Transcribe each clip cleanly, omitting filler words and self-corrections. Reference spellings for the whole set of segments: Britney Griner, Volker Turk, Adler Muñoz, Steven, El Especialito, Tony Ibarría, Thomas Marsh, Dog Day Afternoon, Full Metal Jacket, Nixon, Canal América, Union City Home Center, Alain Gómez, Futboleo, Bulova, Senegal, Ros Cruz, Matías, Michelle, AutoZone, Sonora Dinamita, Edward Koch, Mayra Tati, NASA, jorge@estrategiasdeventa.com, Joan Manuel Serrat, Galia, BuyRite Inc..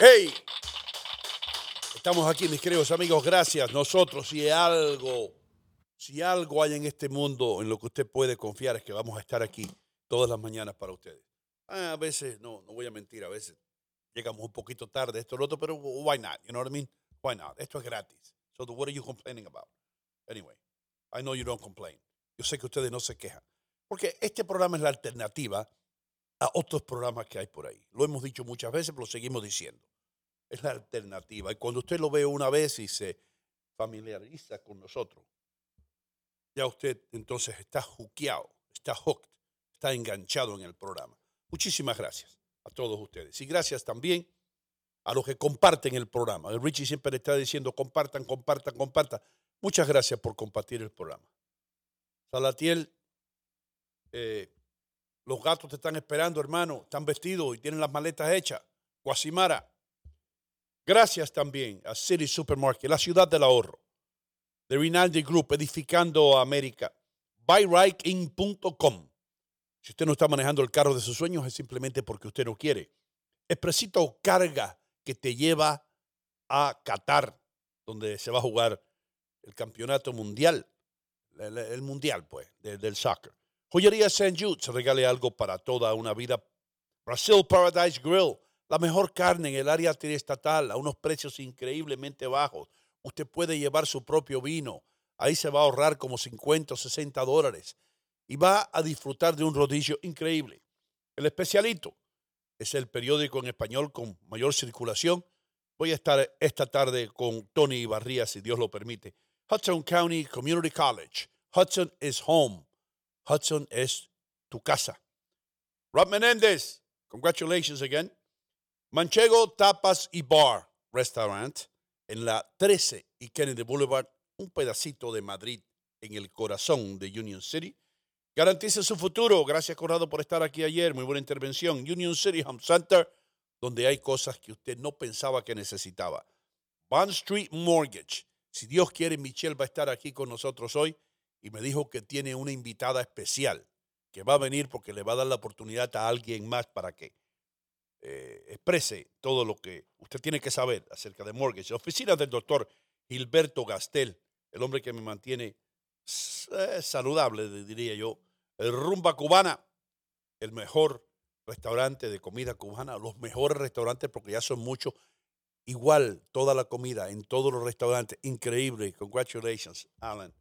¡Hey! Estamos aquí, mis queridos amigos, gracias. Nosotros, si algo hay en este mundo en lo que usted puede confiar, es que vamos a estar aquí todas las mañanas para ustedes. A veces, no voy a mentir, a veces llegamos un poquito tarde, esto, lo otro, pero why not? You know what I mean? Why not? Esto es gratis. So what are you complaining about? Anyway, I know you don't complain. Yo sé que ustedes no se quejan. Porque este programa es la alternativa a otros programas que hay por ahí. Lo hemos dicho muchas veces, pero lo seguimos diciendo. Es la alternativa. Y cuando usted lo ve una vez y se familiariza con nosotros, ya usted entonces está hookeado, está hooked, está enganchado en el programa. Muchísimas gracias a todos ustedes. Y gracias también a los que comparten el programa. Richie siempre le está diciendo compartan, compartan, compartan. Muchas gracias por compartir el programa. Salatiel, los gatos te están esperando, hermano. Están vestidos y tienen las maletas hechas. Guasimara. Gracias también a City Supermarket, la ciudad del ahorro. De Rinaldi Group, edificando América. BuyRite Inc.com. Si usted no está manejando el carro de sus sueños, es simplemente porque usted no quiere. Expresito Carga, que te lleva a Qatar, donde se va a jugar el campeonato mundial. El mundial, pues, del soccer. Joyería St. Jude, se regale algo para toda una vida. Brazil Paradise Grill, la mejor carne en el área triestatal, a unos precios increíblemente bajos. Usted puede llevar su propio vino. Ahí se va a ahorrar como $50 o $60. Y va a disfrutar de un rodillo increíble. El Especialito es el periódico en español con mayor circulación. Voy a estar esta tarde con Tony Ibarría, si Dios lo permite. Hudson County Community College. Hudson is home. Hudson es tu casa. Rob Menéndez, congratulations again. Manchego Tapas y Bar Restaurant en la 13 y Kennedy Boulevard, un pedacito de Madrid en el corazón de Union City. Garantice su futuro. Gracias, Corrado, por estar aquí ayer. Muy buena intervención. Union City Home Center, donde hay cosas que usted no pensaba que necesitaba. Bond Street Mortgage. Si Dios quiere, Michelle va a estar aquí con nosotros hoy y me dijo que tiene una invitada especial que va a venir porque le va a dar la oportunidad a alguien más para que exprese todo lo que usted tiene que saber acerca de mortgage. Oficina del doctor Gilberto Gastel, el hombre que me mantiene saludable, diría yo. El Rumba Cubana, el mejor restaurante de comida cubana, los mejores restaurantes porque ya son muchos. Igual, toda la comida en todos los restaurantes. Increíble. Congratulations, Alan.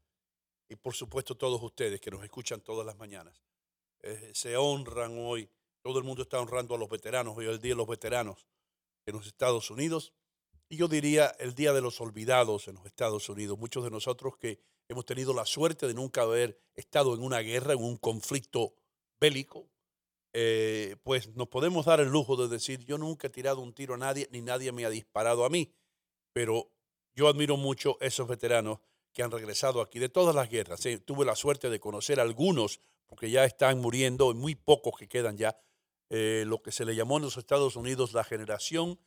Y por supuesto, todos ustedes que nos escuchan todas las mañanas. Se honran hoy. Todo el mundo está honrando a los veteranos. Hoy es el Día de los Veteranos en los Estados Unidos. Y yo diría el Día de los Olvidados en los Estados Unidos. Muchos de nosotros que hemos tenido la suerte de nunca haber estado en una guerra, en un conflicto bélico, pues nos podemos dar el lujo de decir yo nunca he tirado un tiro a nadie ni nadie me ha disparado a mí, pero yo admiro mucho esos veteranos que han regresado aquí de todas las guerras. Sí, tuve la suerte de conocer a algunos porque ya están muriendo y muy pocos que quedan ya, lo que se le llamó en los Estados Unidos la generación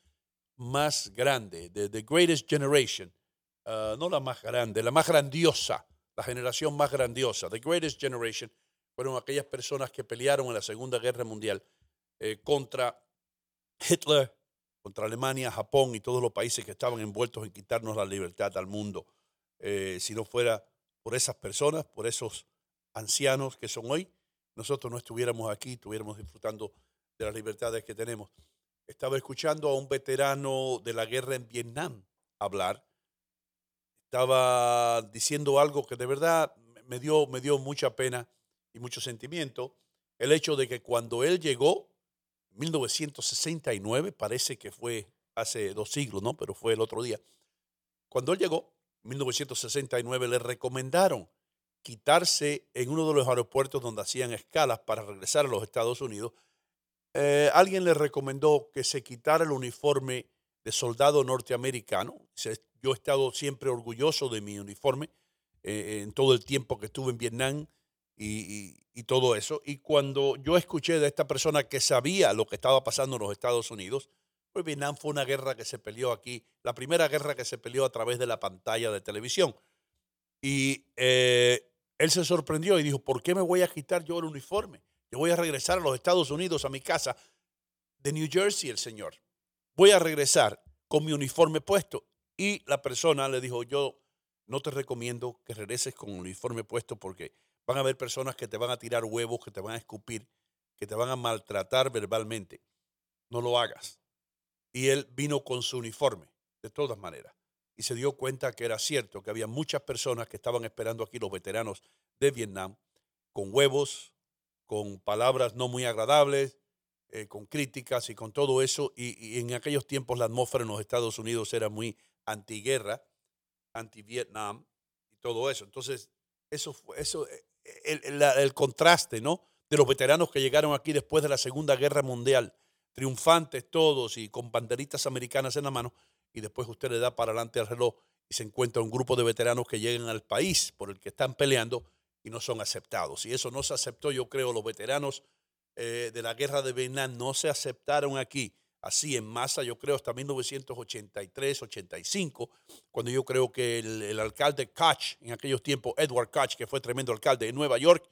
más grande, the greatest generation, no la más grande, la más grandiosa, la generación más grandiosa, the greatest generation. Fueron aquellas personas que pelearon en la Segunda Guerra Mundial contra Hitler, contra Alemania, Japón y todos los países que estaban envueltos en quitarnos la libertad al mundo. Si no fuera por esas personas, por esos ancianos que son hoy, nosotros no estuviéramos aquí, estuviéramos disfrutando de las libertades que tenemos. Estaba escuchando a un veterano de la guerra en Vietnam hablar. Estaba diciendo algo que de verdad me dio mucha pena y mucho sentimiento, el hecho de que cuando él llegó, en 1969, parece que fue hace 2 siglos, ¿no? Pero fue el otro día. Cuando él llegó, en 1969, le recomendaron quitarse en uno de los aeropuertos donde hacían escalas para regresar a los Estados Unidos. Alguien le recomendó que se quitara el uniforme de soldado norteamericano. Yo he estado siempre orgulloso de mi uniforme en todo el tiempo que estuve en Vietnam. Y todo eso. Y cuando yo escuché de esta persona que sabía lo que estaba pasando en los Estados Unidos, pues Vietnam fue una guerra que se peleó aquí, la primera guerra que se peleó a través de la pantalla de televisión. Y él se sorprendió y dijo, ¿por qué me voy a quitar yo el uniforme? Yo voy a regresar a los Estados Unidos, a mi casa de New Jersey, el señor. voy a regresar con mi uniforme puesto. Y la persona le dijo, yo no te recomiendo que regreses con un uniforme puesto porque van a haber personas que te van a tirar huevos, que te van a escupir, que te van a maltratar verbalmente. No lo hagas. Y él vino con su uniforme, de todas maneras. Y se dio cuenta que era cierto, que había muchas personas que estaban esperando aquí, los veteranos de Vietnam, con huevos, con palabras no muy agradables, con críticas y con todo eso. Y en aquellos tiempos la atmósfera en los Estados Unidos era muy antiguerra, anti-Vietnam y todo eso. Entonces, eso fue eso, el contraste, ¿no?, de los veteranos que llegaron aquí después de la Segunda Guerra Mundial, triunfantes todos y con banderitas americanas en la mano, y después usted le da para adelante al reloj y se encuentra un grupo de veteranos que llegan al país por el que están peleando y no son aceptados. Y eso no se aceptó, yo creo, los veteranos de la guerra de Vietnam no se aceptaron aquí, así en masa, yo creo, hasta 1983, 85, cuando yo creo que el alcalde Koch, en aquellos tiempos, Edward Koch, que fue tremendo alcalde de Nueva York,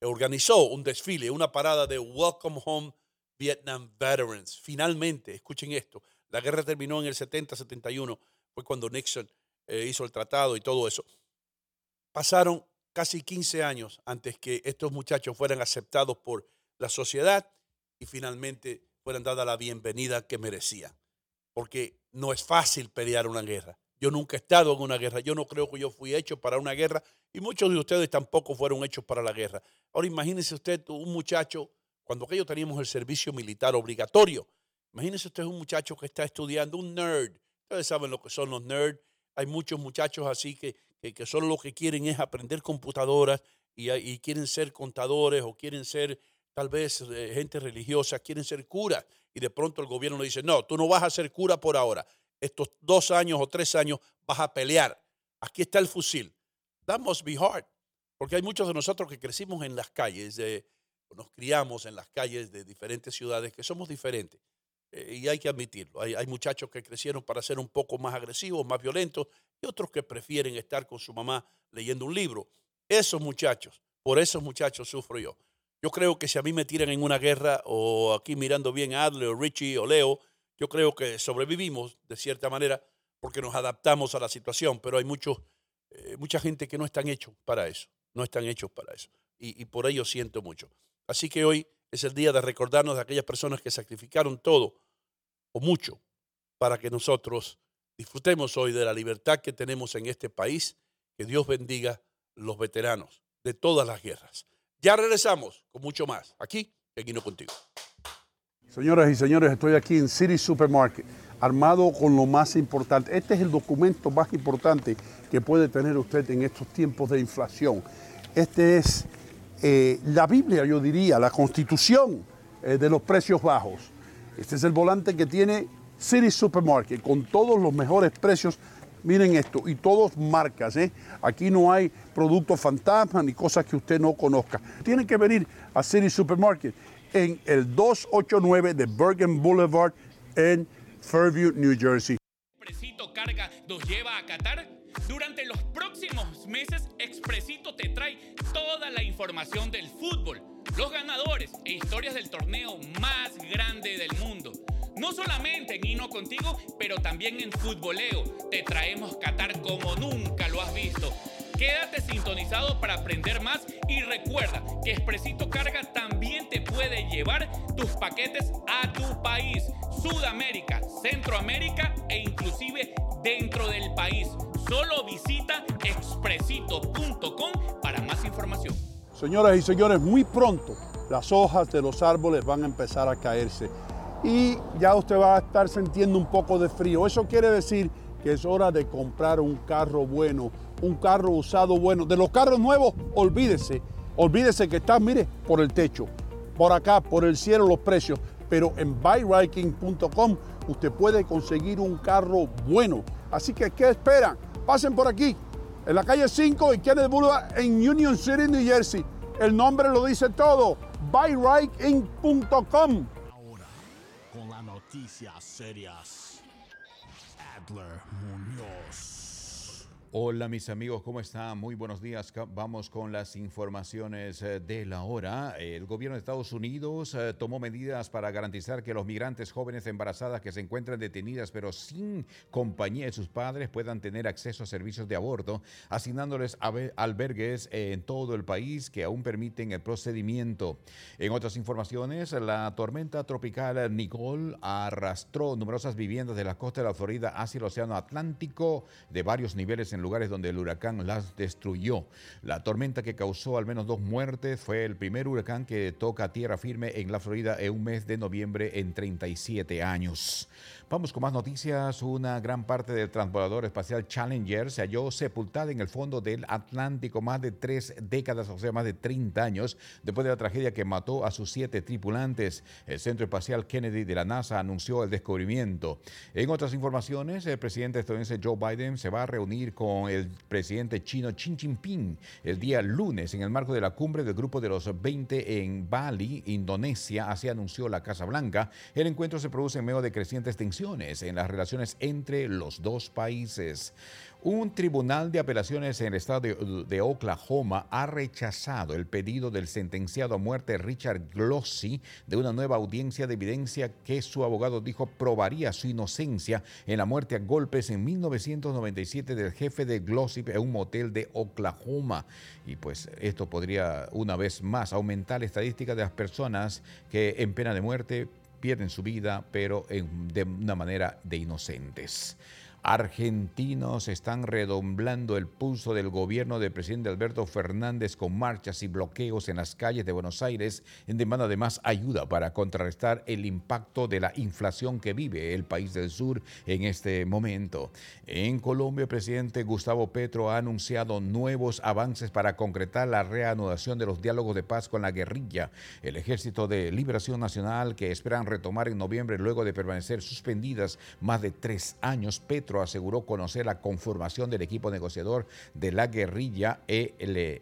organizó un desfile, una parada de Welcome Home Vietnam Veterans. Finalmente, escuchen esto, la guerra terminó en el 70, 71, fue cuando Nixon hizo el tratado y todo eso. Pasaron casi 15 años antes que estos muchachos fueran aceptados por la sociedad y finalmente fueran dadas la bienvenida que merecían. Porque no es fácil pelear una guerra. Yo nunca he estado en una guerra. Yo no creo que yo fui hecho para una guerra y muchos de ustedes tampoco fueron hechos para la guerra. Ahora imagínense usted un muchacho, cuando aquello teníamos el servicio militar obligatorio. Imagínense usted un muchacho que está estudiando, un nerd. Ustedes saben lo que son los nerds. Hay muchos muchachos así que solo lo que quieren es aprender computadoras y quieren ser contadores o quieren ser tal vez gente religiosa, quieren ser curas. Y de pronto el gobierno le dice, no, tú no vas a ser cura por ahora. Estos 2 años o 3 años vas a pelear. Aquí está el fusil. That must be hard. Porque hay muchos de nosotros que crecimos en las calles, nos criamos en las calles de diferentes ciudades, que somos diferentes. Y hay que admitirlo. Hay muchachos que crecieron para ser un poco más agresivos, más violentos, y otros que prefieren estar con su mamá leyendo un libro. Esos muchachos, por esos muchachos sufro yo. Yo creo que si a mí me tiran en una guerra o aquí mirando bien a Adler o Richie o Leo, yo creo que sobrevivimos de cierta manera porque nos adaptamos a la situación, pero hay mucha gente que no están hechos para eso, no están hechos para eso y por ello siento mucho. Así que hoy es el día de recordarnos de aquellas personas que sacrificaron todo o mucho para que nosotros disfrutemos hoy de la libertad que tenemos en este país. Que Dios bendiga los veteranos de todas las guerras. Ya regresamos con mucho más aquí en Hino Contigo. Señoras y señores, estoy aquí en City Supermarket, armado con lo más importante. Este es el documento más importante que puede tener usted en estos tiempos de inflación. Este es la Biblia, yo diría, la constitución de los precios bajos. Este es el volante que tiene City Supermarket, con todos los mejores precios. Miren esto, y todos marcas, ¿eh? Aquí no hay productos fantasmas ni cosas que usted no conozca. Tienen que venir a City Supermarket en el 289 de Bergen Boulevard en Fairview, New Jersey. Expresito Carga nos lleva a Qatar. Durante los próximos meses, Expresito te trae toda la información del fútbol, los ganadores e historias del torneo más grande del mundo. No solamente en Hino Contigo, pero también en Futboleo. Te traemos Qatar como nunca lo has visto. Quédate sintonizado para aprender más y recuerda que Expresito Carga también te puede llevar tus paquetes a tu país, Sudamérica, Centroamérica e inclusive dentro del país. Solo visita Expresito.com para más información. Señoras y señores, muy pronto las hojas de los árboles van a empezar a caerse. Y ya usted va a estar sintiendo un poco de frío. Eso quiere decir que es hora de comprar un carro bueno, un carro usado bueno. De los carros nuevos, olvídese que están, mire, por el techo, por acá, por el cielo los precios. Pero en BuyRite Inc. usted puede conseguir un carro bueno. Así que, ¿qué esperan? Pasen por aquí, en la calle 5 y Kennedy Boulevard en Union City, New Jersey. El nombre lo dice todo, BuyRiteInc.com. Noticias serias. Adler Muñoz. Hola mis amigos, ¿cómo están? Muy buenos días. Vamos con las informaciones de la hora. El gobierno de Estados Unidos tomó medidas para garantizar que los migrantes jóvenes embarazadas que se encuentran detenidas pero sin compañía de sus padres puedan tener acceso a servicios de aborto, asignándoles albergues en todo el país que aún permiten el procedimiento. En otras informaciones, la tormenta tropical Nicole arrastró numerosas viviendas de la costa de la Florida hacia el Océano Atlántico de varios niveles en lugares donde el huracán las destruyó. La tormenta, que causó al menos 2 muertes, fue el primer huracán que toca tierra firme en la Florida en un mes de noviembre en 37 años. Vamos con más noticias. Una gran parte del transbordador espacial Challenger se halló sepultada en el fondo del Atlántico más de 3 décadas, o sea, más de 30 años, después de la tragedia que mató a sus 7 tripulantes. El Centro Espacial Kennedy de la NASA anunció el descubrimiento. En otras informaciones, el presidente estadounidense Joe Biden se va a reunir con el presidente chino Xi Jinping el día lunes en el marco de la cumbre del Grupo de los 20 en Bali, Indonesia, así anunció la Casa Blanca. El encuentro se produce en medio de crecientes tensiones en las relaciones entre los dos países. Un tribunal de apelaciones en el estado de Oklahoma ha rechazado el pedido del sentenciado a muerte Richard Glossy de una nueva audiencia de evidencia que su abogado dijo probaría su inocencia en la muerte a golpes en 1997 del jefe de Glossy en un motel de Oklahoma. Y pues esto podría una vez más aumentar la estadística de las personas que en pena de muerte pierden su vida, pero de una manera de inocentes. Argentinos están redoblando el pulso del gobierno del presidente Alberto Fernández con marchas y bloqueos en las calles de Buenos Aires en demanda de más ayuda para contrarrestar el impacto de la inflación que vive el país del sur en este momento. En Colombia, el presidente Gustavo Petro ha anunciado nuevos avances para concretar la reanudación de los diálogos de paz con la guerrilla. El Ejército de Liberación Nacional, que esperan retomar en noviembre luego de permanecer suspendidas más de 3 años, Petro aseguró conocer la conformación del equipo negociador de la guerrilla ELN,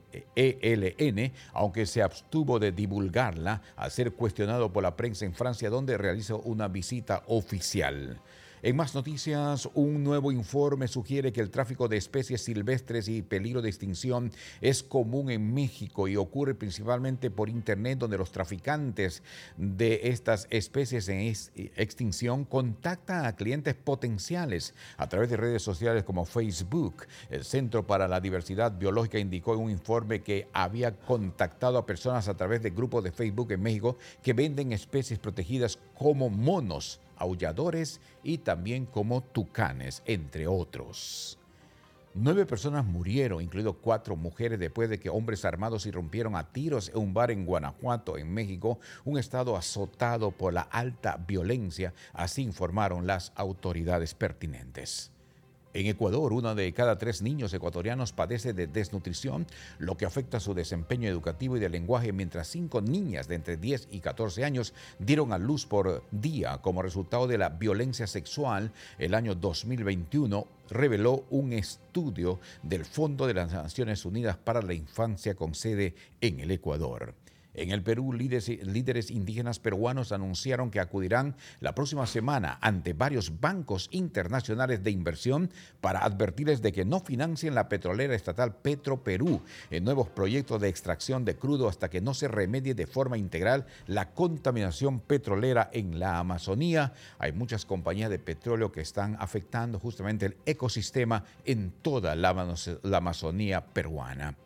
aunque se abstuvo de divulgarla al ser cuestionado por la prensa en Francia, donde realizó una visita oficial. En más noticias, un nuevo informe sugiere que el tráfico de especies silvestres y peligro de extinción es común en México y ocurre principalmente por Internet, donde los traficantes de estas especies en extinción contactan a clientes potenciales a través de redes sociales como Facebook. El Centro para la Diversidad Biológica indicó en un informe que había contactado a personas a través de grupos de Facebook en México que venden especies protegidas como monos, aulladores y también como tucanes, entre otros. 9 personas murieron, incluido 4 mujeres, después de que hombres armados irrumpieron a tiros en un bar en Guanajuato, en México, un estado azotado por la alta violencia, así informaron las autoridades pertinentes. En Ecuador, 1 de cada 3 niños ecuatorianos padece de desnutrición, lo que afecta su desempeño educativo y de lenguaje, mientras 5 niñas de entre 10 y 14 años dieron a luz por día como resultado de la violencia sexual. El año 2021 reveló un estudio del Fondo de las Naciones Unidas para la Infancia con sede en el Ecuador. En el Perú, líderes indígenas peruanos anunciaron que acudirán la próxima semana ante varios bancos internacionales de inversión para advertirles de que no financien la petrolera estatal Petroperú en nuevos proyectos de extracción de crudo hasta que no se remedie de forma integral la contaminación petrolera en la Amazonía. Hay muchas compañías de petróleo que están afectando justamente el ecosistema en toda la Amazonía peruana.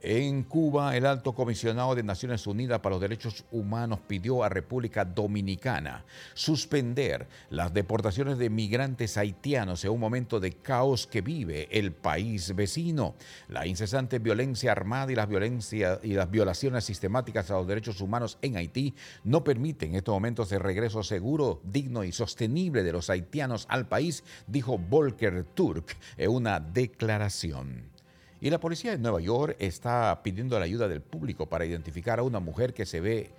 En Cuba, el alto comisionado de Naciones Unidas para los Derechos Humanos pidió a República Dominicana suspender las deportaciones de migrantes haitianos en un momento de caos que vive el país vecino. La incesante violencia armada y las violaciones sistemáticas a los derechos humanos en Haití no permiten en estos momentos el regreso seguro, digno y sostenible de los haitianos al país, dijo Volker Turk en una declaración. Y la policía de Nueva York está pidiendo la ayuda del público para identificar a una mujer que se ve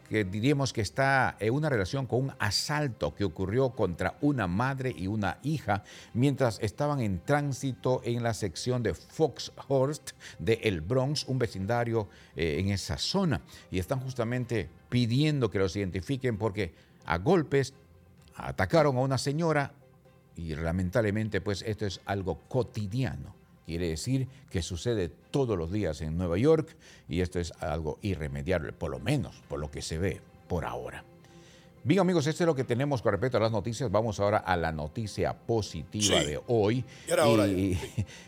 que está en una relación con un asalto que ocurrió contra una madre y una hija mientras estaban en tránsito en la sección de Foxhurst de El Bronx, un vecindario en esa zona. Y están justamente pidiendo que los identifiquen porque a golpes atacaron a una señora Y lamentablemente, pues, esto es algo cotidiano. Quiere decir que sucede todos los días en Nueva York y esto es algo irremediable, por lo menos por lo que se ve por ahora. Bien, amigos, esto es lo que tenemos con respecto a las noticias. Vamos ahora a la noticia positiva de hoy.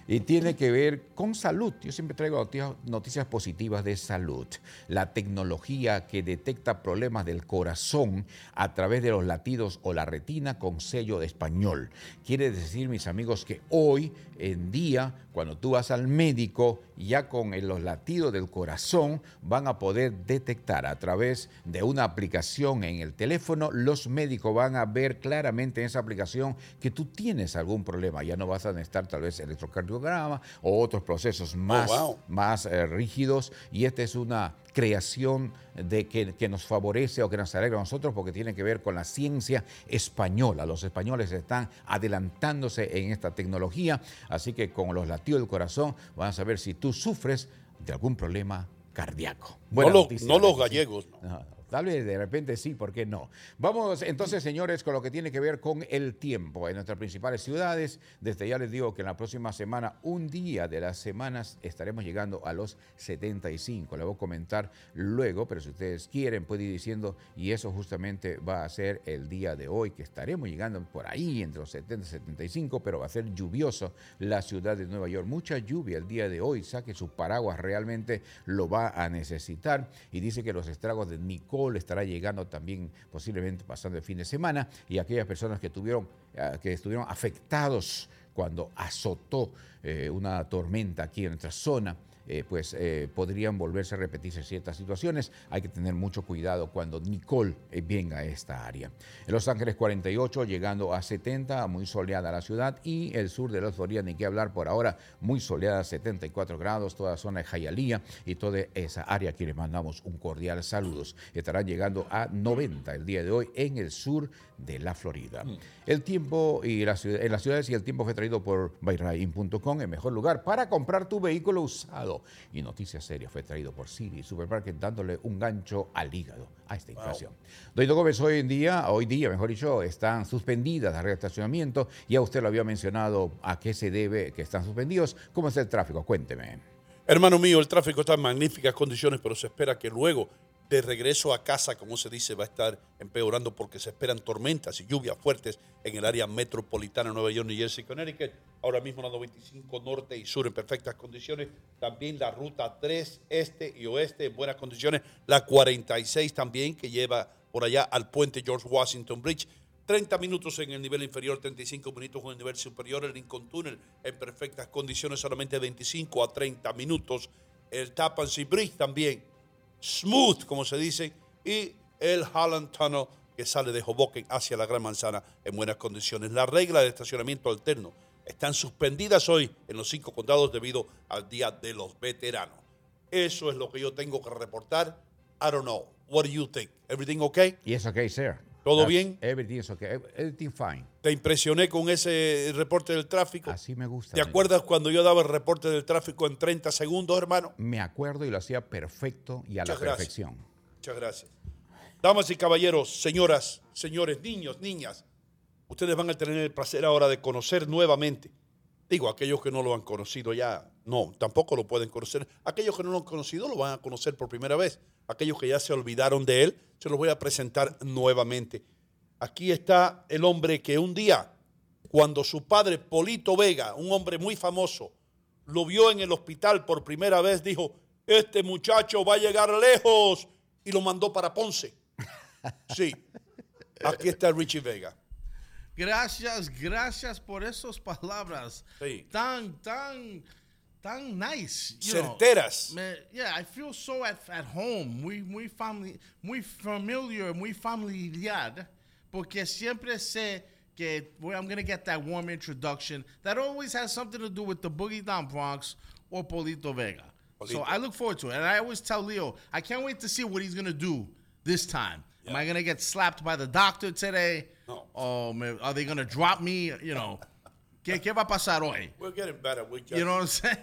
Y tiene que ver con salud. Yo siempre traigo noticias positivas de salud. La tecnología que detecta problemas del corazón a través de los latidos o la retina con sello de español. Quiere decir, mis amigos, que hoy en día, cuando tú vas al médico, ya con los latidos del corazón van a poder detectar a través de una aplicación en el teléfono. Los médicos van a ver claramente en esa aplicación que tú tienes algún problema. Ya no vas a necesitar tal vez electrocardiograma o otros procesos más, más rígidos. Y esta es una creación de que nos favorece o que nos alegra a nosotros porque tiene que ver con la ciencia española. Los españoles están adelantándose en esta tecnología. Así que con los latidos del corazón van a saber si tú sufres de algún problema cardíaco. Los gallegos. No. Tal vez de repente sí, ¿por qué no? Vamos entonces, señores, con lo que tiene que ver con el tiempo. En nuestras principales ciudades, desde ya les digo que en la próxima semana, un día de las semanas, estaremos llegando a los 75. Le voy a comentar luego, pero si ustedes quieren, pueden ir diciendo, y eso justamente va a ser el día de hoy, que estaremos llegando por ahí, entre los 70 y 75, pero va a ser lluvioso la ciudad de Nueva York. Mucha lluvia el día de hoy, saque sus paraguas, realmente lo va a necesitar. Y dice que los estragos de Nicole estará llegando también posiblemente pasando el fin de semana y aquellas personas que estuvieron afectados cuando azotó una tormenta aquí en nuestra zona, pues podrían volverse a repetirse ciertas situaciones. Hay que tener mucho cuidado cuando Nicole venga a esta área. En Los Ángeles 48, llegando a 70, muy soleada la ciudad, y el sur de la Florida, ni qué hablar por ahora, muy soleada, 74 grados, toda la zona de Hialeah y toda esa área, a quienes mandamos un cordial saludos. Estarán llegando a 90 el día de hoy en el sur de la Florida. El tiempo en las ciudades y el tiempo fue traído por BuyRite Inc., el mejor lugar para comprar tu vehículo usado. Y Noticias Serias fue traído por City Supermarket, dándole un gancho al hígado a esta inflación. Doña Gómez, hoy día, están suspendidas las redes de estacionamiento. Ya usted lo había mencionado a qué se debe que están suspendidos. ¿Cómo es el tráfico? Cuénteme. Hermano mío, el tráfico está en magníficas condiciones, pero se espera que luego de regreso a casa, como se dice, va a estar empeorando porque se esperan tormentas y lluvias fuertes en el área metropolitana de Nueva York, New Jersey, Connecticut. Ahora mismo la 95 norte y sur en perfectas condiciones. También la ruta 3 este y oeste en buenas condiciones. La 46 también, que lleva por allá al puente George Washington Bridge. 30 minutos en el nivel inferior, 35 minutos en el nivel superior. El Lincoln Tunnel en perfectas condiciones, solamente 25 a 30 minutos. El Tappan Zee Bridge también smooth, como se dice, y el Holland Tunnel que sale de Hoboken hacia la Gran Manzana en buenas condiciones. Las reglas de estacionamiento alterno están suspendidas hoy en los 5 condados debido al Día de los Veteranos. Eso es lo que yo tengo que reportar. I don't know. What do you think? Everything okay? Yes, okay, sir. ¿Todo bien? Everything is okay. Everything fine. ¿Te impresioné con ese reporte del tráfico? Así me gusta. ¿Te acuerdas cuando yo daba el reporte del tráfico en 30 segundos, hermano? Me acuerdo y lo hacía perfecto y a la perfección. Muchas gracias. Damas y caballeros, señoras, señores, niños, niñas, ustedes van a tener el placer ahora de conocer nuevamente. Digo, aquellos que no lo han conocido ya, no, tampoco lo pueden conocer. Aquellos que no lo han conocido lo van a conocer por primera vez. Aquellos que ya se olvidaron de él, se los voy a presentar nuevamente. Aquí está el hombre que un día, cuando su padre, Polito Vega, un hombre muy famoso, lo vio en el hospital por primera vez, dijo, este muchacho va a llegar lejos, y lo mandó para Ponce. Sí, aquí está Richie Vega. Gracias por esas palabras. Sí. Tan nice. Certeras. I feel so at home, muy familiar, porque siempre sé que I'm going to get that warm introduction that always has something to do with the Boogie Down Bronx or Polito Vega. So I look forward to it. And I always tell Leo, I can't wait to see what he's going to do this time. Yeah. Am I going to get slapped by the doctor today? No. Oh, man, are they going to drop me, ¿Qué va a pasar hoy? We're getting better. You know what I'm saying?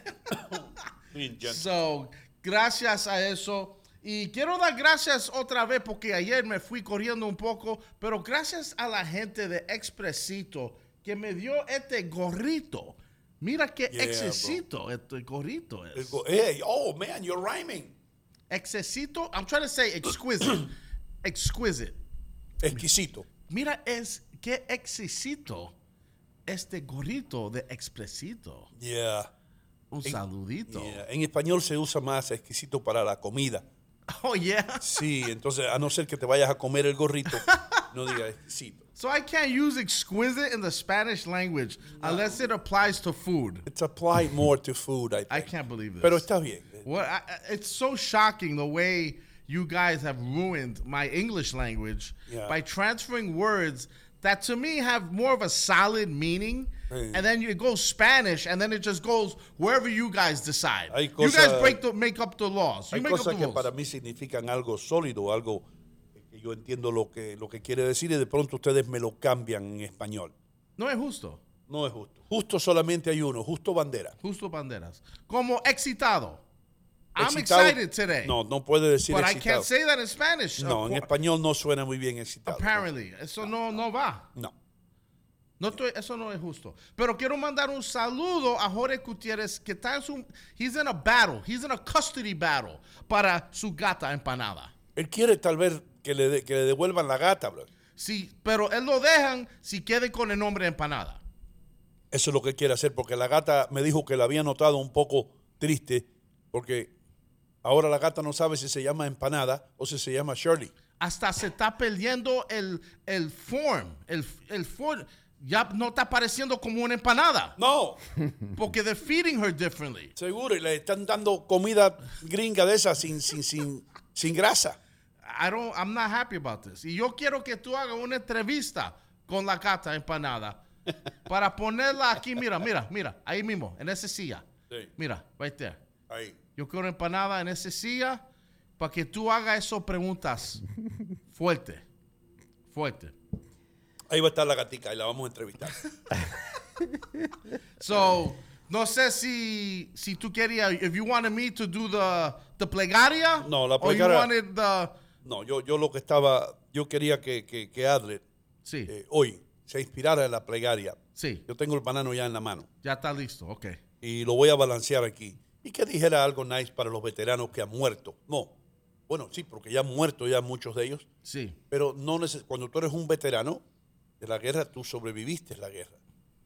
So, gracias a eso. Y quiero dar gracias otra vez porque ayer me fui corriendo un poco, pero gracias a la gente de Expresito que me dio este gorrito. Mira qué excesito este gorrito es. Hey, oh man, you're rhyming. Excesito, I'm trying to say exquisite. Exquisite. Exquisito. Mira es qué exquisito este gorrito de Expresito. Yeah. Un saludito. Yeah. En español se usa más exquisito para la comida. Oh, yeah. Sí, entonces, a no ser que te vayas a comer el gorrito, no digas exquisito. So I can't use exquisite in the Spanish language unless it applies to food. It's applied more to food, I think. I can't believe this. Pero está bien. Well, it's so shocking the way you guys have ruined my English language by transferring words that to me have more of a solid meaning, and then it goes Spanish, and then it just goes wherever you guys decide. You guys make up the laws. You make up the rules. Hay cosas que para mí significan algo sólido, algo que yo entiendo lo que quiere decir, y de pronto ustedes me lo cambian en español. No es justo. No es justo. Justo solamente hay uno, justo bandera. Justo banderas. Como excitado. I'm excited today. No, no puede decir excitado. But I can't say that in Spanish. No, en español no suena muy bien excitado. Apparently. Eso no va. No estoy, eso no es justo. Pero quiero mandar un saludo a Jorge Gutiérrez, que está en su... He's in a battle. He's in a custody battle para su gata empanada. Él quiere tal vez que le devuelvan la gata, bro. Sí, pero él lo dejan si quede con el nombre de empanada. Eso es lo que quiere hacer, porque la gata me dijo que la había notado un poco triste, porque... Ahora la gata no sabe si se llama empanada o si se llama Shirley. Hasta se está perdiendo el form. El form ya no está pareciendo como una empanada. No. Porque they're feeding her differently. Seguro, y le están dando comida gringa de esa sin grasa. I'm not happy about this. Y yo quiero que tú hagas una entrevista con la gata empanada para ponerla aquí. Mira, ahí mismo, en esa silla. Sí. Mira, right there. Ahí. Yo quiero empanada en esa silla para que tú hagas esas preguntas fuerte. Ahí va a estar la gatica y la vamos a entrevistar. So, no sé si tú querías, if you wanted me to do the plegaria. No, la plegaria. Or you wanted the... No, yo quería que Adler hoy se inspirara en la plegaria. Sí. Yo tengo el banano ya en la mano. Ya está listo, ok. Y lo voy a balancear aquí. Y que dijera algo nice para los veteranos que han muerto. No. Bueno, sí, porque ya han muerto ya muchos de ellos. Sí. Pero no cuando tú eres un veterano de la guerra, tú sobreviviste la guerra.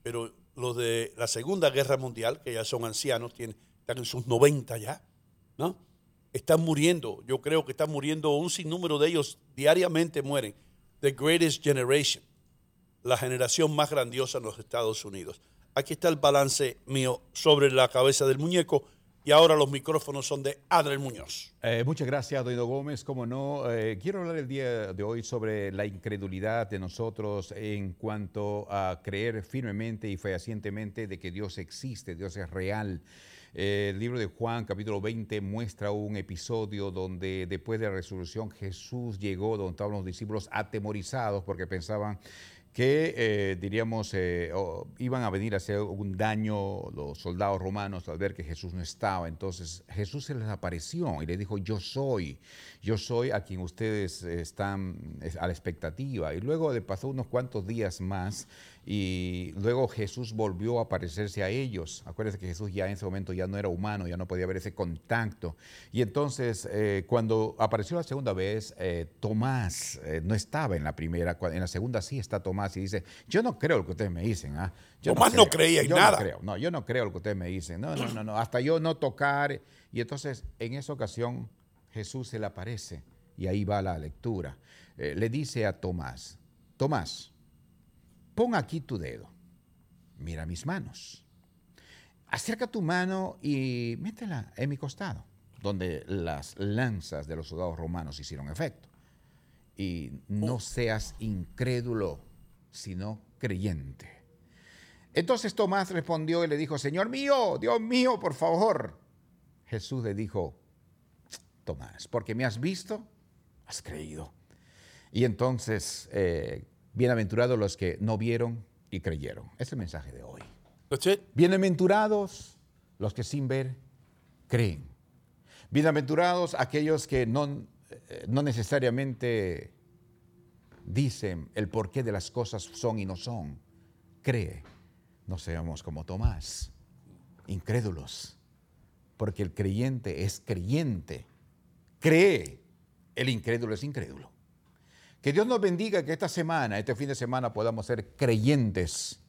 Pero los de la Segunda Guerra Mundial, que ya son ancianos, están en sus 90 ya, ¿no? Están muriendo. Yo creo que están muriendo un sinnúmero de ellos. Diariamente mueren. The Greatest Generation. La generación más grandiosa en los Estados Unidos. Aquí está el balance mío sobre la cabeza del muñeco. Y ahora los micrófonos son de Adler Muñoz. Muchas gracias, Doido Gómez. Como no, quiero hablar el día de hoy sobre la incredulidad de nosotros en cuanto a creer firmemente y fehacientemente de que Dios existe, Dios es real. El libro de Juan, capítulo 20, muestra un episodio donde después de la resurrección Jesús llegó donde estaban los discípulos atemorizados porque pensaban que iban a venir a hacer un daño los soldados romanos al ver que Jesús no estaba. Entonces Jesús se les apareció y les dijo, yo soy a quien ustedes están a la expectativa. Y luego pasó unos cuantos días más y luego Jesús volvió a aparecerse a ellos. Acuérdense que Jesús ya en ese momento ya no era humano, ya no podía haber ese contacto. Y entonces cuando apareció la segunda vez, Tomás no estaba en la primera, en la segunda sí está Tomás. Y dice, yo no creo lo que ustedes me dicen. ¿Ah? Tomás no creía en nada. Yo no creo lo que ustedes me dicen. No, hasta yo no tocar. Y entonces, en esa ocasión, Jesús se le aparece. Y ahí va la lectura. Le dice a Tomás, pon aquí tu dedo. Mira mis manos. Acerca tu mano y métela en mi costado, donde las lanzas de los soldados romanos hicieron efecto. Y no seas incrédulo, sino creyente. Entonces Tomás respondió y le dijo, Señor mío, Dios mío, por favor. Jesús le dijo, Tomás, porque me has visto, has creído. Y entonces, bienaventurados los que no vieron y creyeron. Ese es el mensaje de hoy. Bienaventurados los que sin ver creen. Bienaventurados aquellos que no necesariamente dicen el porqué de las cosas son y no son. cree. No seamos como Tomás, incrédulos, porque el creyente es creyente, cree, el incrédulo es incrédulo. Que Dios nos bendiga, que esta semana, este fin de semana, podamos ser creyentes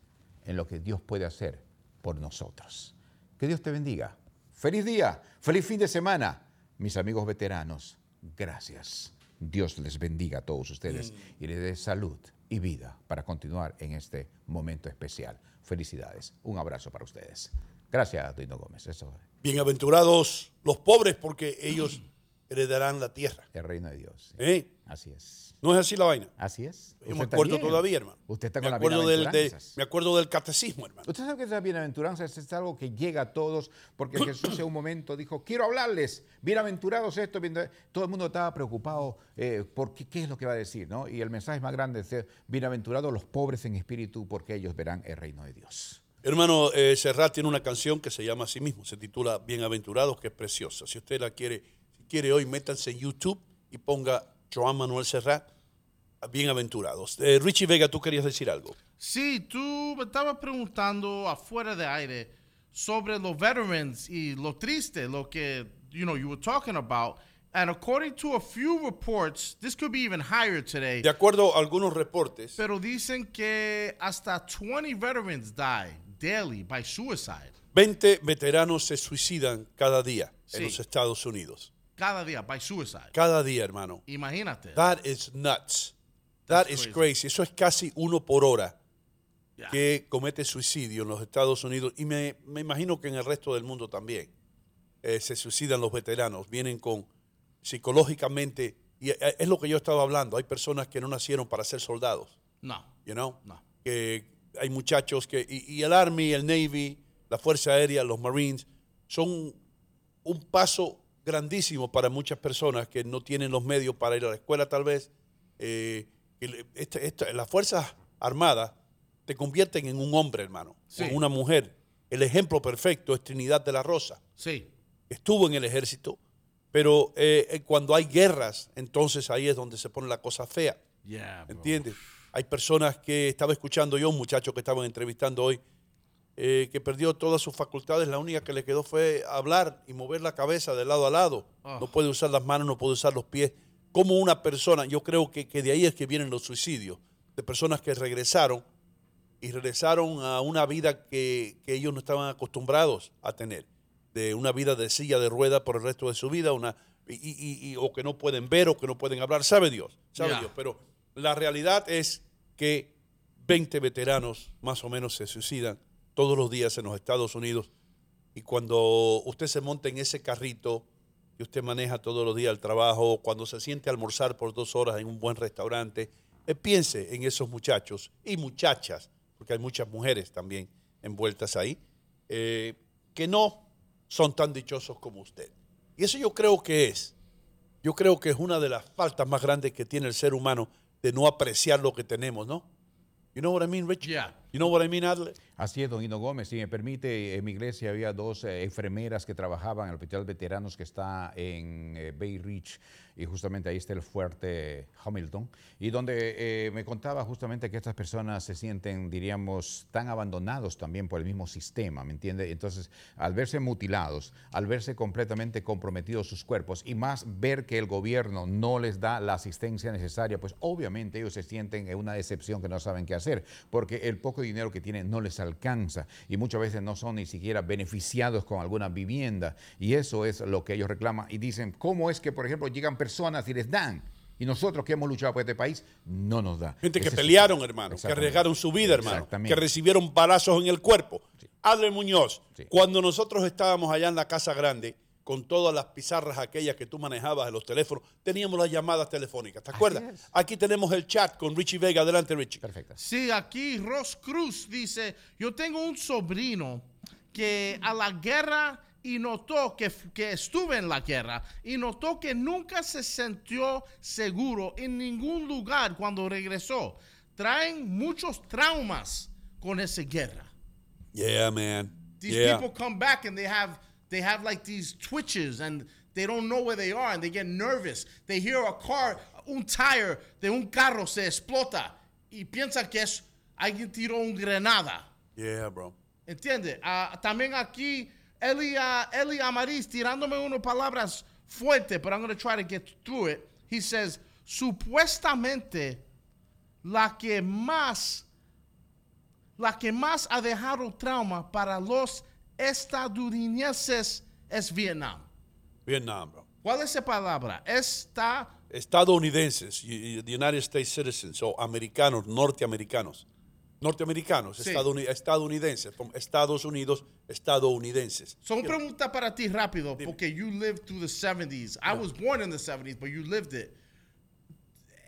en lo que Dios puede hacer por nosotros. Que Dios te bendiga. Feliz día, feliz fin de semana. Mis amigos veteranos, gracias. Dios les bendiga a todos ustedes y les dé salud y vida para continuar en este momento especial. Felicidades. Un abrazo para ustedes. Gracias, Dino Gómez. Eso. Bienaventurados los pobres, porque ellos heredarán la tierra. El reino de Dios. Sí. ¿Eh? Así es. No es así la vaina. Así es. Yo me acuerdo todavía, hermano. Usted está con las bienaventuranzas. Me acuerdo del catecismo, hermano. Usted sabe que esas bienaventuranzas es algo que llega a todos, porque Jesús en un momento dijo, quiero hablarles, bienaventurados esto. Todo el mundo estaba preocupado por qué es lo que va a decir, ¿no? Y el mensaje más grande es, bienaventurados los pobres en espíritu, porque ellos verán el reino de Dios. Hermano, Serrat tiene una canción que se llama a sí mismo, se titula Bienaventurados, que es preciosa. Si usted la quiere hoy, métanse en YouTube y ponga Joan Manuel Serrat, Bienaventurados. Richie Vega, tú querías decir algo. Sí, tú me estabas preguntando afuera de aire sobre los veterans y lo triste, lo que, you know, you were talking about. And according to a few reports, this could be even higher today. De acuerdo a algunos reportes. Pero dicen que hasta 20 veterans die daily by suicide. 20 veteranos se suicidan cada día en los Estados Unidos. Cada día, by suicide. Cada día, hermano. Imagínate. That is nuts. That's crazy. Eso es casi uno por hora que comete suicidio en los Estados Unidos. Y me imagino que en el resto del mundo también se suicidan los veteranos. Vienen con psicológicamente. Y es lo que yo estaba hablando. Hay personas que no nacieron para ser soldados. No. You know? No. Hay muchachos que... Y el Army, el Navy, la Fuerza Aérea, los Marines, son un paso grandísimo para muchas personas que no tienen los medios para ir a la escuela, tal vez. Las Fuerzas Armadas te convierten en un hombre, hermano, en una mujer. El ejemplo perfecto es Trinidad de la Rosa. Sí. Estuvo en el ejército, pero cuando hay guerras, entonces ahí es donde se pone la cosa fea. Yeah, ¿entiendes? Bro. Hay personas que estaba escuchando yo, un muchacho que estaban entrevistando hoy, que perdió todas sus facultades, la única que le quedó fue hablar y mover la cabeza de lado a lado. Oh. No puede usar las manos, no puede usar los pies. Como una persona, yo creo que de ahí es que vienen los suicidios, de personas que regresaron a una vida que ellos no estaban acostumbrados a tener, de una vida de silla de rueda por el resto de su vida, o que no pueden ver, o que no pueden hablar. Sabe Dios, pero la realidad es que 20 veteranos más o menos se suicidan todos los días en los Estados Unidos. Y cuando usted se monta en ese carrito que usted maneja todos los días al trabajo, cuando se siente a almorzar por 2 horas en un buen restaurante, piense en esos muchachos y muchachas, porque hay muchas mujeres también envueltas ahí, que no son tan dichosos como usted. Y eso yo creo que es una de las faltas más grandes que tiene el ser humano, de no apreciar lo que tenemos, ¿no? You know what I mean, Rich? Yeah. You know what I mean, Adler? Así es, don Hino Gómez. Si me permite, en mi iglesia había 2 enfermeras que trabajaban en el Hospital Veteranos que está en Bay Ridge, y justamente ahí está el fuerte Hamilton, y donde me contaba justamente que estas personas se sienten, diríamos, tan abandonados también por el mismo sistema, ¿me entiende? Entonces, al verse mutilados, al verse completamente comprometidos sus cuerpos, y más ver que el gobierno no les da la asistencia necesaria, pues obviamente ellos se sienten en una decepción que no saben qué hacer, porque el poco dinero que tienen no les alcanza, y muchas veces no son ni siquiera beneficiados con alguna vivienda, y eso es lo que ellos reclaman, y dicen, ¿cómo es que, por ejemplo, llegan personas y les dan? Y nosotros que hemos luchado por este país, no nos da. Gente que pelearon, hermano, que arriesgaron su vida, hermano, que recibieron balazos en el cuerpo. Sí. Adler Muñoz, cuando nosotros estábamos allá en la Casa Grande, con todas las pizarras aquellas que tú manejabas en los teléfonos, teníamos las llamadas telefónicas, ¿te acuerdas? Aquí tenemos el chat con Richie Vega. Adelante, Richie. Perfecto. Sí, aquí Ros Cruz dice, yo tengo un sobrino que a la guerra y notó que estuve en la guerra y notó que nunca se sintió seguro en ningún lugar cuando regresó. Traen muchos traumas con esa guerra. Yeah, man. These people come back and they have like these twitches and they don't know where they are and they get nervous. They hear a car, un tire de un carro se explota y piensan que es alguien tiró un granada. Yeah, bro. ¿Entiendes? También aquí, Eli Amariz tirándome unas palabras fuertes, but I'm going to try to get through it. He says, supuestamente, la que más ha dejado trauma para los estadounidenses es Vietnam. Vietnam, bro. ¿Cuál es esa palabra? Estadounidenses, United States citizens, o americanos, norteamericanos. Norteamericanos, sí. Estadounidenses, from Estados Unidos, estadounidenses. So, una pregunta para ti rápido, porque you lived through the 70s. I was born in the 70s, but you lived it.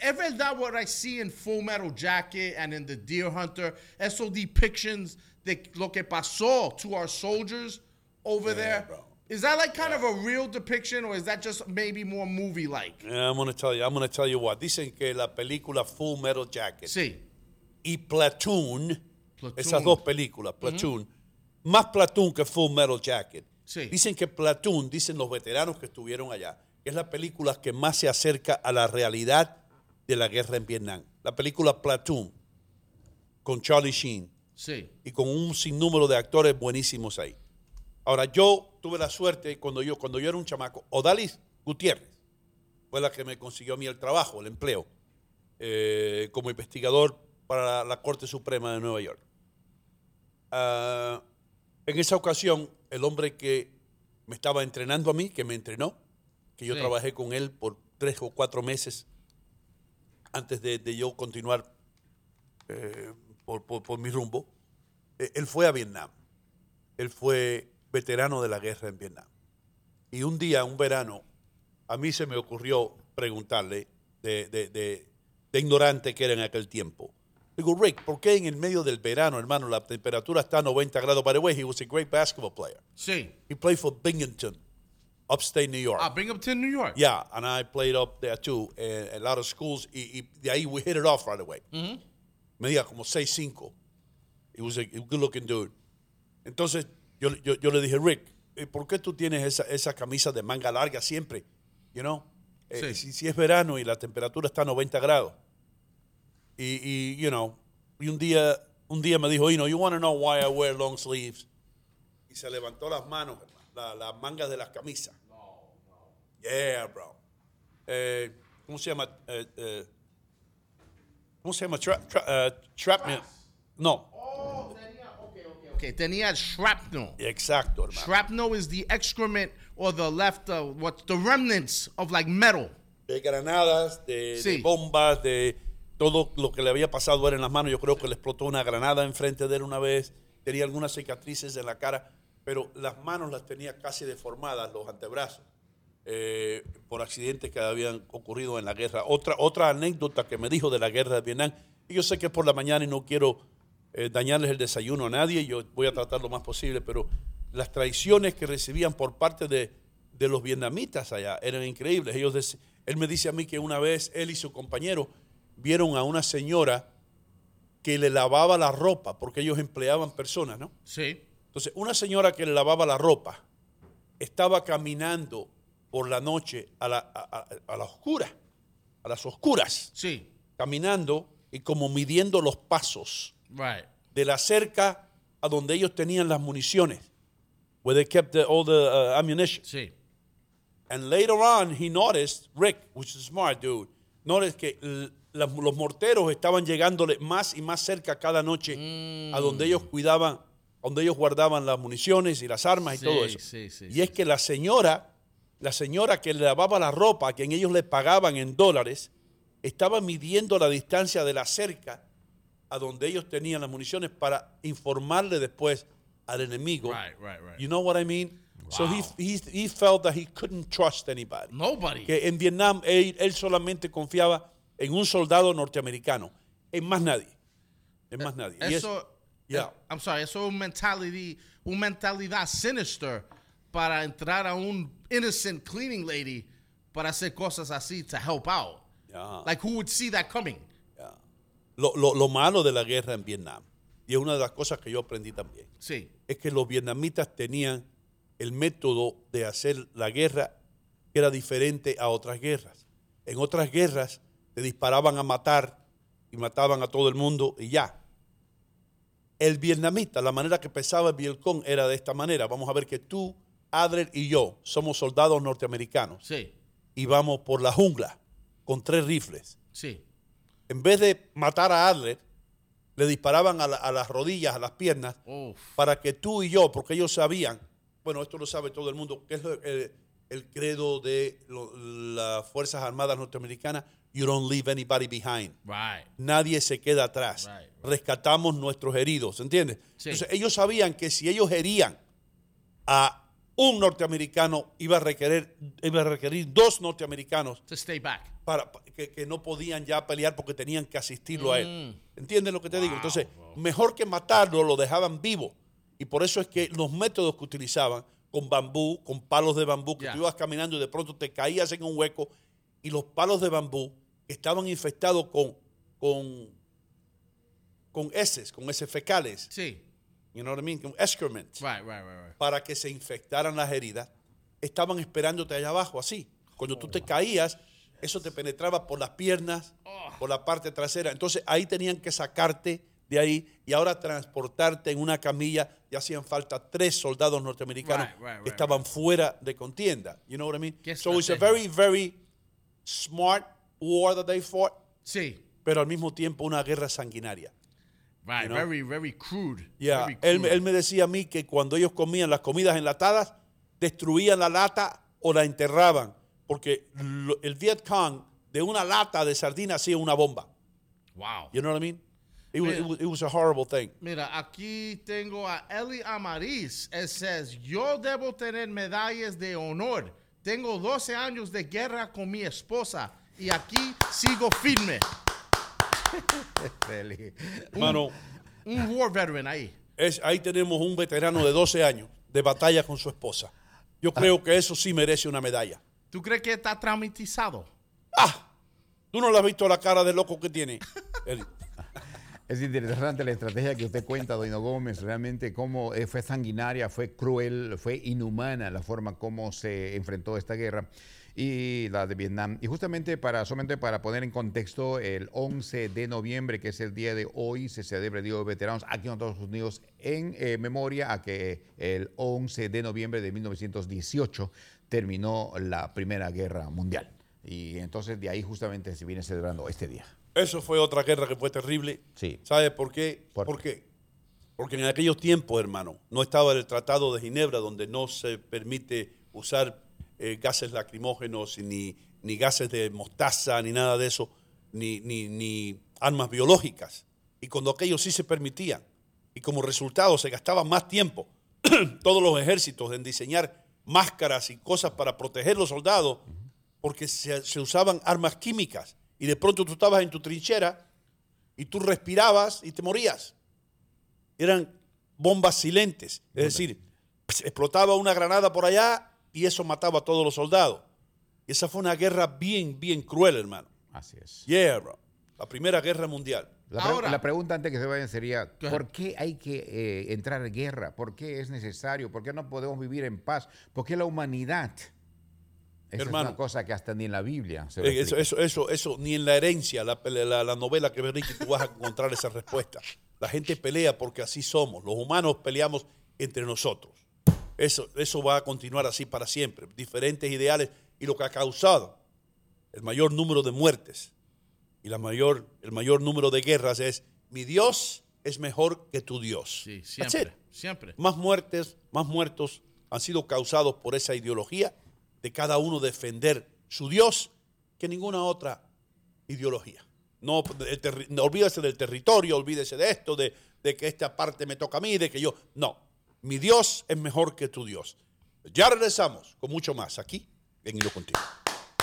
¿Es verdad what I see in Full Metal Jacket and in The Deer Hunter, esos depictions de lo que pasó to our soldiers over there? Bro. Is that like kind of a real depiction, or is that just maybe more movie-like? Yeah, I'm gonna tell you what. Dicen que la película Full Metal Jacket. Sí. Y Platoon. Esas dos películas, Platoon, mm-hmm. Más Platoon que Full Metal Jacket. Sí. Dicen que Platoon, dicen los veteranos que estuvieron allá, es la película que más se acerca a la realidad de la guerra en Vietnam. La película Platoon, con Charlie Sheen. Sí. Y con un sinnúmero de actores buenísimos ahí. Ahora, yo tuve la suerte cuando yo era un chamaco, Odalis Gutiérrez fue la que me consiguió a mí el trabajo, el empleo, como investigador para la Corte Suprema de Nueva York. En esa ocasión, el hombre que me estaba entrenando a mí, que me entrenó, que yo trabajé con él por 3 o 4 meses antes de yo continuar por mi rumbo, él fue a Vietnam. Él fue veterano de la guerra en Vietnam. Y un día, un verano, a mí se me ocurrió preguntarle, de ignorante que era en aquel tiempo. Digo, Rick, ¿por qué en el medio del verano, hermano, la temperatura está a 90 grados? By the way, he was a great basketball player. Sí. He played for Binghamton, upstate New York. Binghamton, New York. Yeah, and I played up there too, a lot of schools. Y de ahí we hit it off right away. Mm-hmm. Medía como 6'5". He was a good-looking dude. Entonces, yo le dije, Rick, ¿por qué tú tienes esa camisa de manga larga siempre? You know? Sí. Si es verano y la temperatura está a 90 grados. Y you know, y un día me dijo, you know, you want to know why I wear long sleeves? Y se levantó las manos, las mangas de las camisas. No. Yeah, bro. ¿Cómo se llama? Shrapnel. No. Oh, tenía shrapnel. Exacto, hermano. Shrapnel is the excrement or the left of what's the remnants of like metal. De granadas, de bombas, de todo lo que le había pasado era en las manos. Yo creo que le explotó una granada enfrente de él una vez. Tenía algunas cicatrices en la cara, pero las manos las tenía casi deformadas, los antebrazos, por accidentes que habían ocurrido en la guerra. Otra anécdota que me dijo de la guerra de Vietnam, y yo sé que es por la mañana y no quiero dañarles el desayuno a nadie, yo voy a tratar lo más posible, pero las traiciones que recibían por parte de los vietnamitas allá eran increíbles. Él me dice a mí que una vez él y su compañero vieron a una señora que le lavaba la ropa, porque ellos empleaban personas, ¿no? Sí. Entonces, una señora que le lavaba la ropa estaba caminando por la noche a las oscuras. Sí. Caminando y como midiendo los pasos. Right. De la cerca a donde ellos tenían las municiones, where they kept all the ammunition. Sí. And later on, he noticed, Rick, which is a smart dude, noticed que los morteros estaban llegándole más y más cerca cada noche a donde ellos cuidaban, donde ellos guardaban las municiones y las armas y todo eso. Sí, es que la señora que le lavaba la ropa, a quien ellos le pagaban en dólares, estaba midiendo la distancia de la cerca a donde ellos tenían las municiones para informarle después al enemigo. Right. You know what I mean? Wow. So he felt that he couldn't trust anybody. Nobody. Que en Vietnam él solamente confiaba en un soldado norteamericano, en más nadie. En más nadie. Eso es una mentalidad sinister para entrar a un innocent cleaning lady para hacer cosas así to help out. Yeah. Like who would see that coming? Lo malo de la guerra en Vietnam, y es una de las cosas que yo aprendí también, sí, es que los vietnamitas tenían el método de hacer la guerra que era diferente a otras guerras. En otras guerras te disparaban a matar y mataban a todo el mundo y ya. El vietnamita, la manera que pensaba el Vietcong era de esta manera. Vamos a ver que tú, Adler y yo somos soldados norteamericanos. Sí. Y vamos por la jungla con 3 rifles. Sí. En vez de matar a Adler, le disparaban a las rodillas, a las piernas, para que tú y yo, porque ellos sabían, bueno, esto lo sabe todo el mundo, que es el credo de las Fuerzas Armadas norteamericanas, you don't leave anybody behind. Right. Nadie se queda atrás. Right, right. Rescatamos nuestros heridos, ¿entiendes? Sí. Entonces, ellos sabían que si ellos herían a un norteamericano, iba a requerir 2 norteamericanos to stay back. Para que no podían ya pelear porque tenían que asistirlo a él. ¿Entiendes lo que te digo? Entonces, mejor que matarlo, lo dejaban vivo. Y por eso es que los métodos que utilizaban con bambú, con palos de bambú, que tú ibas caminando y de pronto te caías en un hueco y los palos de bambú estaban infectados con heces, con heces fecales. Sí. You know what I mean? Excrement. Right. Para que se infectaran las heridas. Estaban esperándote allá abajo, así. Cuando tú te caías, eso te penetraba por las piernas, por la parte trasera. Entonces, ahí tenían que sacarte de ahí y ahora transportarte en una camilla. Ya hacían falta 3 soldados norteamericanos que estaban fuera de contienda. You know what I mean? So, it's a very, very smart war that they fought. Sí. Pero al mismo tiempo una guerra sanguinaria. Right, you know? Very, very crude. Yeah. Very crude. Él me decía a mí que cuando ellos comían las comidas enlatadas, destruían la lata o la enterraban, porque el Vietcong de una lata de sardina hacía una bomba. Wow. You know what I mean? It was a horrible thing. Mira, aquí tengo a Eli Amariz. It says, yo debo tener medallas de honor. Tengo 12 años de guerra con mi esposa y aquí sigo firme. Mano, un war veteran ahí. Ahí tenemos un veterano de 12 años de batalla con su esposa. Yo creo que eso sí merece una medalla. ¿Tú crees que está traumatizado? Tú no le has visto la cara de loco que tiene. Es interesante la estrategia que usted cuenta, Doña Gómez, realmente cómo fue sanguinaria, fue cruel, fue inhumana la forma como se enfrentó esta guerra y la de Vietnam. Y justamente solamente para poner en contexto, el 11 de noviembre, que es el día de hoy, se celebra el Día de Veteranos aquí en Estados Unidos en memoria a que el 11 de noviembre de 1918 terminó la Primera Guerra Mundial. Y entonces de ahí justamente se viene celebrando este día. Eso fue otra guerra que fue terrible. Sí. ¿Sabes por qué? ¿Por qué? Porque en aquellos tiempos, hermano, no estaba el Tratado de Ginebra, donde no se permite usar gases lacrimógenos, ni gases de mostaza, ni nada de eso, ni armas biológicas. Y cuando aquello sí se permitía, y como resultado se gastaba más tiempo todos los ejércitos en diseñar máscaras y cosas para proteger los soldados, porque se usaban armas químicas, y de pronto tú estabas en tu trinchera, y tú respirabas y te morías. Eran bombas silentes, es decir, explotaba una granada por allá, y eso mataba a todos los soldados. Esa fue una guerra bien, bien cruel, hermano. Así es. Yeah, bro. La Primera Guerra Mundial. La pregunta antes que se vayan sería, ¿por qué hay que entrar en guerra? ¿Por qué es necesario? ¿Por qué no podemos vivir en paz? ¿Por qué la humanidad? Esa, hermano, es una cosa que hasta ni en la Biblia se ve. Eso, ni en la herencia, la novela que ves, Ricky, tú vas a encontrar esa respuesta. La gente pelea porque así somos. Los humanos peleamos entre nosotros. Eso va a continuar así para siempre. Diferentes ideales y lo que ha causado el mayor número de muertes y el mayor número de guerras es mi Dios es mejor que tu Dios. Sí, siempre. Más muertes, más muertos han sido causados por esa ideología de cada uno defender su Dios que ninguna otra ideología. No, olvídese del territorio, olvídese de esto, de que esta parte me toca a mí, de que yo... No. Mi Dios es mejor que tu Dios. Ya regresamos con mucho más aquí en Hilo Contigo.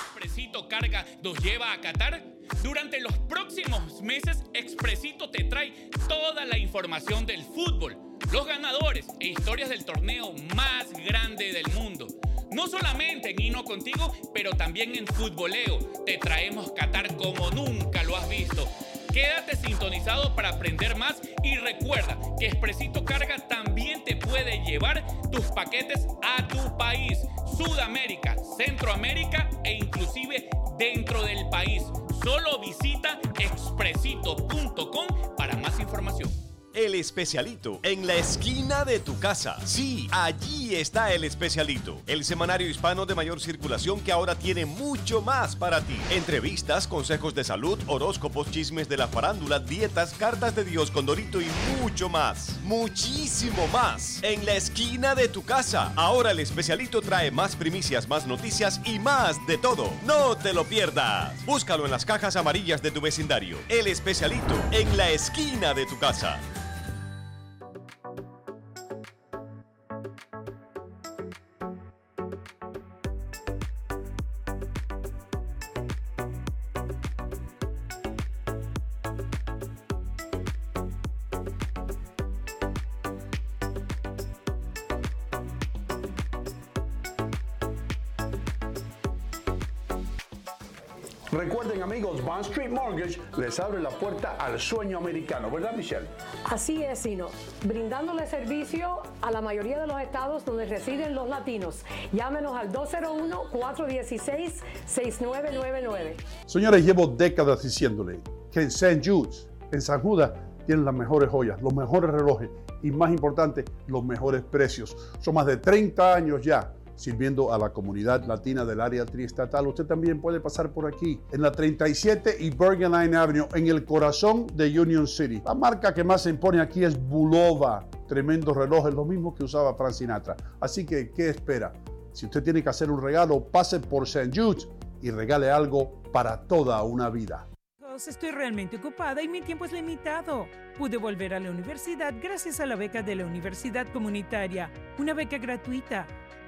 Expresito Carga nos lleva a Qatar. Durante los próximos meses, Expresito te trae toda la información del fútbol, los ganadores e historias del torneo más grande del mundo. No solamente en Hino Contigo, pero también en Futboleo. Te traemos Qatar como nunca lo has visto. Quédate sintonizado para aprender más y recuerda que Expresito Carga también te puede llevar tus paquetes a tu país, Sudamérica, Centroamérica e inclusive dentro del país. Solo visita Expresito.com para más información. El El Especialito, en la esquina de tu casa. Sí, allí está El Especialito, el semanario hispano de mayor circulación que ahora tiene mucho más para ti. Entrevistas, consejos de salud, horóscopos, chismes de la farándula, dietas, cartas de Dios con Dorito y mucho más. Muchísimo más. En la esquina de tu casa. Ahora El Especialito trae más primicias, más noticias y más de todo. No te lo pierdas. Búscalo en las cajas amarillas de tu vecindario. El Especialito, en la esquina de tu casa. Recuerden, amigos, Bond Street Mortgage les abre la puerta al sueño americano, ¿verdad, Michelle? Así es, Sino, brindándole servicio a la mayoría de los estados donde residen los latinos. Llámenos al 201-416-6999. Señores, llevo décadas diciéndole que en St. Jude, en San Judas, tienen las mejores joyas, los mejores relojes y, más importante, los mejores precios. Son más de 30 años ya sirviendo a la comunidad latina del área triestatal. Usted también puede pasar por aquí, en la 37 y Bergen Line Avenue, en el corazón de Union City. La marca que más se impone aquí es Bulova. Tremendos relojes, los mismos que usaba Frank Sinatra. Así que, ¿qué espera? Si usted tiene que hacer un regalo, pase por St. Jude y regale algo para toda una vida. Estoy realmente ocupada y mi tiempo es limitado. Pude volver a la universidad gracias a la beca de la Universidad Comunitaria, una beca gratuita.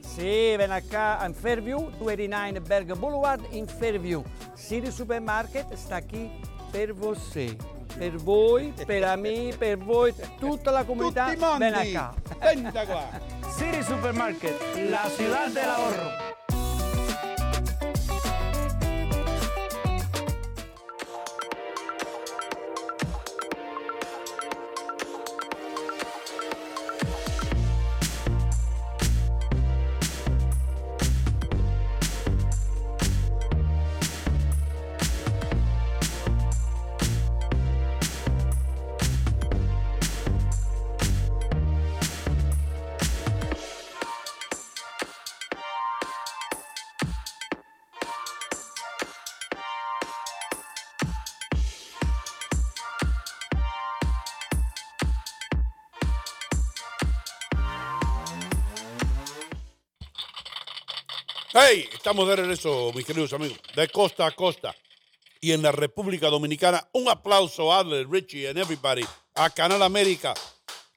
Sí, ven acá en Fairview, 29 Berger Boulevard en Fairview. City Supermarket está aquí para você, para voi, para mí, para voi, toda la comunidad. Ven acá. City Supermarket, la ciudad del ahorro. ¡Hey! Estamos de regreso, mis queridos amigos, de costa a costa. Y en la República Dominicana, un aplauso a Adler, Richie and everybody, a Canal América.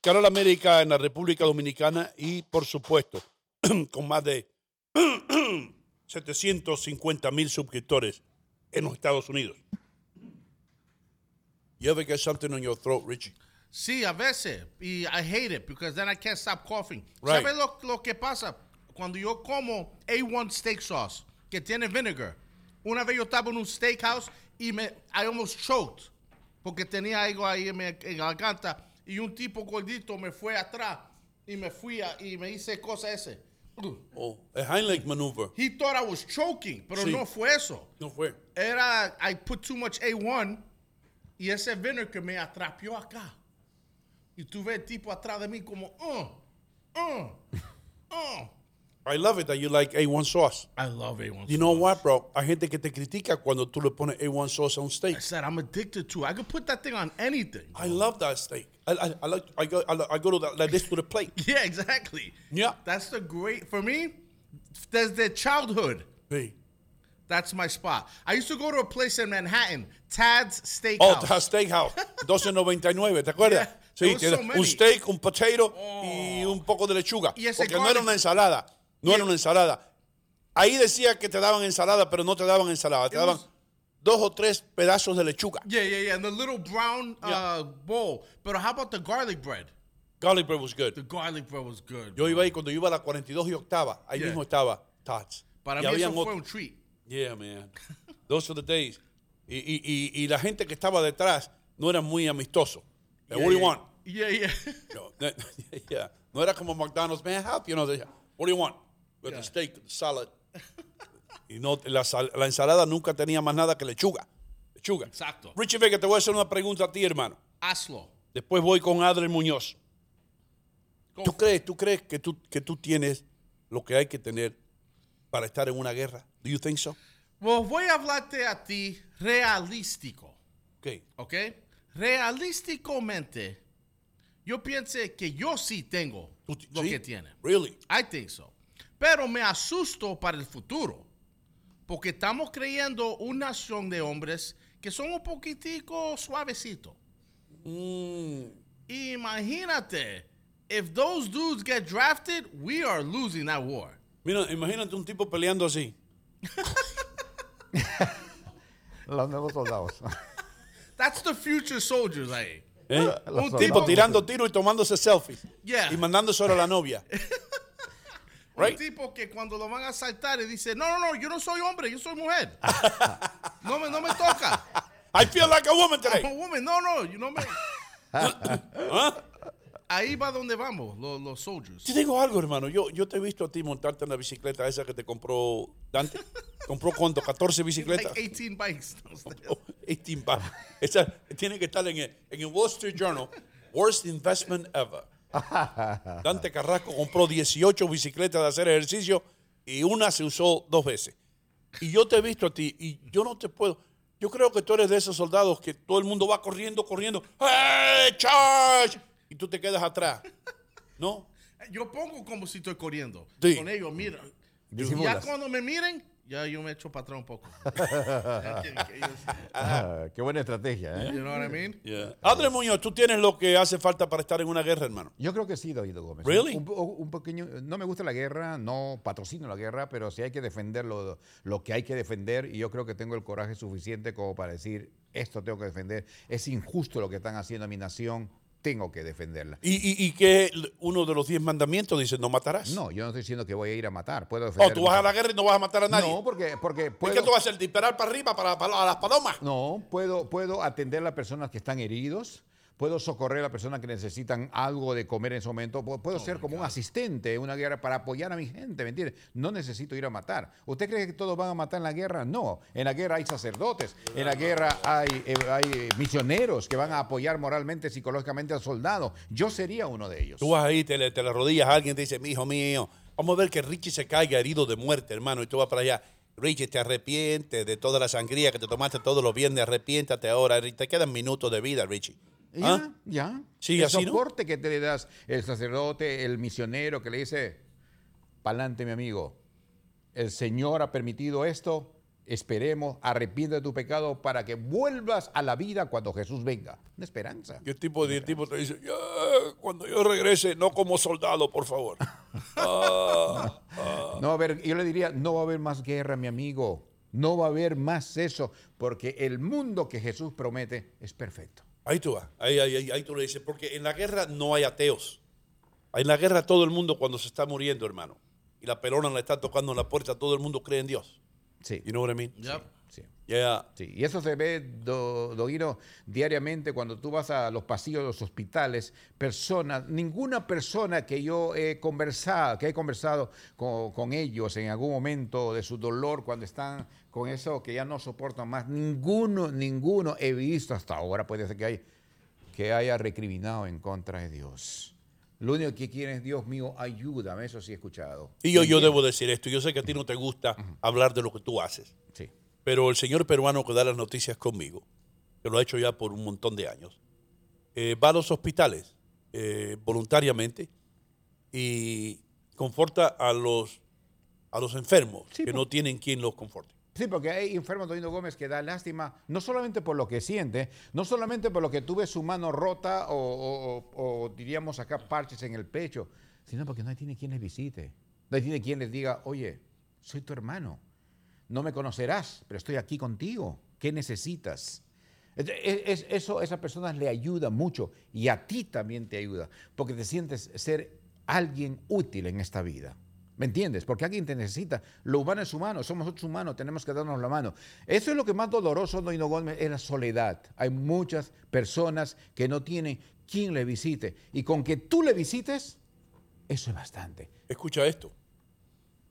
Canal América en la República Dominicana y, por supuesto, con más de 750,000 suscriptores en los Estados Unidos. You ever get something on your throat, Richie? Sí, a veces. Y I hate it because then I can't stop coughing. Right. ¿Sabes lo que pasa? Cuando yo como A1 steak sauce, que tiene vinegar, una vez yo estaba en un steakhouse y I almost choked, porque tenía algo ahí en la garganta, y un tipo gordito me fue atrás y y me hice cosas ese. Oh, a Heimlich maneuver. He thought I was choking, pero no fue eso. No fue. Era, I put too much A1 y ese vinegar me atrapió acá. Y tuve el tipo atrás de mí como, I love it that you like A1 sauce. I love A1 sauce. You know what, bro? Hay gente que te critica cuando tú le pones A1 sauce a un steak. I said, I'm addicted to it. I could put that thing on anything. I love that steak. I go to that, like this to the plate. Yeah, exactly. Yeah. That's the great, for me, there's their childhood. Hey. That's my spot. I used to go to a place in Manhattan, Tad's Steakhouse. Oh, Tad's Steakhouse. $12.99, ¿te acuerdas? Yeah. Sí, un steak, un potato y un poco de lechuga. Porque no era una ensalada. No era una ensalada. Ahí decía que te daban ensalada, pero no te daban ensalada. Te daban dos o tres pedazos de lechuga. Yeah. And the little brown bowl. Pero how about the garlic bread? Garlic bread was good. The garlic bread was good. Yo iba ahí cuando iba a la 42 y octava. Ahí mismo estaba Tots. Para mí eso fue un treat. Yeah, man. Those are the days. Y la gente que estaba detrás no era muy amistoso. What do you want? Yeah. No era como McDonald's, man, help. You know, what do you want? With the steak, the salad. Y no, la ensalada nunca tenía más nada que lechuga. Lechuga. Exacto. Richie Vega, te voy a hacer una pregunta a ti, hermano. Hazlo. Después voy con Adler Muñoz. ¿Tú crees que tú tienes lo que hay que tener para estar en una guerra? Do you think so? Well, voy a hablarte a ti realístico. Ok. Realísticamente, yo pienso que yo sí tengo lo que tiene. Really? I think so. Pero me asusto para el futuro, porque estamos creyendo una nación de hombres que son un poquitico suavecito. Imagínate, if those dudes get drafted, we are losing that war. Mira, imagínate un tipo peleando así. Los nuevos soldados. That's the future soldiers, ahí. Un tipo tirando tiro y tomándose selfies. Yeah. Y mandando sobre la novia. Right? Un tipo que cuando lo van a asaltar y dice, no, yo no soy hombre, yo soy mujer. No me toca. I feel like a woman today. I'm a woman. No, you know me. ¿Ah? Ahí va donde vamos, los soldiers. Te digo algo, hermano. Yo te he visto a ti montarte en la bicicleta esa que te compró Dante. ¿Compró cuánto? ¿14 bicicletas? Like 18 bikes. No, 18 bikes. Esa tiene que estar en el Wall Street Journal. Worst investment ever. Dante Carrasco compró 18 bicicletas de hacer ejercicio y una se usó 2 veces. Y yo te he visto a ti y yo no te puedo... Yo creo que tú eres de esos soldados que todo el mundo va corriendo. ¡Hey, charge! Y tú te quedas atrás, ¿no? Yo pongo como si estoy corriendo. Sí. Con ellos, mira. Ya cuando me miren... Ya yo me echo para atrás un poco. Qué buena estrategia, ¿eh? You know what I mean? Yeah. Adler Muñoz, ¿tú tienes lo que hace falta para estar en una guerra, hermano? Yo creo que sí, Davido Gómez. Really? Un pequeño... No me gusta la guerra, no patrocino la guerra, pero sí hay que defender lo que hay que defender y yo creo que tengo el coraje suficiente como para decir, esto tengo que defender, es injusto lo que están haciendo a mi nación, tengo que defenderla. ¿Y que uno de los 10 mandamientos dice, no matarás? No, yo no estoy diciendo que voy a ir a matar. Puedo defender. Tú vas a la guerra y no vas a matar a nadie. No, porque puedo... ¿Y qué tú vas a hacer? ¿Disparar para arriba, para las palomas? No, puedo atender a las personas que están heridos. Puedo socorrer a las personas que necesitan algo de comer en ese momento. Puedo ser como un asistente en una guerra para apoyar a mi gente, ¿me entiendes? No necesito ir a matar. ¿Usted cree que todos van a matar en la guerra? No. En la guerra hay sacerdotes. En la guerra hay misioneros que van a apoyar moralmente, psicológicamente al soldado. Yo sería uno de ellos. Tú vas ahí, te las rodillas a alguien y te dice, mijo mío, vamos a ver que Richie se caiga herido de muerte, hermano, y tú vas para allá. Richie, te arrepientes de toda la sangría que te tomaste todos los viernes. Arrepiéntate ahora. Te quedan minutos de vida, Richie. Ya. Sí, el soporte, ¿no?, que te le das el sacerdote, el misionero que le dice, pa'lante, mi amigo, el Señor ha permitido esto, esperemos, arrepiéntete de tu pecado para que vuelvas a la vida cuando Jesús venga. Una esperanza. ¿Qué tipo te dice, cuando yo regrese, no como soldado, por favor? No, a ver, yo le diría, no va a haber más guerra, mi amigo, no va a haber más eso, porque el mundo que Jesús promete es perfecto. Ahí tú vas, ahí tú le dices, porque en la guerra no hay ateos. En la guerra todo el mundo cuando se está muriendo, hermano, y la pelona le está tocando en la puerta, todo el mundo cree en Dios. Sí. You know what I mean? Yep. Sí. Yeah. Sí. Y eso se ve, Doguino, diariamente cuando tú vas a los pasillos de los hospitales, ninguna persona que yo he conversado con ellos en algún momento de su dolor cuando están con eso que ya no soportan más, ninguno he visto hasta ahora, puede ser que haya recriminado en contra de Dios. Lo único que quieren es, Dios mío, ayúdame. Eso sí he escuchado. Y yo debo decir esto. Yo sé que a ti no te gusta hablar de lo que tú haces. Sí. Pero el señor peruano que da las noticias conmigo, que lo ha hecho ya por un montón de años, va a los hospitales voluntariamente y conforta a los enfermos que no tienen quien los conforte. Sí, porque hay enfermo Antonio Gómez que da lástima, no solamente por lo que siente, no solamente por lo que tuve su mano rota o diríamos acá parches en el pecho, sino porque no tiene quien les visite, no tiene quien les diga, oye, soy tu hermano, no me conocerás, pero estoy aquí contigo, ¿qué necesitas? Eso, esas personas le ayuda mucho y a ti también te ayuda, porque te sientes ser alguien útil en esta vida. ¿Me entiendes? Porque alguien te necesita. Lo humano es humano, somos otros humanos, tenemos que darnos la mano. Eso es lo que más doloroso, Doña Gómez, es la soledad. Hay muchas personas que no tienen quien le visite. Y con que tú le visites, eso es bastante. Escucha esto.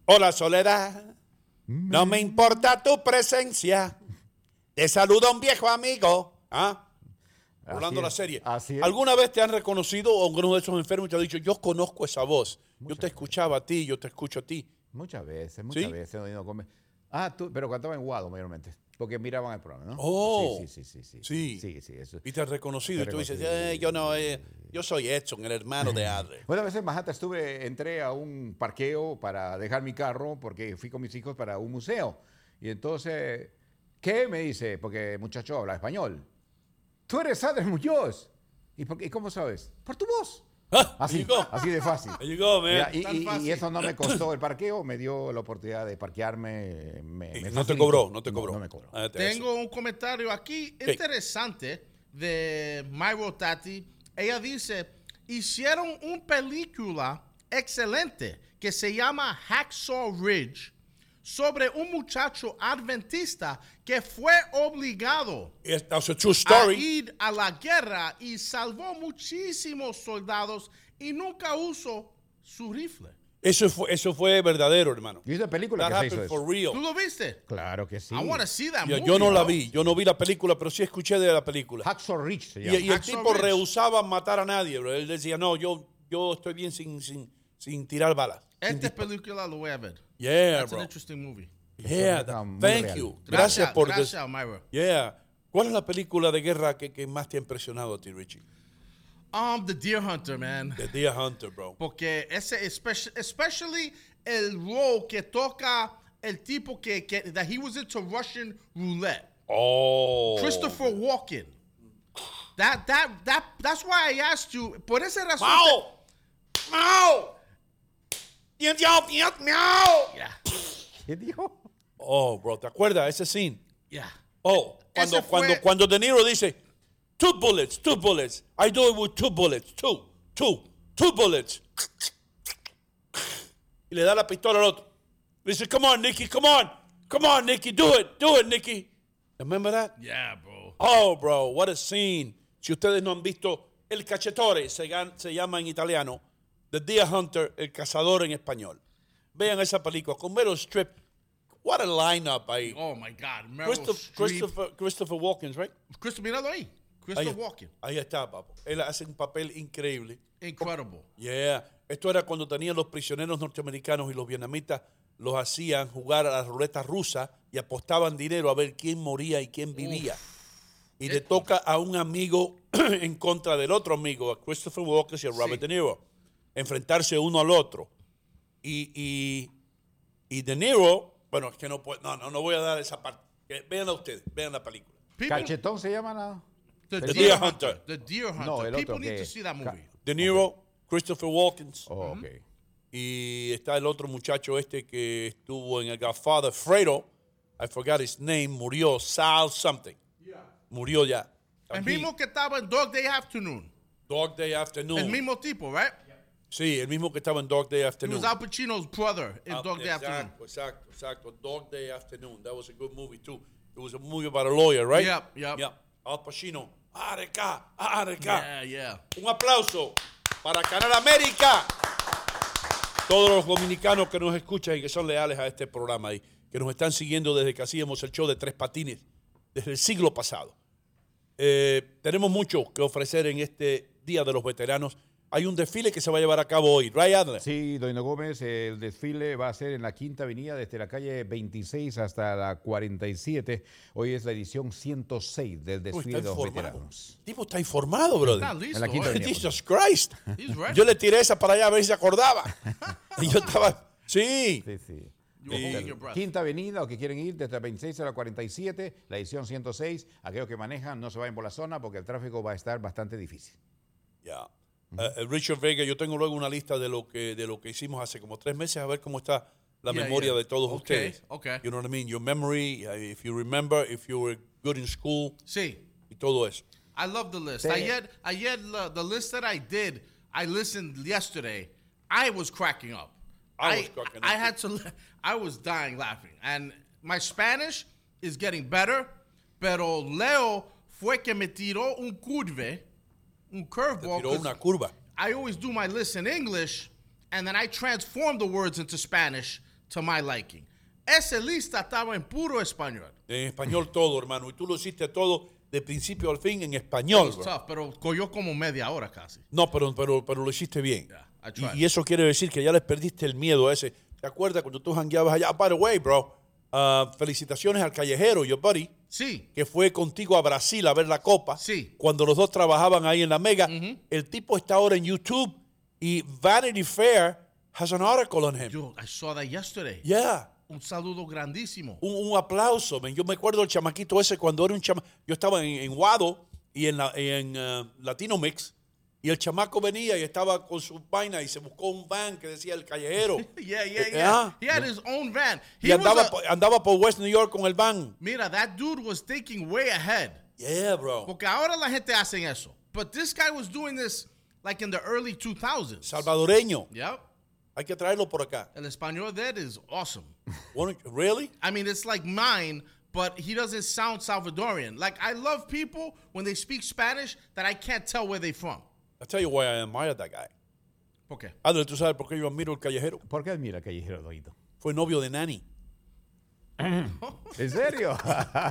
Hola, soledad. No me importa tu presencia. Te saluda un viejo amigo. ¿Ah? Hablando la serie. ¿Alguna vez te han reconocido o alguno de esos enfermos te ha dicho, yo conozco esa voz? Muchas yo te escuchaba veces. A ti, yo te escucho a ti. Muchas veces, ¿sí? veces. No, tú, pero cantaban en Guado mayormente, porque miraban el programa, ¿no? Oh. Sí. Eso. Y te has reconocido, y tú dices, yo soy Edson, el hermano de Adler. Una vez en Manhattan entré a un parqueo para dejar mi carro, porque fui con mis hijos para un museo. Y entonces, ¿qué me dice? Porque el muchacho habla español. Tú eres Adler Muñoz. ¿Y cómo sabes? Por tu voz. Así de fácil. Y eso no me costó el parqueo, me dio la oportunidad de parquearme. No te cobró. No me cobró. Tengo un comentario aquí interesante de Myro Tati. Ella dice, hicieron una película excelente que se llama Hacksaw Ridge sobre un muchacho adventista que fue obligado a ir a la guerra y salvó muchísimos soldados y nunca usó su rifle. Eso fue verdadero, hermano. ¿Y esa película that que se hizo for real? ¿Tú lo viste? Claro que sí. I want to see that movie. Yo no la vi. Yo no vi la película, pero sí escuché de la película. Hacksaw Ridge se llama. Y el tipo rehusaba matar a nadie. Bro. Él decía, no, yo estoy bien sin tirar balas. Esta película lo voy a ver. Yeah, that's bro. An interesting movie. Yeah, thank you. Gracias por... Gracias, Myra. Yeah. ¿Cuál es la película de guerra que más te ha impresionado a ti, Richie? The Deer Hunter, man. The Deer Hunter, bro. Porque ese, especially el rol que toca el tipo que that he was into Russian roulette. Oh. Christopher Walken. That's why I asked you. Por esa razón... Wow. Wow. Yeah. ¿Qué dijo? Oh, bro, ¿te acuerdas ese scene? Yeah. Oh, cuando De Niro dice, two bullets. I do it with two bullets. Two bullets. Y le da la pistola al otro. Le dice, come on, Nicky, do it, Nicky. Remember that? Yeah, bro. Oh, bro, what a scene. Si ustedes no han visto El Cacciatore, se llama en italiano. The Deer Hunter, El Cazador en español. Vean esa película con Meryl Streep. What a lineup ahí. Oh, my God. Meryl Streep. Christopher Walken, right? Míralo ahí. Christopher Walken. Ahí está, papo. Él hace un papel increíble. Incredible. Yeah. Esto era cuando tenían los prisioneros norteamericanos y los vietnamitas los hacían jugar a las ruletas rusas y apostaban dinero a ver quién moría y quién vivía. Uf. Y le toca a un amigo en contra del otro amigo, a Christopher Walken y a Robert De Niro. Enfrentarse uno al otro. Y De Niro, bueno, es que no puedo, no voy a dar esa parte. Veanla ustedes, vean la película. ¿Cachetón se llama la? The Deer Hunter. The Deer Hunter. No, el people otro need to see that movie. De Niro, Christopher Walken. Oh, okay. Y está el otro muchacho que estuvo en El Godfather, Fredo. I forgot his name. Murió, Sal something. Yeah. Murió ya. El mismo que estaba en Dog Day Afternoon. El mismo tipo, right? Sí, el mismo que estaba en Dog Day Afternoon. He was Al Pacino's brother in Dog Day Afternoon. Exacto. Dog Day Afternoon. That was a good movie, too. It was a movie about a lawyer, right? Yep. Al Pacino. Areca. Yeah. Un aplauso para Canal América. Todos los dominicanos que nos escuchan y que son leales a este programa y que nos están siguiendo desde que hacíamos el show de Tres Patines, desde el siglo pasado. Tenemos mucho que ofrecer en este Día de los Veteranos. Hay un desfile que se va a llevar a cabo hoy, ¿right, Adler? Sí, doña Gómez, el desfile va a ser en la Quinta Avenida, desde la calle 26 hasta la 47. Hoy es la edición 106 del desfile de los veteranos. El tipo está informado, brother. Está listo, en la Quinta Avenida. Jesus Christ. Yo le tiré esa para allá a ver si se acordaba. Y yo estaba... Sí. Sí, sí. Quinta Avenida, los que quieren ir desde la 26 a la 47, la edición 106. Aquellos que manejan no se vayan por la zona porque el tráfico va a estar bastante difícil. Ya. Richard Vega, yo tengo luego una lista de lo que hicimos hace como 3 meses, a ver cómo está la memoria de todos ustedes. Okay. You know what I mean? Your memory, if you remember, if you were good in school. Sí. Y todo eso. I love the list. Sí. I had the list that I did. I listened yesterday. I was cracking up. I was dying laughing. And my Spanish is getting better, pero Leo fue que me tiró un curveball. Tiró una curva. I always do my list in English, and then I transform the words into Spanish to my liking. Ese lista estaba en puro español. En español todo, hermano. Y tú lo hiciste todo de principio al fin en español. It was tough, pero cogió como media hora casi. No, pero lo hiciste bien. Yeah. Y eso quiere decir que ya les perdiste el miedo a ese. ¿Te acuerdas cuando tú jangueabas allá? By the way, bro, felicitaciones al Callejero, your buddy. Sí. Que fue contigo a Brasil a ver la Copa. Sí. Cuando los dos trabajaban ahí en la Mega. Uh-huh. El tipo está ahora en YouTube y Vanity Fair has an article on him. Dude, I saw that yesterday. Yeah. Un saludo grandísimo. Un aplauso, man. Yo me acuerdo el chamaquito ese cuando era un chamaquito. Yo estaba en Wado y en Latino Mix. Y el chamaco venía y estaba con su vaina y se buscó un van que decía El Callejero. Yeah. He had his own van. He andaba por West New York con el van. Mira, that dude was thinking way ahead. Yeah, bro. Porque ahora la gente hace eso. But this guy was doing this like in the early 2000s. Salvadoreño. Yep. Hay que traerlo por acá. El español that is awesome. Really? I mean, it's like mine, but he doesn't sound Salvadorian. Like, I love people when they speak Spanish that I can't tell where they're from. I'll tell you why I admire that guy. ¿Por qué? Adler, ¿tú sabes por qué yo admiro el Callejero? ¿Por qué admira el Callejero, Doito? Fue novio de Nani. ¿En serio?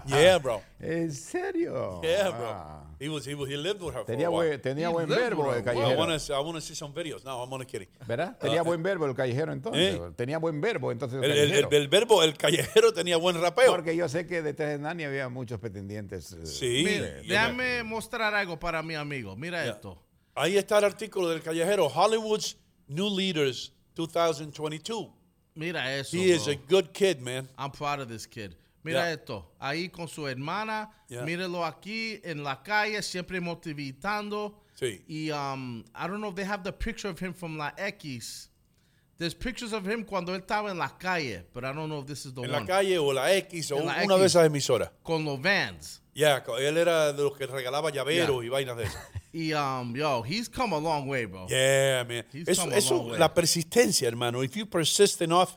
Yeah, bro. ¿En serio? Yeah, bro. Ah. He lived with her for a while. Tenía buen verbo el Callejero. I want to see some videos. No, I'm only kidding. ¿Verdad? Tenía buen verbo el Callejero entonces. Tenía buen verbo entonces el Callejero. El verbo, el Callejero tenía buen rapeo. Porque yo sé que detrás de Nani había muchos pretendientes. Sí. Mire, déjame mostrar algo para mi amigo. Mira esto. Ahí está el artículo del Callejero, Hollywood's New Leaders 2022. Mira eso. He is a good kid, man. I'm proud of this kid. Mira esto, ahí con su hermana, mírelo aquí en la calle, siempre motivando. Sí. Y I don't know if they have the picture of him from La X. There's pictures of him cuando él estaba en la calle, but I don't know if this is the one. En la calle o La X o una de esas emisoras. Con los vans. Yeah, él era de los que regalaba llaveros y vainas de esas. Y, yo, he's come a long way, bro. Yeah, man. He's come a long way. La persistencia, hermano. If you persist enough,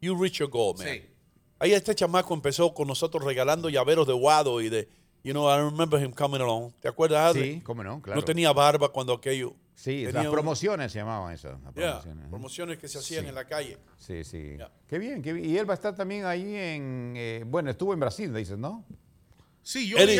you reach your goal, man. Sí. Ahí este chamaco empezó con nosotros regalando llaveros de Wado y de, you know, I remember him coming along. ¿Te acuerdas, Adler? Sí, cómo no, claro. No tenía barba cuando aquello. Sí, tenía las promociones se llamaban eso. Promociones que se hacían en la calle. Sí, sí. Yeah. Qué bien, qué bien. Y él va a estar también ahí en, bueno, estuvo en Brasil, dices, ¿no? Sí, yo él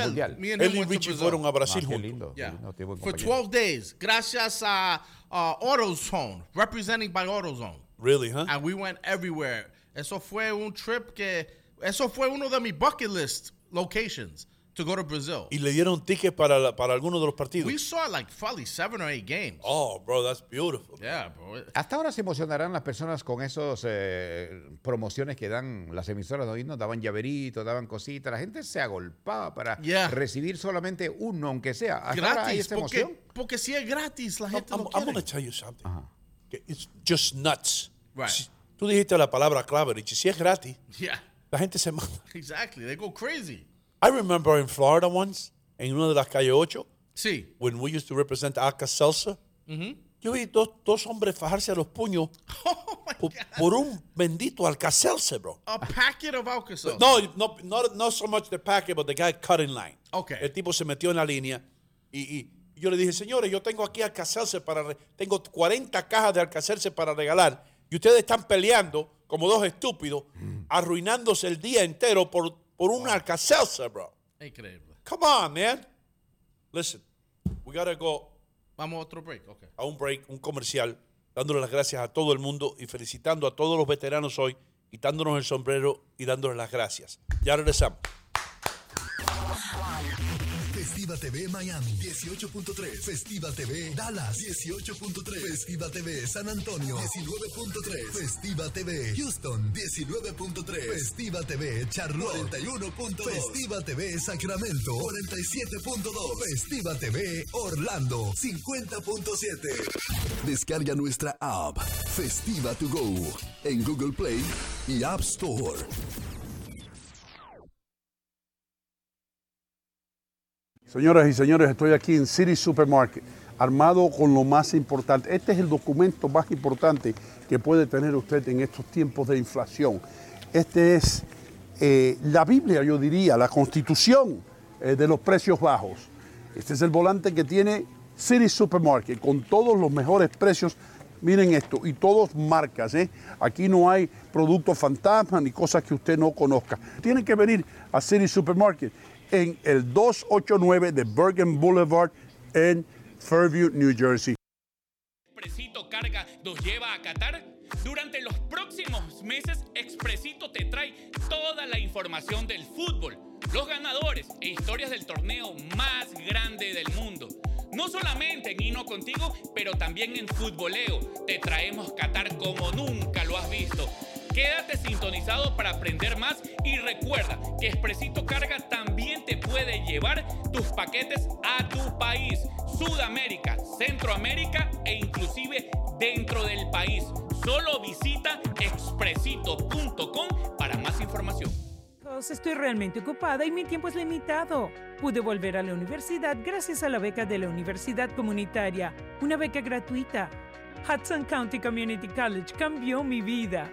y Richie fueron a Brasil juntos. Qué lindo. Yeah. Qué lindo. For 12 days, gracias a AutoZone, represented by AutoZone. Really, huh? And we went everywhere. Eso fue un trip que, eso fue uno de mis bucket list locations. To go to Brazil. Y le dieron tickets para algunos de los partidos. We saw like probably 7 or 8 games. Oh, bro, that's beautiful. Yeah, bro. Hasta ahora se emocionarán las personas con esos promociones que dan las emisoras de hoy, ¿no? Daban llaveritos, daban cositas. La gente se agolpaba para recibir solamente uno, aunque sea. Hasta gratis, ahora hay esa emoción. Porque si es gratis, la gente lo quiere. I'm going to tell you something. Uh-huh. It's just nuts. Right. Si, tú dijiste la palabra clave, Richie. Si es gratis, la gente se manda. Exactly, they go crazy. I remember in Florida once, en una de las calle 8, when we used to represent Alka-Seltzer, yo vi dos hombres fajarse a los puños por un bendito Alka-Seltzer, bro. A packet of Alka-Seltzer? No, not so much the packet, but the guy cut in line. Okay. El tipo se metió en la línea y yo le dije, señores, yo tengo aquí Alka-Seltzer tengo 40 cajas de Alka-Seltzer para regalar y ustedes están peleando como dos estúpidos, arruinándose el día entero por un Alka-Seltzer, bro. Increíble. Come on, man. Listen, we got to go Vamos a otro break, ok. A un break, un comercial, dándole las gracias a todo el mundo y felicitando a todos los veteranos hoy, quitándonos el sombrero y dándoles las gracias. Ya regresamos. Festiva TV Miami 18.3, Festiva TV Dallas 18.3, Festiva TV San Antonio 19.3, Festiva TV Houston 19.3, Festiva TV Charlotte 41.2, Festiva TV Sacramento 47.2, Festiva TV Orlando 50.7. Descarga nuestra app Festiva To Go en Google Play y App Store. Señoras y señores, estoy aquí en City Supermarket, armado con lo más importante. Este es el documento más importante que puede tener usted en estos tiempos de inflación. Este es la Biblia, yo diría, la constitución de los precios bajos. Este es el volante que tiene City Supermarket, con todos los mejores precios. Miren esto, y todos marcas, ¿eh? Aquí no hay productos fantasmas ni cosas que usted no conozca. Tienen que venir a City Supermarket en el 289 de Bergen Boulevard en Fairview, New Jersey. Expresito Carga nos lleva a Qatar. Durante los próximos meses, Expresito te trae toda la información del fútbol, los ganadores e historias del torneo más grande del mundo. No solamente en Hino Contigo, pero también en Futboleo. Te traemos Qatar como nunca lo has visto. Quédate sintonizado para aprender más y recuerda que Expresito Carga también te puede llevar tus paquetes a tu país, Sudamérica, Centroamérica e inclusive dentro del país. Solo visita Expresito.com para más información. Estoy realmente ocupada y mi tiempo es limitado. Pude volver a la universidad gracias a la beca de la Universidad Comunitaria, una beca gratuita. Hudson County Community College cambió mi vida.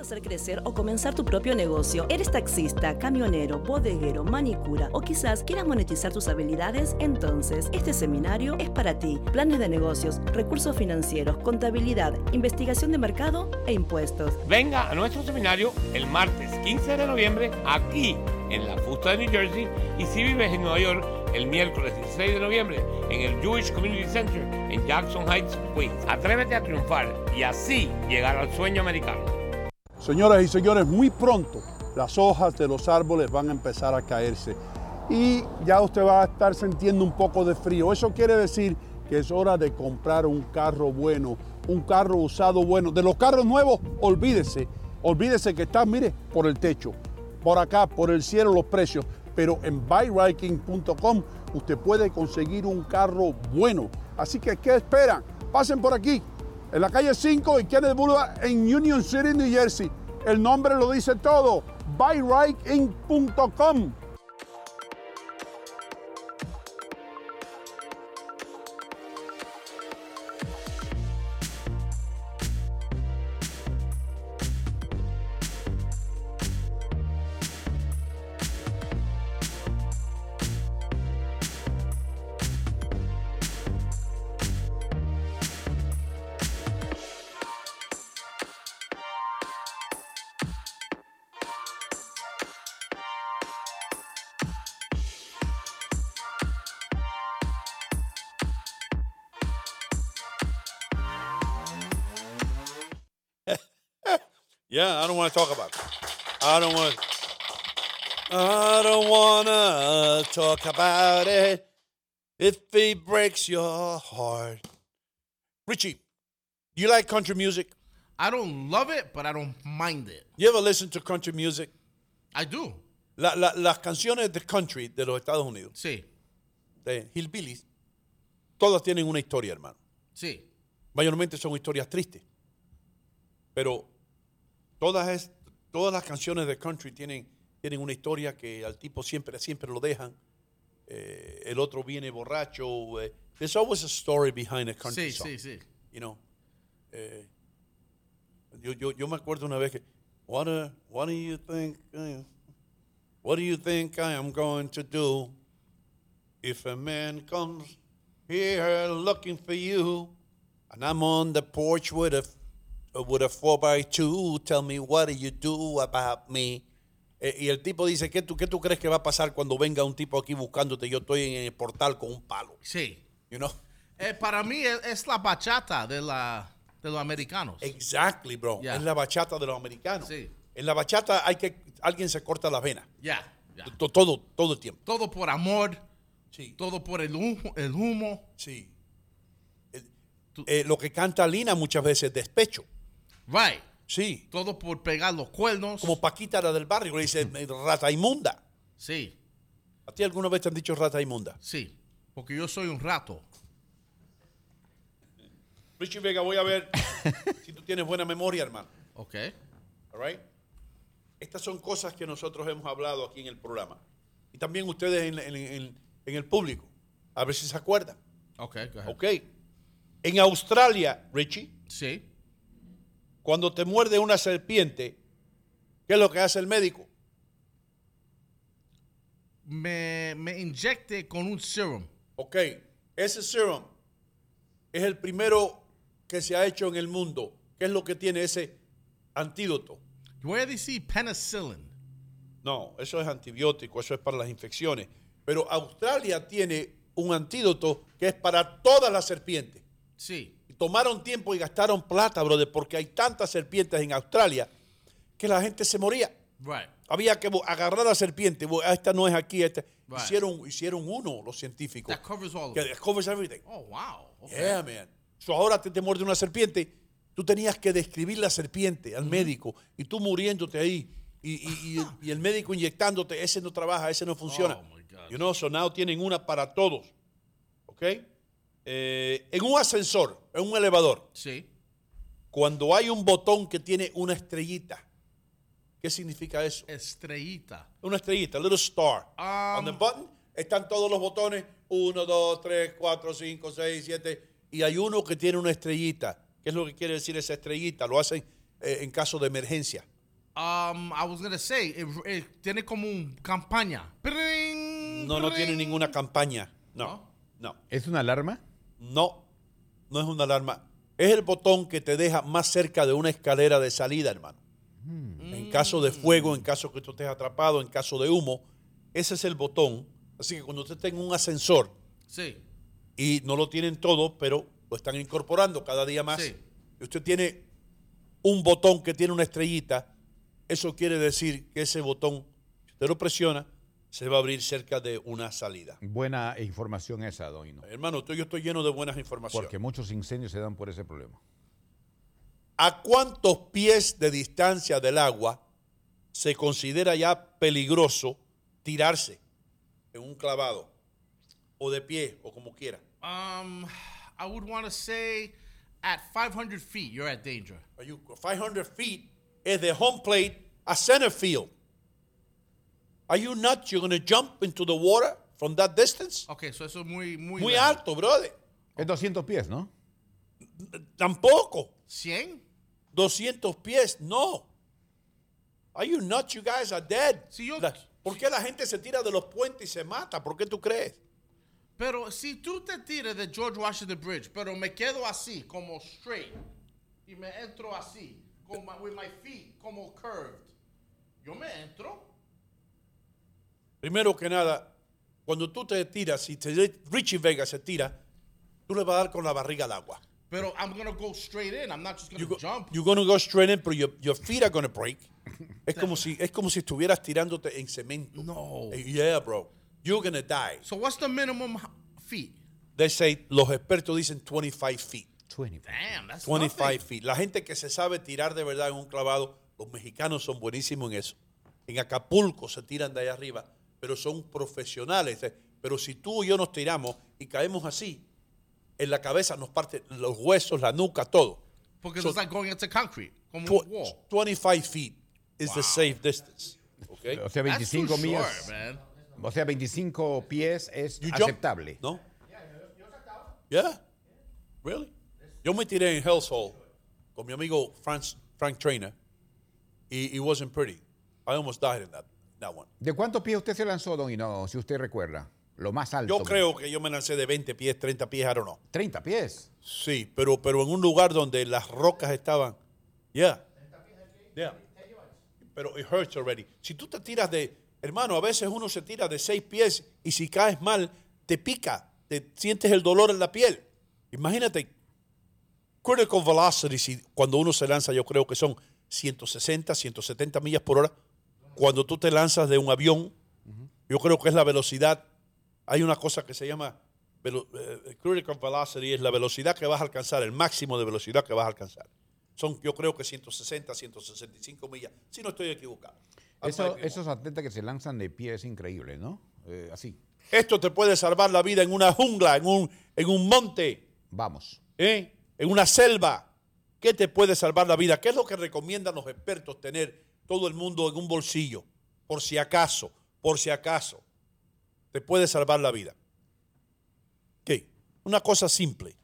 Hacer crecer o comenzar tu propio negocio. ¿Eres taxista, camionero, bodeguero, manicura o quizás quieras monetizar tus habilidades? Entonces, este seminario es para ti. Planes de negocios, recursos financieros, contabilidad, investigación de mercado e impuestos. Venga a nuestro seminario el martes 15 de noviembre aquí en la Fusta de New Jersey y si vives en Nueva York el miércoles 16 de noviembre en el Jewish Community Center en Jackson Heights, Queens. Atrévete a triunfar y así llegar al sueño americano. Señoras y señores, muy pronto las hojas de los árboles van a empezar a caerse y ya usted va a estar sintiendo un poco de frío. Eso quiere decir que es hora de comprar un carro bueno, un carro usado bueno. De los carros nuevos, olvídese que están, mire, por el techo, por acá, por el cielo los precios, pero en BuyRite Inc. usted puede conseguir un carro bueno. Así que, ¿qué esperan? Pasen por aquí. En la calle 5 y Kennedy Boulevard en Union City, New Jersey. El nombre lo dice todo. BuyRiteInc.com. Yeah, I don't want to talk about it. I don't want to talk about it. If he breaks your heart. Richie, you like country music? I don't love it, but I don't mind it. You ever listen to country music? I do. Las canciones de country de los Estados Unidos. Sí. De hillbillies. Todas tienen una historia, hermano. Sí. Mayormente son historias tristes. Pero todas las canciones de country tienen una historia que al tipo siempre lo dejan. El otro viene borracho. There's always a story behind a country song. Sí, sí, sí. You know. Yo me acuerdo una vez que what do you think I am going to do if a man comes here looking for you and I'm on the porch with a 4x2, tell me what do you do about me? Y el tipo dice, ¿qué tú crees que va a pasar cuando venga un tipo aquí buscándote? Yo estoy en el portal con un palo. Sí. You know? Para mí es la bachata de los americanos. Exactly, bro. Yeah. Es la bachata de los americanos. Sí. En la bachata alguien se corta las venas. Ya. Yeah. Yeah. Todo el tiempo. Todo por amor. Sí. Todo por el humo. Sí. Lo que canta Lina muchas veces, despecho. Right. Sí. Todo por pegar los cuernos. Como Paquita, la del barrio, le dice rata inmunda. Sí. ¿A ti alguna vez te han dicho rata inmunda? Sí, porque yo soy un rato. Richie Vega, voy a ver si tú tienes buena memoria, hermano. Ok. All right. Estas son cosas que nosotros hemos hablado aquí en el programa. Y también ustedes en el público. A ver si se acuerdan. Ok, go ahead. Ok. En Australia, Richie. Sí. Cuando te muerde una serpiente, ¿qué es lo que hace el médico? Me inyecte con un serum. Ok, ese serum es el primero que se ha hecho en el mundo. ¿Qué es lo que tiene ese antídoto? Voy a decir penicillin. No, eso es antibiótico, eso es para las infecciones. Pero Australia tiene un antídoto que es para todas las serpientes. Sí. Tomaron tiempo y gastaron plata, brother, porque hay tantas serpientes en Australia que la gente se moría. Right. Había que agarrar a la serpiente. Esta no es aquí. Esta. Right. Hicieron uno los científicos. That covers all of it. That covers everything. Oh, wow. Okay. Yeah, man. So ahora te muerde una serpiente. Tú tenías que describir la serpiente al médico y tú muriéndote ahí y el médico inyectándote. Ese no trabaja, ese no funciona. Oh, my God. You know, so now tienen una para todos. ¿Ok? En un ascensor, en un elevador. Sí. Cuando hay un botón que tiene una estrellita, ¿qué significa eso? Estrellita. Una estrellita, a little star. On the button están todos los botones, 1, 2, 3, 4, 5, 6, 7, y hay uno que tiene una estrellita. ¿Qué es lo que quiere decir esa estrellita? Lo hacen en caso de emergencia. I was going to say, tiene como una campaña. Bring, no, no tiene ninguna campaña. No. ¿Es una alarma? No es una alarma. Es el botón que te deja más cerca de una escalera de salida, hermano. En caso de fuego, en caso que tú estés atrapado, en caso de humo, ese es el botón. Así que cuando usted tenga un ascensor, sí, y no lo tienen todo, pero lo están incorporando cada día más, sí, y usted tiene un botón que tiene una estrellita, eso quiere decir que ese botón, si usted lo presiona, se va a abrir cerca de una salida. Buena información esa, don Hino. Hermano, yo estoy lleno de buenas informaciones. Porque muchos incendios se dan por ese problema. ¿A cuántos pies de distancia del agua se considera ya peligroso tirarse en un clavado? O de pie, o como quiera. I would want to say at 500 feet, you're at danger. 500 feet es de home plate a center field. Are you nuts? You're going to jump into the water from that distance? Okay, so eso es muy alto, brother. Es 200 pies, ¿no? Tampoco. 100? 200 pies, no. Are you nuts? You guys are dead. Si yo, ¿por qué la gente se tira de los puentes y se mata? ¿Por qué tú crees? Pero si tú te tiras de George Washington Bridge, pero me quedo así, como straight, y me entro así, with my feet, como curved, yo me entro. Primero que nada, cuando tú te tiras, Richie Vega se tira, tú le vas a dar con la barriga al agua. Pero I'm going to go straight in. I'm not just going to jump. You're going to go straight in, but your feet are going to break. es como si estuvieras tirándote en cemento. No. Yeah, bro. You're going to die. So what's the minimum feet. They say, los expertos dicen 25 feet. 25 Damn, that's 25 feet. La gente que se sabe tirar de verdad en un clavado, los mexicanos son buenísimos en eso. En Acapulco se tiran de allá arriba, pero son profesionales. Pero si tú y yo nos tiramos y caemos así, en la cabeza nos parten los huesos, la nuca, todo. Because it's like going into concrete, como un wall. 25 feet is the safe distance. Okay? O sea, 25 millas. Short, man. O sea, 25 pies es aceptable. Jump? No. Yeah, really. Yo me tiré en Hell's Hole con mi amigo Frank Trainer y it wasn't pretty. I almost died in that one. ¿De cuántos pies usted se lanzó, don Hino, si usted recuerda? Lo más alto. Yo creo que yo me lancé de 20 pies, 30 pies, I don't know. ¿30 pies? Sí, pero en un lugar donde las rocas estaban. Yeah. Yeah. Pero it hurts already. Si tú te tiras de... Hermano, a veces uno se tira de 6 pies y si caes mal, te pica. Te sientes el dolor en la piel. Imagínate, critical velocity, cuando uno se lanza, yo creo que son 160, 170 millas por hora. Cuando tú te lanzas de un avión, yo creo que es la velocidad. Hay una cosa que se llama critical velocity, es la velocidad que vas a alcanzar, el máximo de velocidad que vas a alcanzar. Son, yo creo que 160, 165 millas, si no estoy equivocado. Esos atletas que se lanzan de pie es increíble, ¿no? Así. Esto te puede salvar la vida en una jungla, en un monte. Vamos. En una selva. ¿Qué te puede salvar la vida? ¿Qué es lo que recomiendan los expertos tener todo el mundo en un bolsillo? Por si acaso, te puede salvar la vida. ¿Qué? Una cosa simple.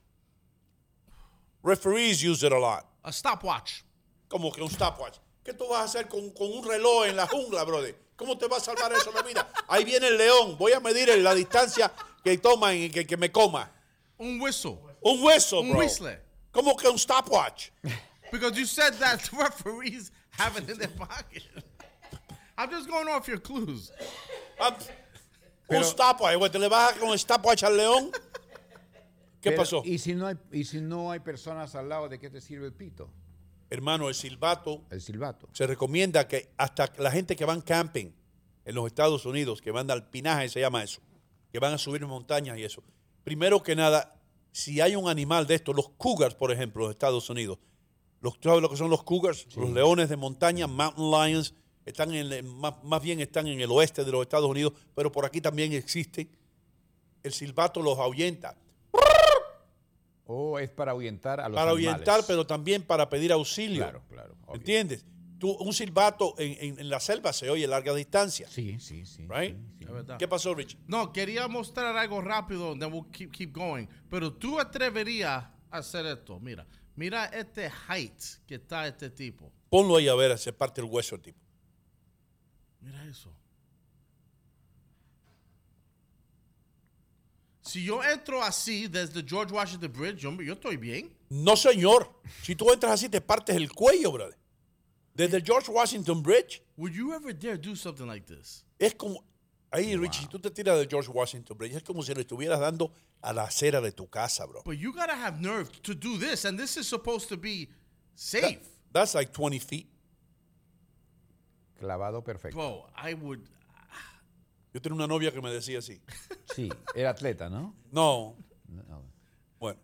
Referees use it a lot. A stopwatch. ¿Cómo que un stopwatch? ¿Qué tú vas a hacer con un reloj en la jungla, brother? ¿Cómo te va a salvar eso la vida? Ahí viene el león. Voy a medir la distancia que toma y que me coma. Un whistle. Un hueso, bro. Un whistle. ¿Cómo que un stopwatch? Because you said that referees have it in their pocket. I'm just going off your clues. Un stopwatch. ¿Te le vas con un stopwatch al león? ¿Qué pasó? ¿Y si no hay personas al lado, ¿de qué te sirve el pito? Hermano, el silbato. Se recomienda que hasta la gente que van camping en los Estados Unidos, que van al pinaje, se llama eso, que van a subir montañas y eso. Primero que nada, si hay un animal de estos, los cougars, por ejemplo, en los Estados Unidos. ¿Tú sabes lo que son los cougars? Sí. Los leones de montaña, mountain lions, están más bien están en el oeste de los Estados Unidos, pero por aquí también existen. El silbato los ahuyenta. Es para ahuyentar a los animales. Para ahuyentar, pero también para pedir auxilio. Claro. Obvio. ¿Entiendes? Un silbato en la selva se oye a larga distancia. Sí. Right? Sí. ¿Qué pasó, Rich? No, quería mostrar algo rápido, then we'll keep going. Pero tú atreverías a hacer esto. Mira este height que está este tipo. Ponlo ahí a ver, se parte el hueso el tipo. Mira eso. Si yo entro así desde George Washington Bridge, yo estoy bien. No, señor. Si tú entras así, te partes el cuello, brother. Desde George Washington Bridge. Would you ever dare do something like this? Es como... Ahí, wow. Richie, si tú te tiras de George Washington Bridge, es como si le estuvieras dando a la acera de tu casa, bro. But you gotta have nerve to do this, and this is supposed to be safe. That's like 20 feet. Clavado perfecto. Bro, I would... Yo tenía una novia que me decía así. Sí, era atleta, ¿no? No. Bueno,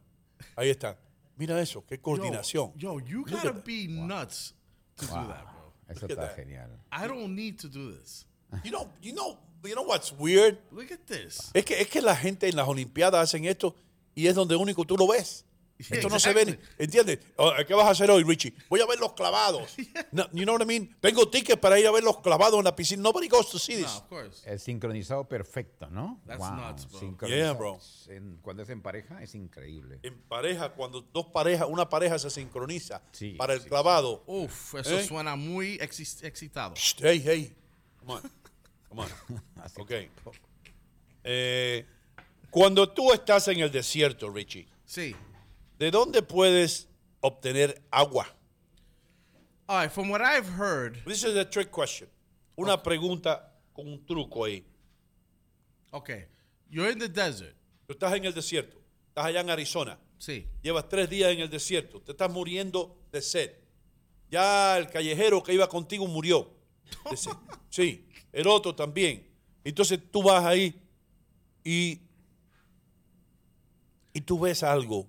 ahí está. Mira eso, qué coordinación. Yo you gotta be nuts to do that, bro. Eso está genial. I don't need to do this. You know what's weird? Look at this. Es que la gente en las Olimpiadas hacen esto y es donde único tú lo ves. Yeah, esto no se ve, ¿entiendes? ¿Qué vas a hacer hoy, Richie? Voy a ver los clavados. Yeah. No, you know what I mean? Tengo tickets para ir a ver los clavados en la piscina. Nobody goes to see this. Of course. El sincronizado perfecto, ¿no? That's nuts, bro. Yeah, bro. Cuando es en pareja es increíble. En pareja, cuando una pareja se sincroniza para el clavado. Uf, eso suena muy excitado. Psst, hey. Come on. Okay. Cuando tú estás en el desierto, Richie. Sí. ¿De dónde puedes obtener agua? All right, from what I've heard... This is a trick question. Una pregunta con un truco ahí. Okay. You're in the desert. Tú estás en el desierto. Estás allá en Arizona. Sí. Llevas 3 días en el desierto. Te estás muriendo de sed. Ya el callejero que iba contigo murió de sed. Sí. El otro también. Entonces tú vas ahí y y tú ves algo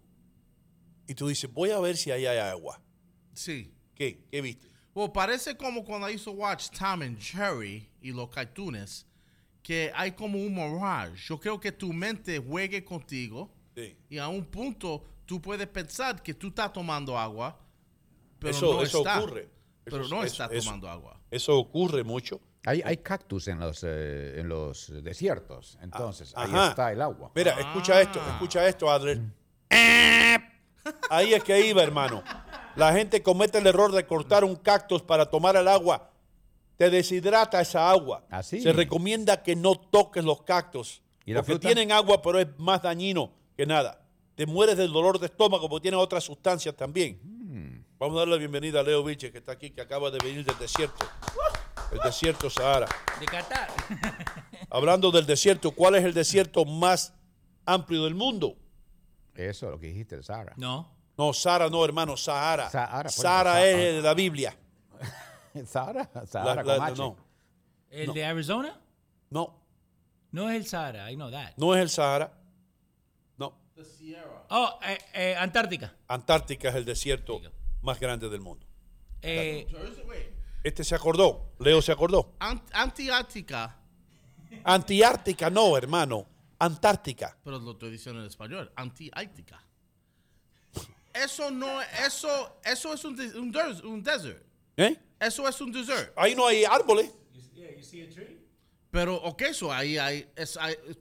y tú dices, voy a ver si ahí hay agua. Sí. ¿Qué viste? Bueno, parece como cuando I used to watch Tom and Jerry y los cartoons, que hay como un mirage. Yo creo que tu mente juegue contigo, sí, y a un punto tú puedes pensar que tú estás tomando agua, pero eso, no eso está. Ocurre. Pero eso, no está tomando agua. Eso ocurre mucho. Hay cactus en los desiertos, entonces ahí está el agua. Mira, escucha esto, Adler. Ahí es que iba, hermano. La gente comete el error de cortar un cactus para tomar el agua. Te deshidrata esa agua. Así. Se recomienda que no toques los cactus. ¿Y porque tienen agua, pero es más dañino que nada. Te mueres del dolor de estómago porque tienen otras sustancias también. Vamos a darle la bienvenida a Leo Vilches, que está aquí, que acaba de venir del desierto. El desierto Sahara. De Qatar. Hablando del desierto, ¿cuál es el desierto más amplio del mundo? Eso, lo que dijiste, el Sahara. No, Sahara no, hermano, Sahara. Sahara es de la Biblia. ¿Sahara? Sahara con H. No. ¿El de Arizona? No. No es el Sahara, I know that. No es el Sahara. No. The Sierra. Oh, Antártica. Antártica es el desierto más grande del mundo. Este se acordó. Leo se acordó. Antiártica. Antiártica no, hermano. Antártica. Pero lo estoy diciendo en español. Antiártica. Eso es un desert. ¿Eh? Eso es un desert. Ahí no hay árboles. You see a tree? Pero, eso ahí hay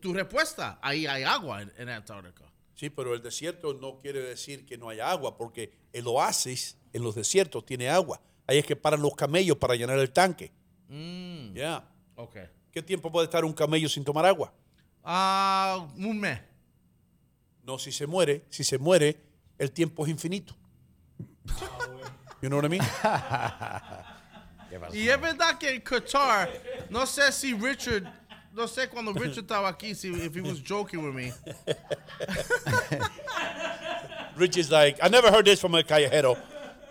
tu respuesta. Ahí hay agua en Antártica. Sí, pero el desierto no quiere decir que no haya agua, porque el oasis en los desiertos tiene agua. Ahí es que paran los camellos para llenar el tanque. Ya. Yeah. Okay. ¿Qué tiempo puede estar un camello sin tomar agua? Un mes. No, si se muere, el tiempo es infinito. You know what I mean? Y es verdad que en Qatar, no sé cuando Richard estaba aquí, if he was joking with me. Richard's like, I never heard this from a Callejero.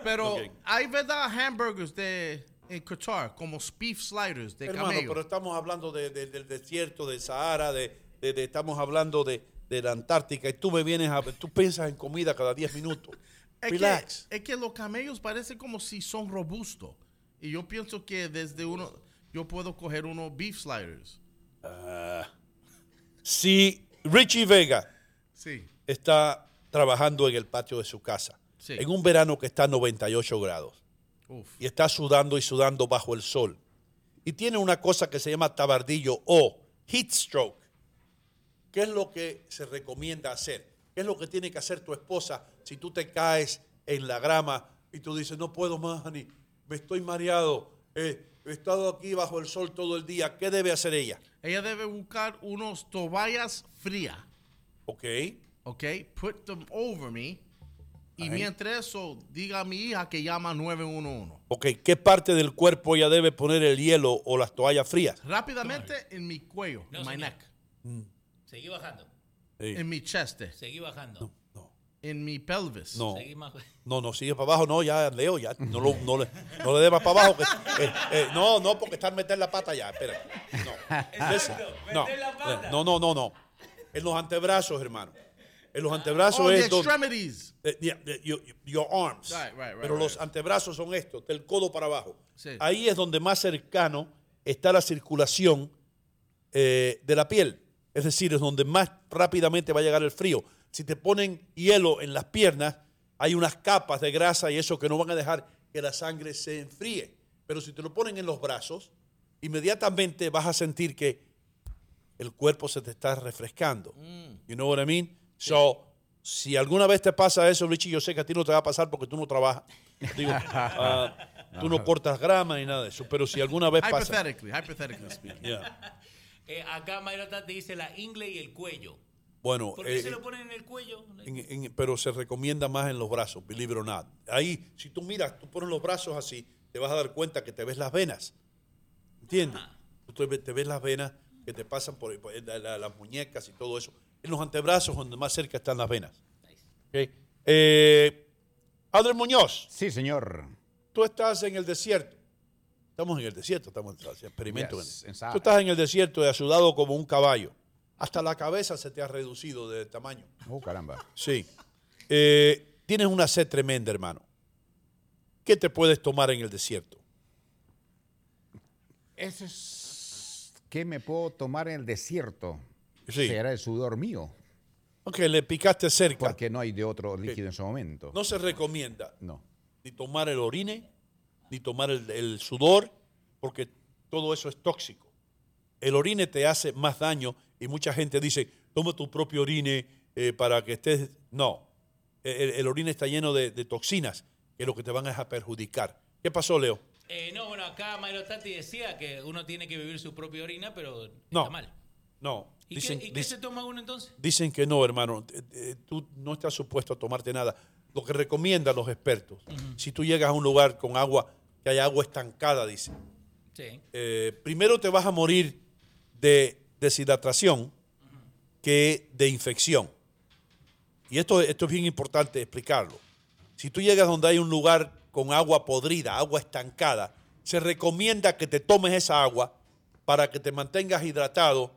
Pero hay verdad hamburgers en Qatar, como beef sliders de camello. Hermano, pero estamos hablando del desierto, del Sahara, estamos hablando de la Antártica, y tú me vienes tú piensas en comida cada 10 minutos. Relax. Es que los camellos parecen como si son robustos. Y yo pienso que desde uno, yo puedo coger unos beef sliders. Si Richie Vega está trabajando en el patio de su casa, en un verano que está a 98 grados, y está sudando y sudando bajo el sol, y tiene una cosa que se llama tabardillo o heat stroke, ¿qué es lo que se recomienda hacer? ¿Qué es lo que tiene que hacer tu esposa si tú te caes en la grama y tú dices, no puedo más, honey, me estoy mareado, he estado aquí bajo el sol todo el día? ¿Qué debe hacer ella? Ella debe buscar unos toallas frías. Ok. Put them over me. Y mientras eso, diga a mi hija que llama 911. Ok, ¿qué parte del cuerpo ella debe poner el hielo o las toallas frías? Rápidamente en mi cuello, en my neck. Seguí bajando. Sí. En mi chest. Seguí bajando. No. En mi pelvis. No. No, sigue para abajo. No, ya, Leo, ya. No le dé más para abajo. Que, no, porque está metiendo la pata ya. Espera. No. Exacto, meter la pata. No. En los antebrazos, hermano. En los antebrazos es the extremities. Your arms. Right, pero los antebrazos son estos, del codo para abajo. Sí. Ahí es donde más cercano está la circulación de la piel. Es decir, es donde más rápidamente va a llegar el frío. Si te ponen hielo en las piernas, hay unas capas de grasa y eso que no van a dejar que la sangre se enfríe. Pero si te lo ponen en los brazos, inmediatamente vas a sentir que el cuerpo se te está refrescando. You know what I mean? So, si alguna vez te pasa eso, Richie, yo sé que a ti no te va a pasar porque tú no trabajas. Digo, tú no cortas grama ni nada de eso. Pero si alguna vez pasa... Hypothetically speaking. Yeah. Acá Mayra Tati dice la ingle y el cuello. Bueno, ¿por qué se lo ponen en el cuello? Pero se recomienda más en los brazos, believe it or not. Ahí, si tú miras, tú pones los brazos así, te vas a dar cuenta que te ves las venas. ¿Entiendes? Tú te ves las venas que te pasan por las muñecas y todo eso. En los antebrazos, donde más cerca están las venas. Nice. Okay. Adler Muñoz. Sí, señor. Tú estás en el desierto. Estamos en el desierto, estamos en el experimento. Yes, tú estás en el desierto y has sudado como un caballo. Hasta la cabeza se te ha reducido de tamaño. Oh, caramba. Sí. Tienes una sed tremenda, hermano. ¿Qué te puedes tomar en el desierto? Eso es... ¿Qué me puedo tomar en el desierto? Sí. Será el sudor mío. Ok, le picaste cerca. Porque no hay de otro líquido en ese momento. No se recomienda. No. Ni tomar el orine, ni tomar el sudor, porque todo eso es tóxico. El orine te hace más daño y mucha gente dice, toma tu propio orine para que estés... No, el orine está lleno de toxinas que lo que te van a perjudicar. ¿Qué pasó, Leo? No, bueno, acá Mayro Tati decía que uno tiene que vivir su propia orina, pero no, está mal. No. ¿Y qué se toma uno entonces? Dicen que no, hermano. Tú no estás supuesto a tomarte nada. Lo que recomiendan los expertos, si tú llegas a un lugar con agua, que haya agua estancada, dicen. Sí. Primero te vas a morir de deshidratación que de infección. Y esto es bien importante explicarlo. Si tú llegas donde hay un lugar con agua podrida, agua estancada, se recomienda que te tomes esa agua para que te mantengas hidratado,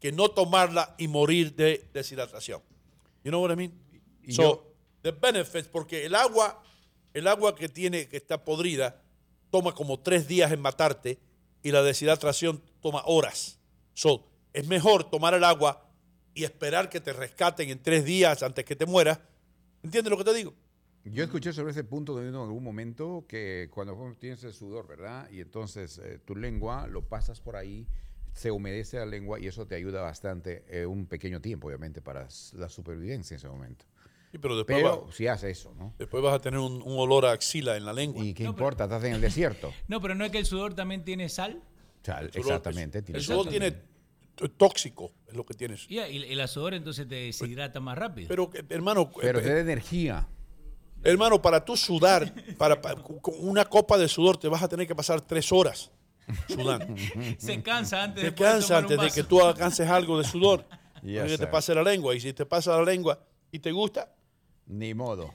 que no tomarla y morir de deshidratación. You know what I mean? The benefits, porque el agua que está podrida toma como 3 días en matarte y la deshidratación toma horas. So, es mejor tomar el agua y esperar que te rescaten en 3 días antes que te mueras. ¿Entiendes lo que te digo? Yo escuché sobre ese punto en algún momento que cuando tienes el sudor, ¿verdad? Y entonces tu lengua lo pasas por ahí, se humedece la lengua y eso te ayuda bastante, un pequeño tiempo, obviamente, para la supervivencia en ese momento. Sí, pero si hace eso, ¿no? Después vas a tener un olor a axila en la lengua. ¿Y qué importa? Estás en el desierto. No, pero ¿no es que el sudor también tiene sal? Sal, exactamente. El sudor tiene tóxico, es lo que tienes. Yeah, y el sudor entonces te deshidrata más rápido. Pero, hermano... Pero te da energía. Hermano, para tú sudar, con una copa de sudor te vas a tener que pasar 3 horas sudando. Se cansa antes de que tú alcances algo de sudor. Yes, que te pase la lengua. Y si te pasa la lengua y te gusta... Ni modo.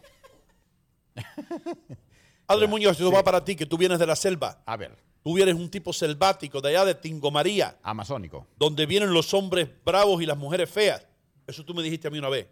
Adler Muñoz, esto va para ti, que tú vienes de la selva. A ver. Tú vienes un tipo selvático de allá de Tingomaría. Amazónico. Donde vienen los hombres bravos y las mujeres feas. Eso tú me dijiste a mí una vez.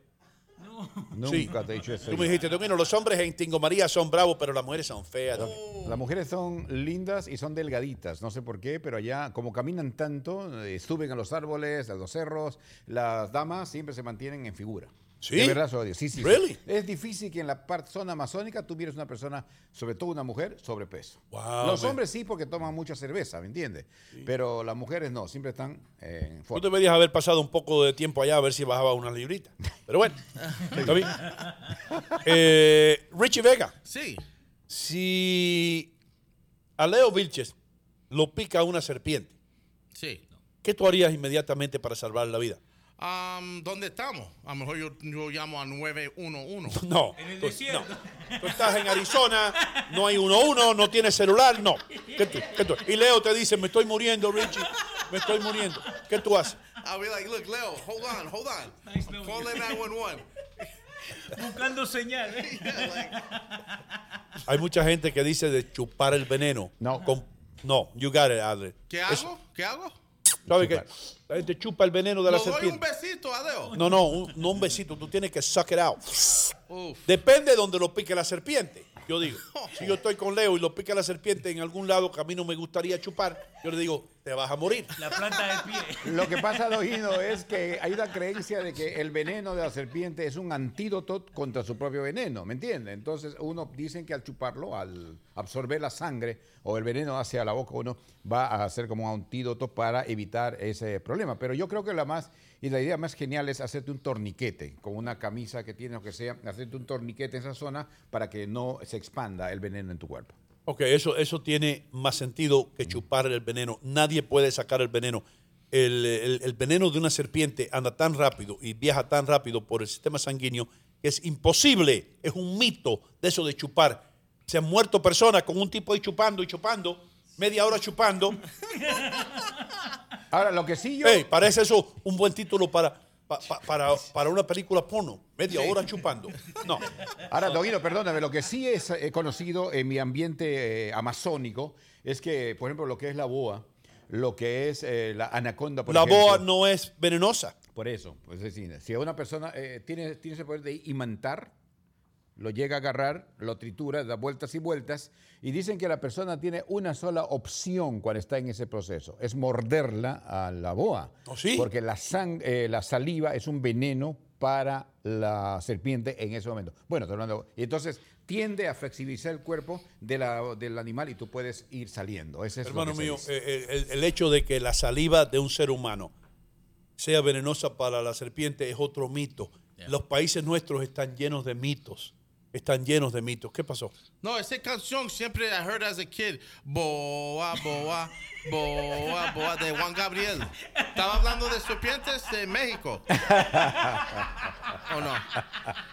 No. Sí. Nunca te he dicho eso. Tú me dijiste, bueno, los hombres en Tingomaría son bravos, pero las mujeres son feas. Oh. Las mujeres son lindas y son delgaditas. No sé por qué, pero allá, como caminan tanto, suben a los árboles, a los cerros, las damas siempre se mantienen en figura. ¿Sí? De verdad, sí. Really? Es difícil que en la zona amazónica tú mires una persona, sobre todo una mujer, sobrepeso. Wow, los hombres sí, porque toman mucha cerveza, ¿me entiendes? Sí. Pero las mujeres no, siempre están en forma. Tú deberías haber pasado un poco de tiempo allá a ver si bajaba unas libritas. Pero bueno, está bien. Richie Vega. Sí. Si a Leo Vilches lo pica una serpiente, sí, ¿qué tú harías inmediatamente para salvar la vida? ¿Dónde estamos? A lo mejor yo llamo a 911. No. En el desierto. No. Tú estás en Arizona, no hay 111, no tienes celular, no. ¿Qué tú? Y Leo te dice, me estoy muriendo, Richie, me estoy muriendo. ¿Qué tú haces? I'll be like, look, Leo, hold on. Nice, I'm calling 911. Buscando señal. Hay mucha gente que dice de chupar el veneno. No. No, you got it, Adler. ¿Qué hago? ¿Sabes qué? La gente chupa el veneno de la serpiente. ¿No doy un besito, Adeo? No, un besito. Tú tienes que suck it out. Uf. Depende de donde lo pique la serpiente. Yo digo, si yo estoy con Leo y lo pica la serpiente en algún lado que a mí no me gustaría chupar, yo le digo, te vas a morir. La planta del pie. Lo que pasa, Dojino, es que hay una creencia de que el veneno de la serpiente es un antídoto contra su propio veneno, ¿me entiendes? Entonces, dicen que al chuparlo, al absorber la sangre o el veneno hacia la boca, uno va a hacer como un antídoto para evitar ese problema. Pero yo creo que la idea más genial es hacerte un torniquete, con una camisa que tienes o que sea, hacerte un torniquete en esa zona para que no se expanda el veneno en tu cuerpo. Ok, eso tiene más sentido que chupar el veneno. Nadie puede sacar el veneno. El veneno de una serpiente anda tan rápido y viaja tan rápido por el sistema sanguíneo que es imposible, es un mito de eso de chupar. Se han muerto personas con un tipo ahí chupando, media hora chupando. Ahora, lo que sí yo... Hey, parece eso un buen título para una película porno. Media hora chupando. No. Ahora, Doguino, perdóname. Lo que sí es conocido en mi ambiente amazónico es que, por ejemplo, lo que es la boa, lo que es la anaconda, por ejemplo. La boa no es venenosa. Por eso, pues es decir, si una persona tiene ese poder de imantar, lo llega a agarrar, lo tritura, da vueltas y vueltas, y dicen que la persona tiene una sola opción cuando está en ese proceso, es morderla a la boa. ¿Oh, sí? Porque la saliva es un veneno para la serpiente en ese momento. Bueno, estoy hablando. Y entonces tiende a flexibilizar el cuerpo del animal y tú puedes ir saliendo. Ese es, hermano mío, el hecho de que la saliva de un ser humano sea venenosa para la serpiente es otro mito. Yeah. Los países nuestros están llenos de mitos. Están llenos de mitos. ¿Qué pasó? No, esa canción siempre I heard as a kid. Boa, boa, boa, boa, de Juan Gabriel. Estaba hablando de serpientes de México. ¿O no?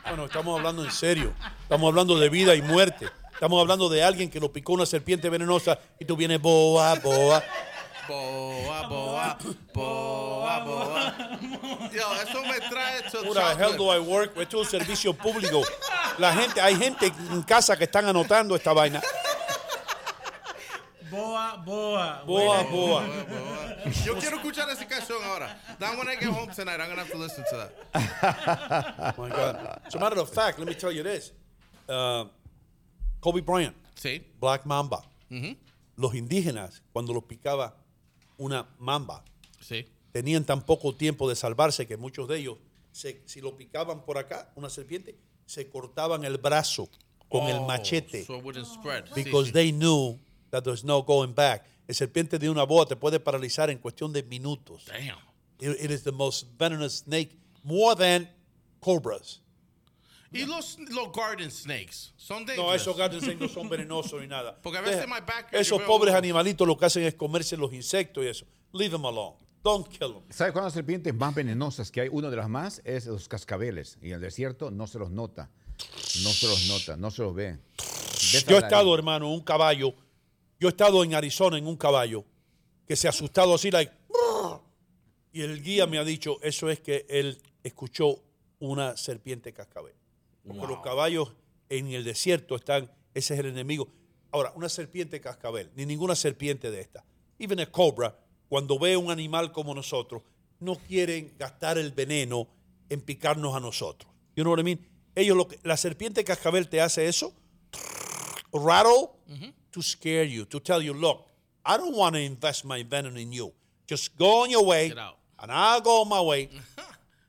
Bueno, estamos hablando en serio. Estamos hablando de vida y muerte. Estamos hablando de alguien que lo picó una serpiente venenosa y tú vienes boa, boa. Boa, boa, boa, boa. Yo, eso me trae esto. What the hell do I work? Esto es un servicio público. La gente, hay gente en casa que están anotando esta vaina. Boa, boa. Boa, boa. Yo quiero escuchar esa canción ahora. Then when I get home tonight, I'm going to have to listen to that. Oh, my God. As a matter of fact, let me tell you this. Kobe Bryant. Sí. Black Mamba. Mm-hmm. Los indígenas, cuando los picaba una mamba, sí, tenían tan poco tiempo de salvarse que muchos de ellos, si lo picaban por acá, una serpiente, se cortaban el brazo con el machete. So it wouldn't spread. Because they knew that there's no going back. El serpiente de una boa te puede paralizar en cuestión de minutos. Damn. It is the most venomous snake, more than cobras. Y los garden snakes, son dangerous. No, esos garden snakes no son venenosos ni nada. Porque a veces en mi backyard esos pobres animalitos lo que hacen es comerse los insectos y eso. Leave them alone. Don't kill them. ¿Sabes cuáles serpientes más venenosas que hay? Una de las más es los cascabeles. Y en el desierto no se los nota. No se los nota, no se los ve. Yo he estado, hermano, en un caballo. Yo he estado en Arizona en un caballo que se ha asustado así, like... Y el guía me ha dicho, eso es que él escuchó una serpiente cascabel. Porque wow, los caballos en el desierto están, ese es el enemigo. Ahora, una serpiente cascabel, ni ninguna serpiente de esta. Even a cobra, cuando ve un animal como nosotros, no quieren gastar el veneno en picarnos a nosotros. You know what I mean? Ellos, la serpiente cascabel te hace eso, rattle, mm-hmm, to scare you, to tell you, look, I don't want to invest my venom in you. Just go on your way, and I'll go on my way,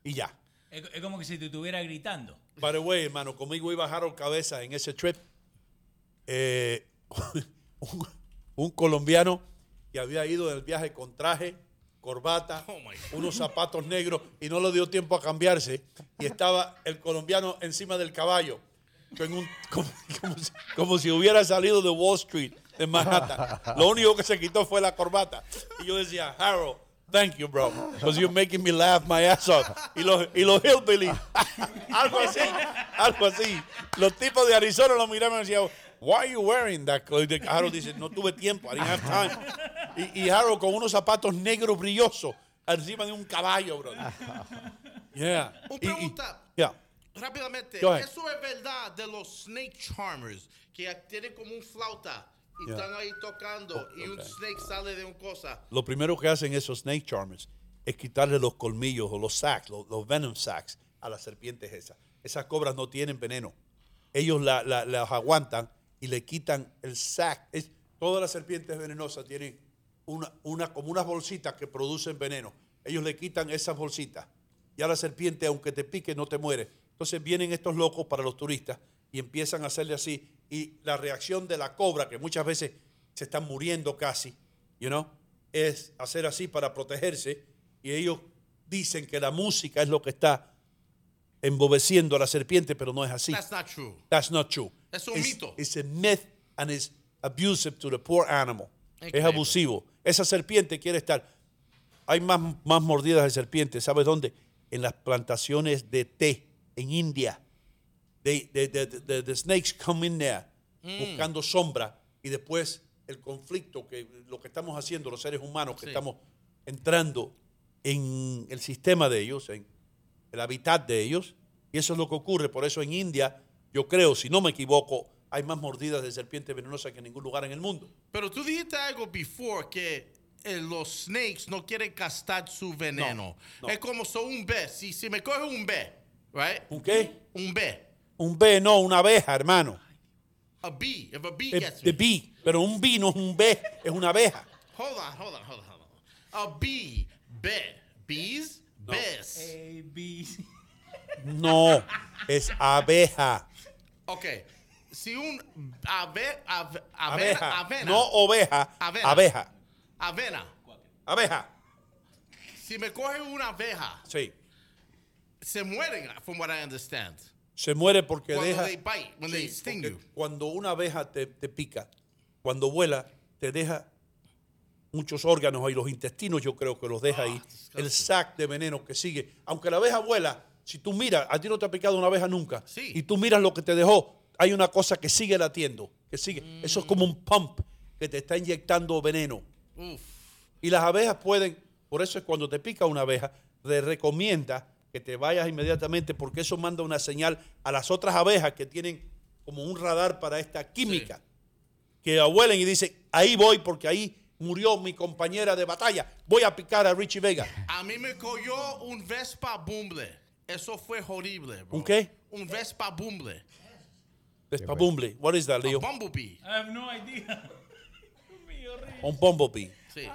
y ya. Es como que si te estuviera gritando. By the way, hermano, conmigo iba Harold Cabeza en ese trip. Un colombiano que había ido en el viaje con traje, corbata, unos zapatos negros y no le dio tiempo a cambiarse. Y estaba el colombiano encima del caballo, como si hubiera salido de Wall Street, de Manhattan. Lo único que se quitó fue la corbata. Y yo decía, Harold, thank you, bro, because you're making me laugh my ass off. Y los hillbillies, algo así. Los tipos de Arizona los miraban y decían, why are you wearing that? Y Harold dice, no tuve tiempo, I didn't have time. Y Harold con unos zapatos negros brillosos encima de un caballo, bro. Yeah. Una pregunta. Yeah. Rápidamente, ¿eso es verdad de los snake charmers que tienen como un flauta? Y yeah, están ahí tocando, okay, y un snake sale de una cosa. Lo primero que hacen esos snake charmers es quitarle los colmillos o los sacks, los venom sacks a las serpientes esas. Esas cobras no tienen veneno. Ellos las aguantan y le quitan el sack. Todas las serpientes venenosas tienen como unas bolsitas que producen veneno. Ellos le quitan esas bolsitas. Y a la serpiente, aunque te pique, no te muere. Entonces vienen estos locos para los turistas y empiezan a hacerle así. Y la reacción de la cobra, que muchas veces se están muriendo casi, you know, es hacer así para protegerse. Y ellos dicen que la música es lo que está embobeciendo a la serpiente, pero no es así. That's not true. That's not true. Es un mito. It's a myth and it's abusive to the poor animal. Exacto. Es abusivo. Esa serpiente quiere estar. Hay más mordidas de serpientes. ¿Sabes dónde? En las plantaciones de té en India. The snakes come in there buscando sombra, y después el conflicto, que lo que estamos haciendo los seres humanos, que sí, estamos entrando en el sistema de ellos, en el hábitat de ellos, y eso es lo que ocurre. Por eso en India, yo creo, si no me equivoco, hay más mordidas de serpientes venenosas que en ningún lugar en el mundo. Pero tú dijiste algo before que los snakes no quieren gastar su veneno. No, no. Es como son un B. Si me coge un B, right? ¿Un qué? Un B. Un B, no, una abeja, hermano. A bee. If a bee gets me. The bee. Pero un bee no es un B, es una abeja. Hold on. A bee. B. Bees? No. Bes. A, B. No, es abeja. Okay. Si un avena. No oveja, avena. Abeja. Avena. Abeja. Si me coge una abeja. Sí. Se mueren, from what I understand. Se muere porque cuando deja... Cuando they bite, when they sting you. Cuando una abeja te pica, cuando vuela, te deja muchos órganos ahí. Los intestinos yo creo que los deja ahí. Disgusting. El sac de veneno que sigue. Aunque la abeja vuela, si tú miras, a ti no te ha picado una abeja nunca. Sí. Y tú miras lo que te dejó, hay una cosa que sigue latiendo, que sigue. Eso es como un pump que te está inyectando veneno. Uf. Y las abejas pueden, por eso es cuando te pica una abeja, te recomienda que te vayas inmediatamente porque eso manda una señal a las otras abejas que tienen como un radar para esta química, sí, que vuelen y dicen, ahí voy porque ahí murió mi compañera de batalla, voy a picar a Richie Vega. A mí me cogió un Vespa Bumble, eso fue horrible. Bro. ¿Un qué? Un Vespa Bumble. Vespa Bumble, what is that, Leo? A bumblebee. I have no idea. Un bumblebee. Sí.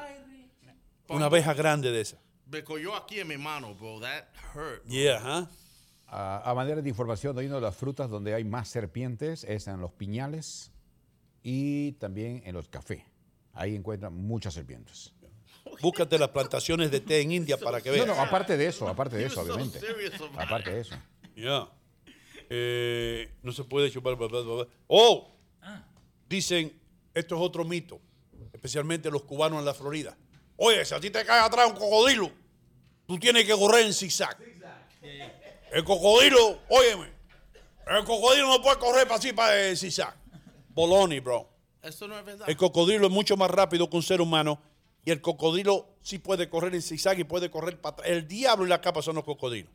Una abeja grande de esa. Me cogió aquí en mi mano, bro. That hurt. Bro. Yeah, huh? A manera de información, de una de las frutas donde hay más serpientes es en los piñales y también en los cafés. Ahí encuentran muchas serpientes. Búscate las plantaciones de té en India para que veas. No, aparte de eso, obviamente. Aparte de eso. Yeah. No se puede chupar. Bla, bla, bla. Oh, dicen, esto es otro mito. Especialmente los cubanos en la Florida. Oye, si a ti te cae atrás un cocodrilo, tú tienes que correr en zigzag. El cocodrilo, óyeme, el cocodrilo no puede correr para así, para el zigzag. Boloni, bro. Eso no es verdad. El cocodrilo es mucho más rápido que un ser humano y el cocodrilo sí puede correr en zigzag y puede correr para atrás. El diablo y la capa son los cocodrilos.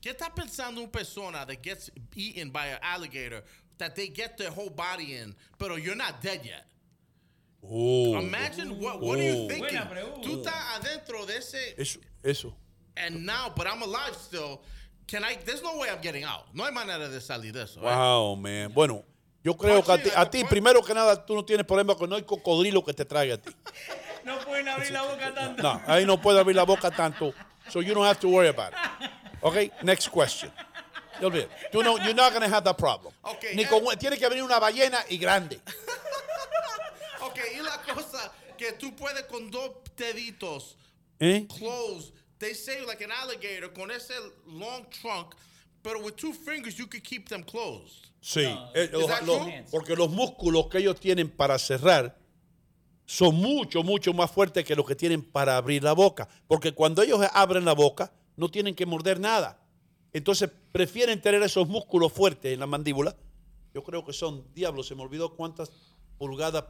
¿Qué está pensando una persona that gets eaten by an alligator that they get their whole body in, pero you're not dead yet? Oh. Imagine what are you thinking? Tú estás adentro de ese. Eso. And now, but I'm alive still. There's no way I'm getting out. No hay manera de salir de eso. Wow, right? Man. Bueno, yo creo que a ti primero que nada, tú no tienes problema con no hay cocodrilo que te traiga a ti. No pueden abrir la boca tanto. No, ahí no puede abrir la boca tanto. So you don't have to worry about it. Okay, next question. You're not going to have that problem. Okay. Tiene que venir una ballena y grande. Ok, y la cosa que tú puedes con dos deditos, close, they say like an alligator, con ese long trunk, pero with two fingers you could keep them closed. Sí, porque los músculos que ellos tienen para cerrar son mucho, mucho más fuertes que los que tienen para abrir la boca. Porque cuando ellos abren la boca, no tienen que morder nada. Entonces prefieren tener esos músculos fuertes en la mandíbula. Yo creo que son, diablo, se me olvidó cuántas pulgadas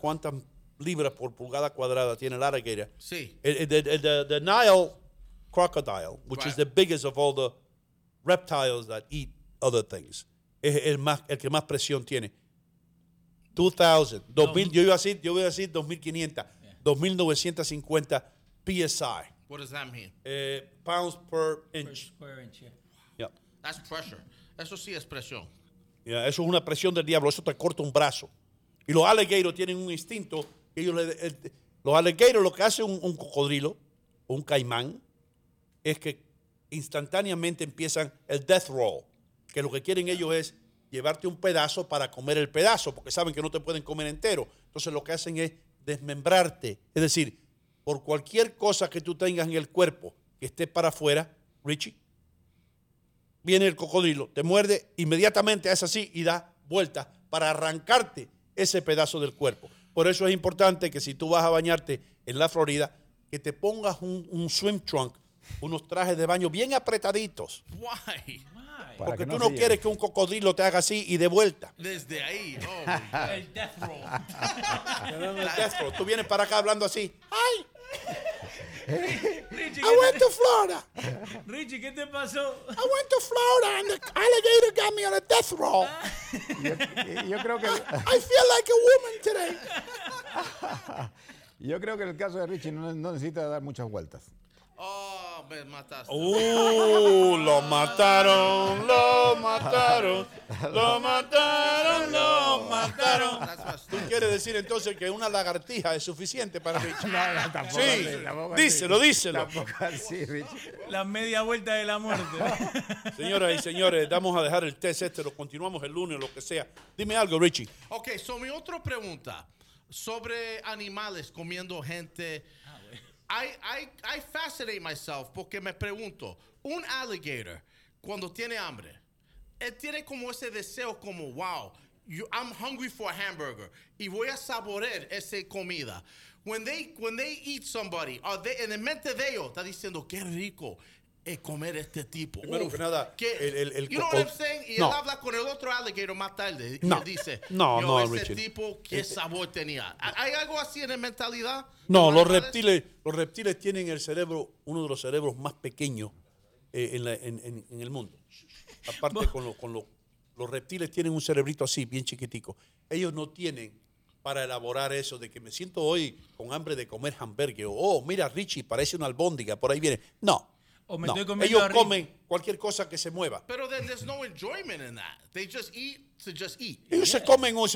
cuántas libras por pulgada cuadrada tiene el alligator. Sí. The Nile crocodile, which is the biggest of all the reptiles that eat other things. Es el que más presión tiene. 2000, yo iba a decir 2500, 2950 PSI. What does that mean? Pounds per inch. Per square inch, yeah. Yep. That's pressure. Eso sí es presión. Yeah, eso es una presión del diablo. Eso te corta un brazo. Y los alligators tienen un instinto. Que ellos los alligators, lo que hace un cocodrilo o un caimán es que instantáneamente empiezan el death roll. Que lo que quieren ellos es llevarte un pedazo para comer el pedazo, porque saben que no te pueden comer entero. Entonces lo que hacen es desmembrarte. Es decir, por cualquier cosa que tú tengas en el cuerpo que esté para afuera, Richie, viene el cocodrilo, te muerde, inmediatamente hace así y da vueltas para arrancarte ese pedazo del cuerpo. Por eso es importante que si tú vas a bañarte en la Florida, que te pongas un swim trunk, unos trajes de baño bien apretaditos. Why? Porque tú no quieres que un cocodrilo te haga así y de vuelta. Desde ahí. Oh, el death roll. El death roll. Tú vienes para acá hablando así. ¡Ay! Richie, I went to Florida. Richie, ¿qué te pasó? I went to Florida and the alligator got me on a death roll. Yo creo que I feel like a woman today. Yo creo que en el caso de Richie no necesita dar muchas vueltas. Oh, me mataste. Lo mataron, lo mataron, lo mataron, lo mataron. ¿Tú quieres decir entonces que una lagartija es suficiente para Richie? No, tampoco. Sí, tampoco díselo, díselo. Tampoco así, Richie. La media vuelta de la muerte. Señoras y señores, vamos a dejar el test este, lo continuamos el lunes, lo que sea. Dime algo, Richie. Ok, so mi otra pregunta sobre animales comiendo gente. I fascinate myself porque me pregunto, un alligator cuando tiene hambre, él tiene como ese deseo como, wow, I'm hungry for a hamburger y voy a saborear esa comida. When they eat somebody, en el mente de ellos está diciendo, qué rico es comer este tipo. Primero que nada, el you know what I'm saying? Y él habla con el otro alligator más tarde y él dice, ese tipo, qué sabor tenía. ¿Hay algo así en la mentalidad? No, los reptiles tienen el cerebro, uno de los cerebros más pequeños en el mundo. Aparte, los reptiles tienen un cerebrito así, bien chiquitico. Ellos no tienen para elaborar eso de que me siento hoy con hambre de comer hamburgues. Oh, mira, Richie, parece una albóndiga, por ahí viene. No. No, ellos comen cualquier cosa que se mueva. Pero then there's no enjoyment in that. They just eat to just eat. Ellos se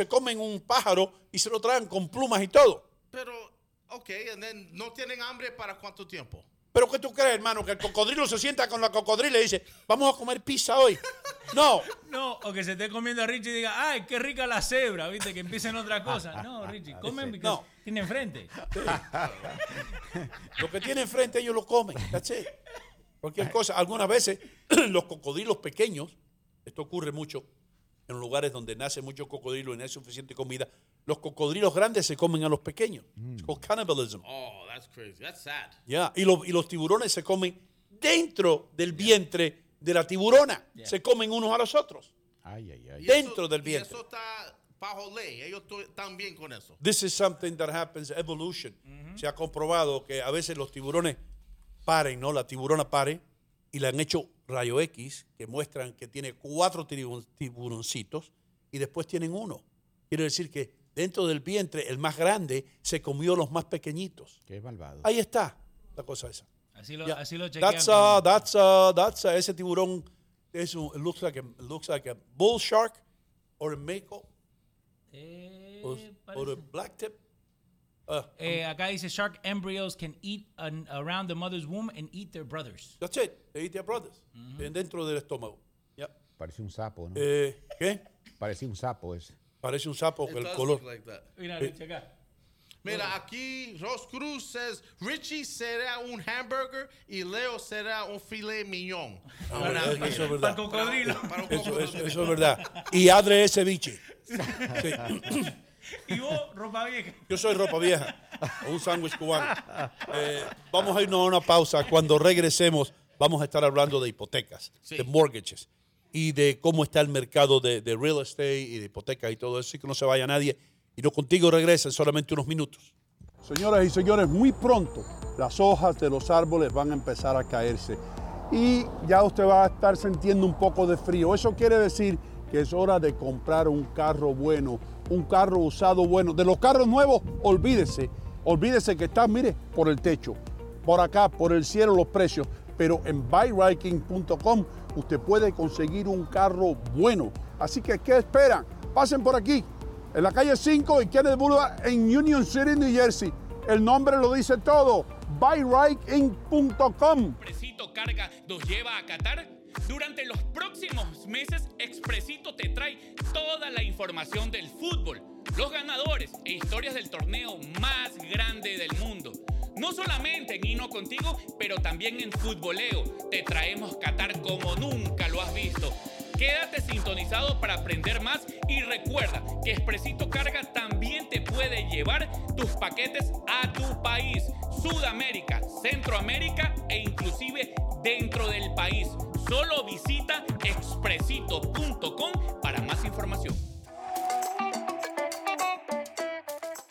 comen un pájaro y se lo traen con plumas y todo. Pero, okay, and then no tienen hambre para cuánto tiempo. Pero ¿qué tú crees, hermano? Que el cocodrilo se sienta con la cocodrila y dice, vamos a comer pizza hoy. No. No, o que se esté comiendo a Richie y diga, ay, qué rica la cebra, viste, que empiecen otra cosa. No, Richie, comen porque tiene enfrente. Sí. Lo que tiene enfrente ellos lo comen, ¿cachai? Cualquier cosa. Algunas veces los cocodrilos pequeños, esto ocurre mucho en lugares donde nace mucho cocodrilo y no hay suficiente comida, los cocodrilos grandes se comen a los pequeños. It's called cannibalism. Oh, that's crazy. That's sad. Yeah. Y los tiburones se comen dentro del vientre de la tiburona. Yeah. Se comen unos a los otros. Ay, ay, ay. Dentro del vientre. Y eso está bajo ley. Ellos están bien con eso. This is something that happens evolution. Mm-hmm. Se ha comprobado que a veces los tiburones paren, ¿no? La tiburona pare y le han hecho rayo X que muestran que tiene 4 tiburoncitos y después tienen uno. Quiere decir que dentro del vientre el más grande se comió los más pequeñitos. Qué malvado. Ahí está la cosa esa. Así lo chequean. That's a, ese tiburón es un looks like a bull shark or a mako or a black tip. Acá dice, shark embryos can eat around the mother's womb and eat their brothers. That's it. They eat their brothers. Mm-hmm. Dentro del estómago. Yep. Parece un sapo, ¿no? ¿Qué? Parece un sapo ese. Parece un sapo con el color. Like that. Mira, acá. Mira, aquí Ros Cruz says, Richie será un hamburger y Leo será un filet mignon. Eso es verdad. Para cocodrilo. Eso es verdad. Y Adre ese biche. Sí. ¿Y vos, ropa vieja? Yo soy ropa vieja, un sándwich cubano. Vamos a irnos a una pausa. Cuando regresemos, vamos a estar hablando de hipotecas, de mortgages, y de cómo está el mercado de real estate y de hipotecas y todo eso. Así que no se vaya nadie. Y no contigo regresa en solamente unos minutos. Señoras y señores, muy pronto las hojas de los árboles van a empezar a caerse. Y ya usted va a estar sintiendo un poco de frío. Eso quiere decir que es hora de comprar un carro bueno, un carro usado bueno. De los carros nuevos, olvídese que están, mire, por el techo, por acá, por el cielo los precios, pero en BuyRite Inc.com usted puede conseguir un carro bueno. Así que, ¿qué esperan? Pasen por aquí, en la calle 5 y Kennedy Boulevard en Union City, New Jersey. El nombre lo dice todo, BuyRite Inc.com. Expresito Carga nos lleva a Qatar. Durante los próximos meses, Expresito te trae toda la información del fútbol, los ganadores e historias del torneo más grande del mundo. No solamente en Hino Contigo, pero también en Futboleo. Te traemos Qatar como nunca lo has visto. Quédate sintonizado para aprender más y recuerda que Expresito Carga también te puede llevar tus paquetes a tu país, Sudamérica, Centroamérica e inclusive dentro del país. Solo visita Expresito.com para más información.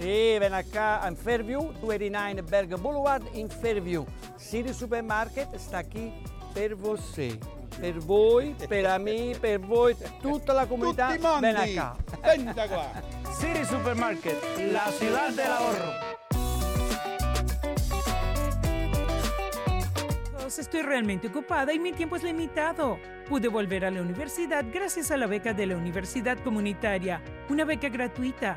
Sì, ven acá in Fairview, 29 Berger Boulevard in Fairview. City Supermarket sta qui per voi, per me, per voi, tutta la comunità. Tutti mondi. Ven acá. Venta qua. City Supermarket, la ciudad del ahorro. Estoy realmente ocupada y mi tiempo es limitado. Pude volver a la universidad gracias a la beca de la Universidad Comunitaria, una beca gratuita.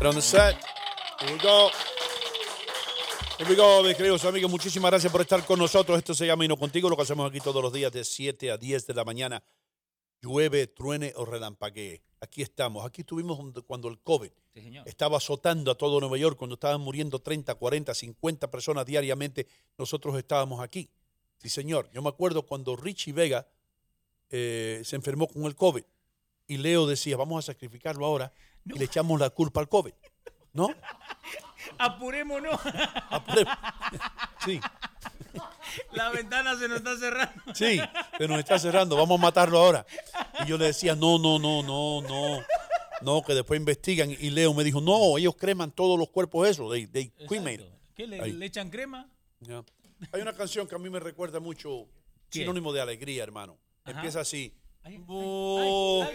On the set. Here we go. Here we go, mis queridos amigos. Muchísimas gracias por estar con nosotros. Esto se llama Hino Contigo. Lo que hacemos aquí todos los días de 7 a 10 de la mañana. Llueve, truene o relampaguee. Aquí estamos. Aquí estuvimos cuando el COVID estaba azotando a todo Nueva York, cuando estaban muriendo 30, 40, 50 personas diariamente. Nosotros estábamos aquí. Sí, señor. Yo me acuerdo cuando Richie Vega se enfermó con el COVID. Y Leo decía, vamos a sacrificarlo ahora. No. Y le echamos la culpa al COVID, ¿no? Apurémonos. Sí. La ventana se nos está cerrando. Sí, se nos está cerrando, vamos a matarlo ahora. Y yo le decía, no, que después investigan. Y Leo me dijo, no, ellos creman todos los cuerpos eso. They cremate. ¿Qué, le echan crema? Yeah. Hay una canción que a mí me recuerda mucho, sinónimo de alegría, hermano. Ajá. Empieza así. Buenos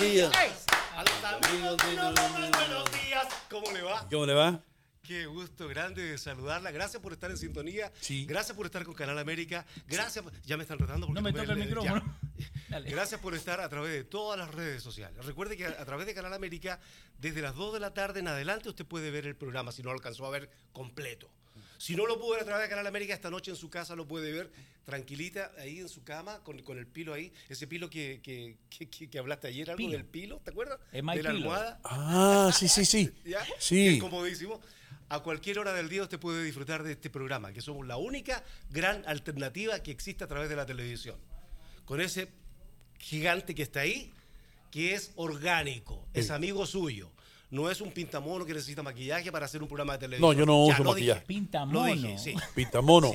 días. A los amigos de Normal, buenos días. ¿Cómo le va? ¿Cómo le va? Qué gusto grande de saludarla. Gracias por estar en sintonía. Sí. Gracias por estar con Canal América. Gracias. Sí. Ya me están retando porque no me toca el micrófono. Gracias por estar a través de todas las redes sociales. Recuerde que a través de Canal América, desde las 2 de la tarde en adelante, usted puede ver el programa si no lo alcanzó a ver completo. Si no lo pudo ver a través de Canal América, esta noche en su casa lo puede ver tranquilita, ahí en su cama, con el pilo ahí. Ese pilo que hablaste ayer, algo del pilo, ¿te acuerdas? De la almohada. Ah, sí. ¿Ya? Sí. Es comodísimo. A cualquier hora del día usted puede disfrutar de este programa, que somos la única gran alternativa que existe a través de la televisión. Con ese gigante que está ahí, que es orgánico, es amigo suyo. No es un pintamono que necesita maquillaje para hacer un programa de televisión. No, yo no uso maquillaje. Pintamono. Lo dije, sí. Pintamono.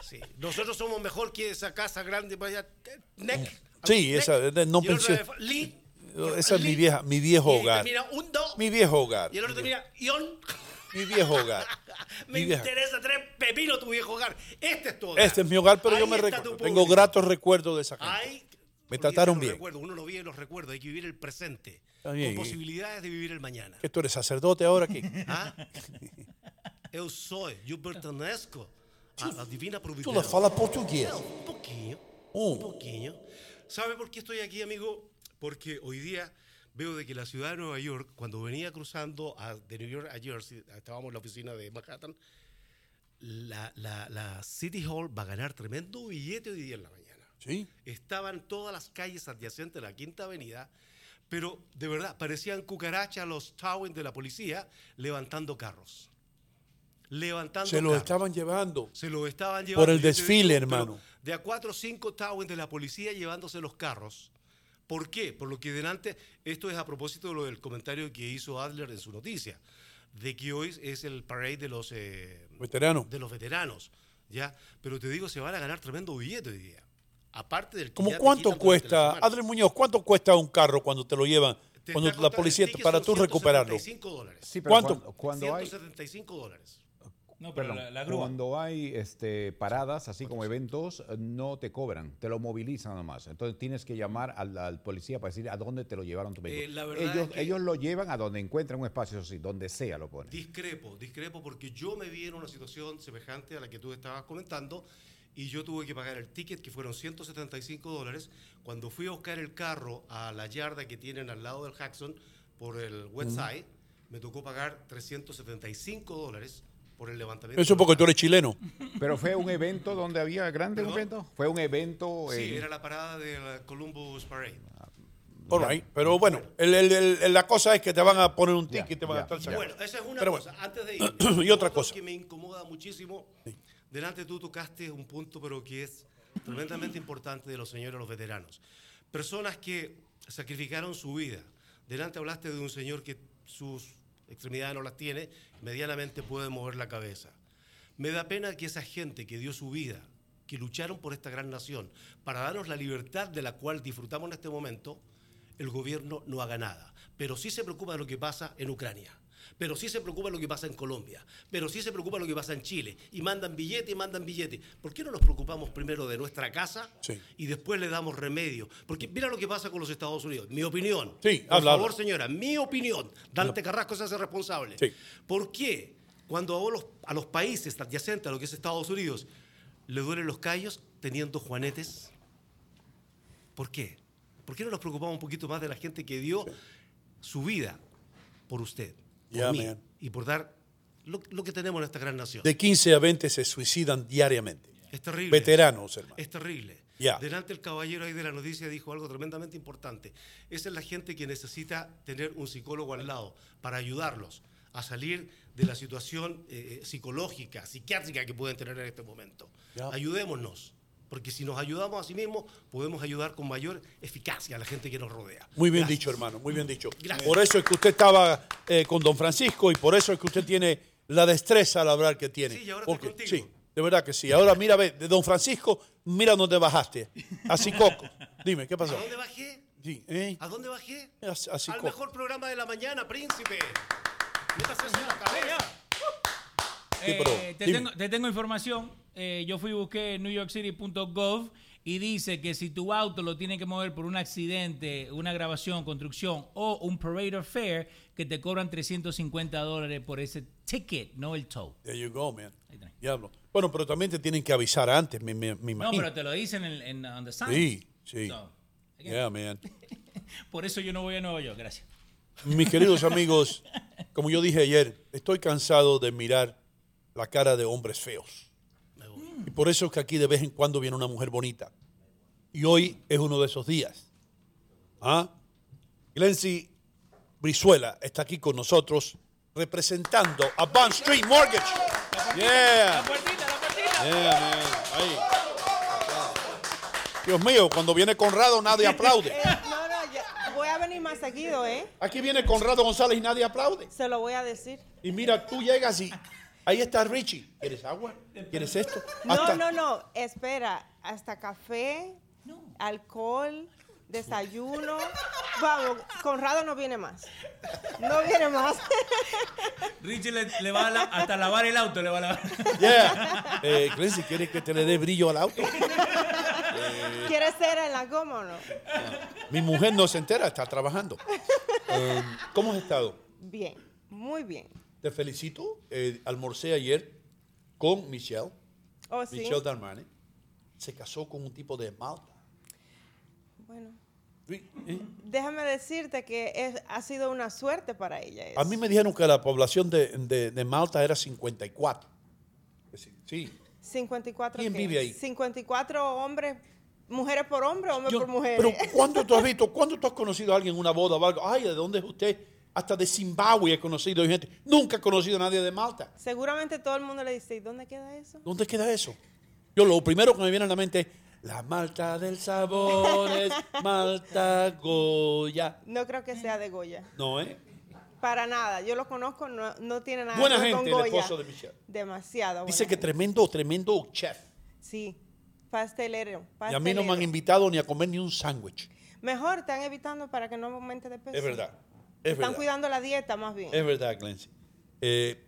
Sí. Nosotros somos mejor que esa casa grande para allá. Sí, esa, no pensé. Esa es mi viejo hogar. Mira, un dos. Mi viejo hogar. Y el otro termina, ion. Mi viejo hogar. Me interesa tres pepinos tu viejo hogar. Este es tu hogar. Este es mi hogar, pero yo me recuerdo. Tengo gratos recuerdos de esa casa. Me trataron bien. Uno no vive los recuerdos, hay que vivir el presente. Con posibilidades de vivir el mañana. ¿Que tú eres sacerdote ahora aquí? ¿Ah? Yo pertenezco a la divina providencia. ¿Tú la falas portugués? Un poquillo, un poquillo. ¿Sabe por qué estoy aquí, amigo? Porque hoy día veo de que la ciudad de Nueva York, cuando venía cruzando de New York a Jersey, estábamos en la oficina de Manhattan, la City Hall va a ganar tremendo billete hoy día en la mañana. ¿Sí? Estaban todas las calles adyacentes a la Quinta Avenida Pero de verdad, parecían cucarachas los towings de la policía levantando carros. Se los estaban llevando. Se los estaban llevando. Por el desfile, hermano. De a 4 o 5 towings de la policía llevándose los carros. ¿Por qué? Por lo que delante, esto es a propósito de lo del comentario que hizo Adler en su noticia, de que hoy es el parade de los veteranos. De los veteranos, ¿ya? Pero te digo, se van a ganar tremendo billete hoy día. Aparte del que ¿cómo cuánto cuesta, Adler Muñoz, cuánto cuesta un carro cuando te lo llevan? Te cuando la policía, para tú recuperarlo. $175. Sí, pero ¿cuánto? Cuando $175. No, pero perdón, la grúa. Cuando hay paradas, así como eventos, no te cobran, te lo movilizan nomás. Entonces tienes que llamar al policía para decir a dónde te lo llevaron tu vehículo. Ellos lo llevan a donde encuentran un espacio, así, donde sea lo ponen. Discrepo, porque yo me vi en una situación semejante a la que tú estabas comentando y yo tuve que pagar el ticket, que fueron $175. Cuando fui a buscar el carro a la yarda que tienen al lado del Hudson por el West Side, me tocó pagar $375. Por el levantamiento. Eso porque tú eres chileno. Pero fue un evento donde había grandes eventos. Fue un evento. Sí, era la parada de la Columbus Parade. All right. Pero bueno, la cosa es que te van a poner un ticket y te van a estar sacando. Bueno, esa es una cosa. Bueno. Antes de ir, y otra cosa que me incomoda muchísimo. Sí. Delante tú tocaste un punto, pero que es tremendamente importante, de los señores, los veteranos. Personas que sacrificaron su vida. Delante hablaste de un señor que sus extremidades no las tiene, medianamente puede mover la cabeza. Me da pena que esa gente que dio su vida, que lucharon por esta gran nación, para darnos la libertad de la cual disfrutamos en este momento, el gobierno no haga nada. Pero sí se preocupa de lo que pasa en Ucrania, pero sí se preocupa de lo que pasa en Colombia, pero sí se preocupa de lo que pasa en Chile, y mandan billete. ¿Por qué no nos preocupamos primero de nuestra casa y después le damos remedio? Porque mira lo que pasa con los Estados Unidos. Mi opinión, por favor, señora, mi opinión. Dante Carrasco se hace responsable. Sí. ¿Por qué cuando a los países adyacentes a lo que es Estados Unidos le duelen los callos teniendo juanetes? ¿Por qué? ¿Por qué no nos preocupamos un poquito más de la gente que dio su vida por usted? Y por dar lo que tenemos en esta gran nación. De 15 a 20 se suicidan diariamente. Es terrible. Veteranos, hermano. Es terrible. Yeah. Delante el caballero ahí de la noticia dijo algo tremendamente importante. Esa es la gente que necesita tener un psicólogo al lado para ayudarlos a salir de la situación psicológica, psiquiátrica que pueden tener en este momento. Yeah. Ayudémonos. Porque si nos ayudamos a sí mismos, podemos ayudar con mayor eficacia a la gente que nos rodea. Muy bien dicho, hermano, muy bien dicho. Gracias. Por eso es que usted estaba con don Francisco y por eso es que usted tiene la destreza al hablar que tiene. Sí, y ahora estoy contigo. Sí, de verdad que sí. Ahora mira, ve, de don Francisco, mira dónde bajaste. Así Coco. Dime, ¿qué pasó? ¿A dónde bajé? Sí. ¿A dónde bajé? Así al Coco. Mejor programa de la mañana, príncipe. Te tengo información. Yo fui y busqué NewYorkCity.gov y dice que si tu auto lo tienen que mover por un accidente, una grabación, construcción o un parade or fair, que te cobran $350 por ese ticket, no el tow. There you go, man. Diablo. Bueno, pero también te tienen que avisar antes, me imagino. No, pero te lo dicen en on the sign. Sí. So, yeah, man. Por eso yo no voy a Nueva York, gracias. Mis queridos amigos, como yo dije ayer, estoy cansado de mirar la cara de hombres feos. Y por eso es que aquí de vez en cuando viene una mujer bonita. Y hoy es uno de esos días. Glensy Brizuela está aquí con nosotros representando a Bond Street Mortgage. La puertita. Yeah, ahí. Dios mío, cuando viene Conrado nadie aplaude. Voy a venir más seguido, ¿eh? Aquí viene Conrado González y nadie aplaude. Se lo voy a decir. Y mira, tú llegas y... ahí está Richie. ¿Quieres agua? ¿Quieres esto? No. Espera. Hasta café, alcohol, desayuno. Vamos, Conrado no viene más. Richie le va a hasta lavar el auto. Yeah. Clancy, ¿quieres que te le dé brillo al auto? ¿Quieres cera en la goma o no? Mi mujer no se entera, está trabajando. ¿Cómo has estado? Bien, muy bien. Te felicito. Almorcé ayer con Michelle. Oh, sí. Michelle Darmani. Se casó con un tipo de Malta. Bueno. Déjame decirte que ha sido una suerte para ella. A mí me dijeron que la población de Malta era 54. Sí. 54. ¿Quién vive ahí? 54 hombres mujeres por hombres, hombres por mujeres. Pero ¿cuándo tú has visto, cuándo tú has conocido a alguien en una boda o algo? Ay, ¿de dónde es usted? Hasta de Zimbabue he conocido gente. Nunca he conocido a nadie de Malta. Seguramente todo el mundo le dice, ¿y dónde queda eso? ¿Dónde queda eso? Yo lo primero que me viene a la mente es, la Malta del sabor es Malta Goya. No creo que sea de Goya. No, ¿eh? Para nada. Yo lo conozco, no tiene nada que ver con Goya. Buena gente, el esposo de Michelle. Demasiado. Dice que tremendo, tremendo chef. Sí, pastelero, pastelero. Y a mí no me han invitado ni a comer ni un sándwich. Mejor, están evitando para que no aumente de peso. Es verdad, es verdad. Están cuidando la dieta más bien. Es verdad, Glensy.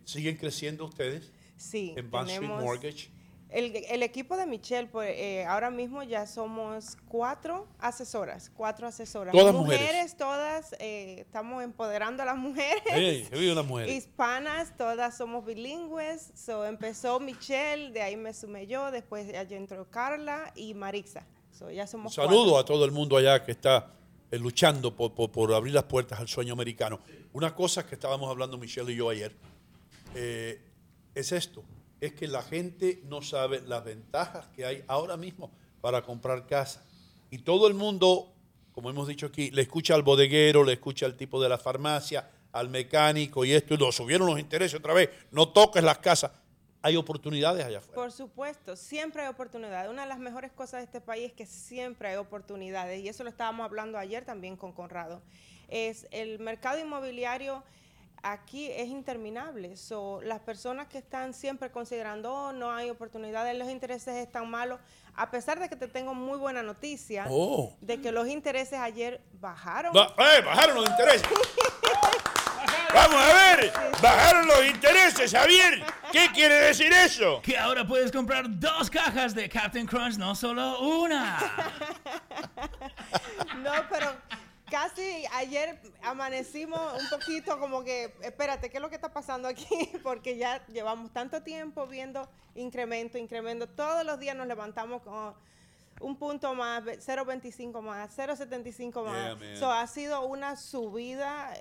¿Siguen creciendo ustedes? Sí. En Bond Street Mortgage. El equipo de Michelle, pues, ahora mismo ya somos cuatro asesoras. Todas mujeres. Todas, estamos empoderando a las mujeres. Hey, yo vi las mujeres. Hispanas, todas somos bilingües. So, empezó Michelle, de ahí me sumé yo, después allá entró Carla y Marixa. So, ya somos cuatro. Un saludo a todo el mundo allá que está luchando por abrir las puertas al sueño americano. Una cosa que estábamos hablando Michelle y yo ayer es esto. Es que la gente no sabe las ventajas que hay ahora mismo para comprar casa. Y todo el mundo, como hemos dicho aquí, le escucha al bodeguero, le escucha al tipo de la farmacia, al mecánico y esto. Y lo subieron los intereses otra vez. No toques las casas. Hay oportunidades allá afuera. Por supuesto, siempre hay oportunidades. Una de las mejores cosas de este país es que siempre hay oportunidades. Y eso lo estábamos hablando ayer también con Conrado. Es el mercado inmobiliario. Aquí es interminable. So, las personas que están siempre considerando, oh, no hay oportunidades, los intereses están malos. A pesar de que te tengo muy buena noticia de que los intereses ayer bajaron. Bajaron los intereses. Vamos a ver, bajaron los intereses, Javier. ¿Qué quiere decir eso? Que ahora puedes comprar 2 cajas de Captain Crunch, no solo una. No, pero... Casi ayer amanecimos un poquito como que, espérate, ¿qué es lo que está pasando aquí? Porque ya llevamos tanto tiempo viendo incremento. Todos los días nos levantamos con un punto más, 0.25 más, 0.75 más. Yeah, so, ha sido una subida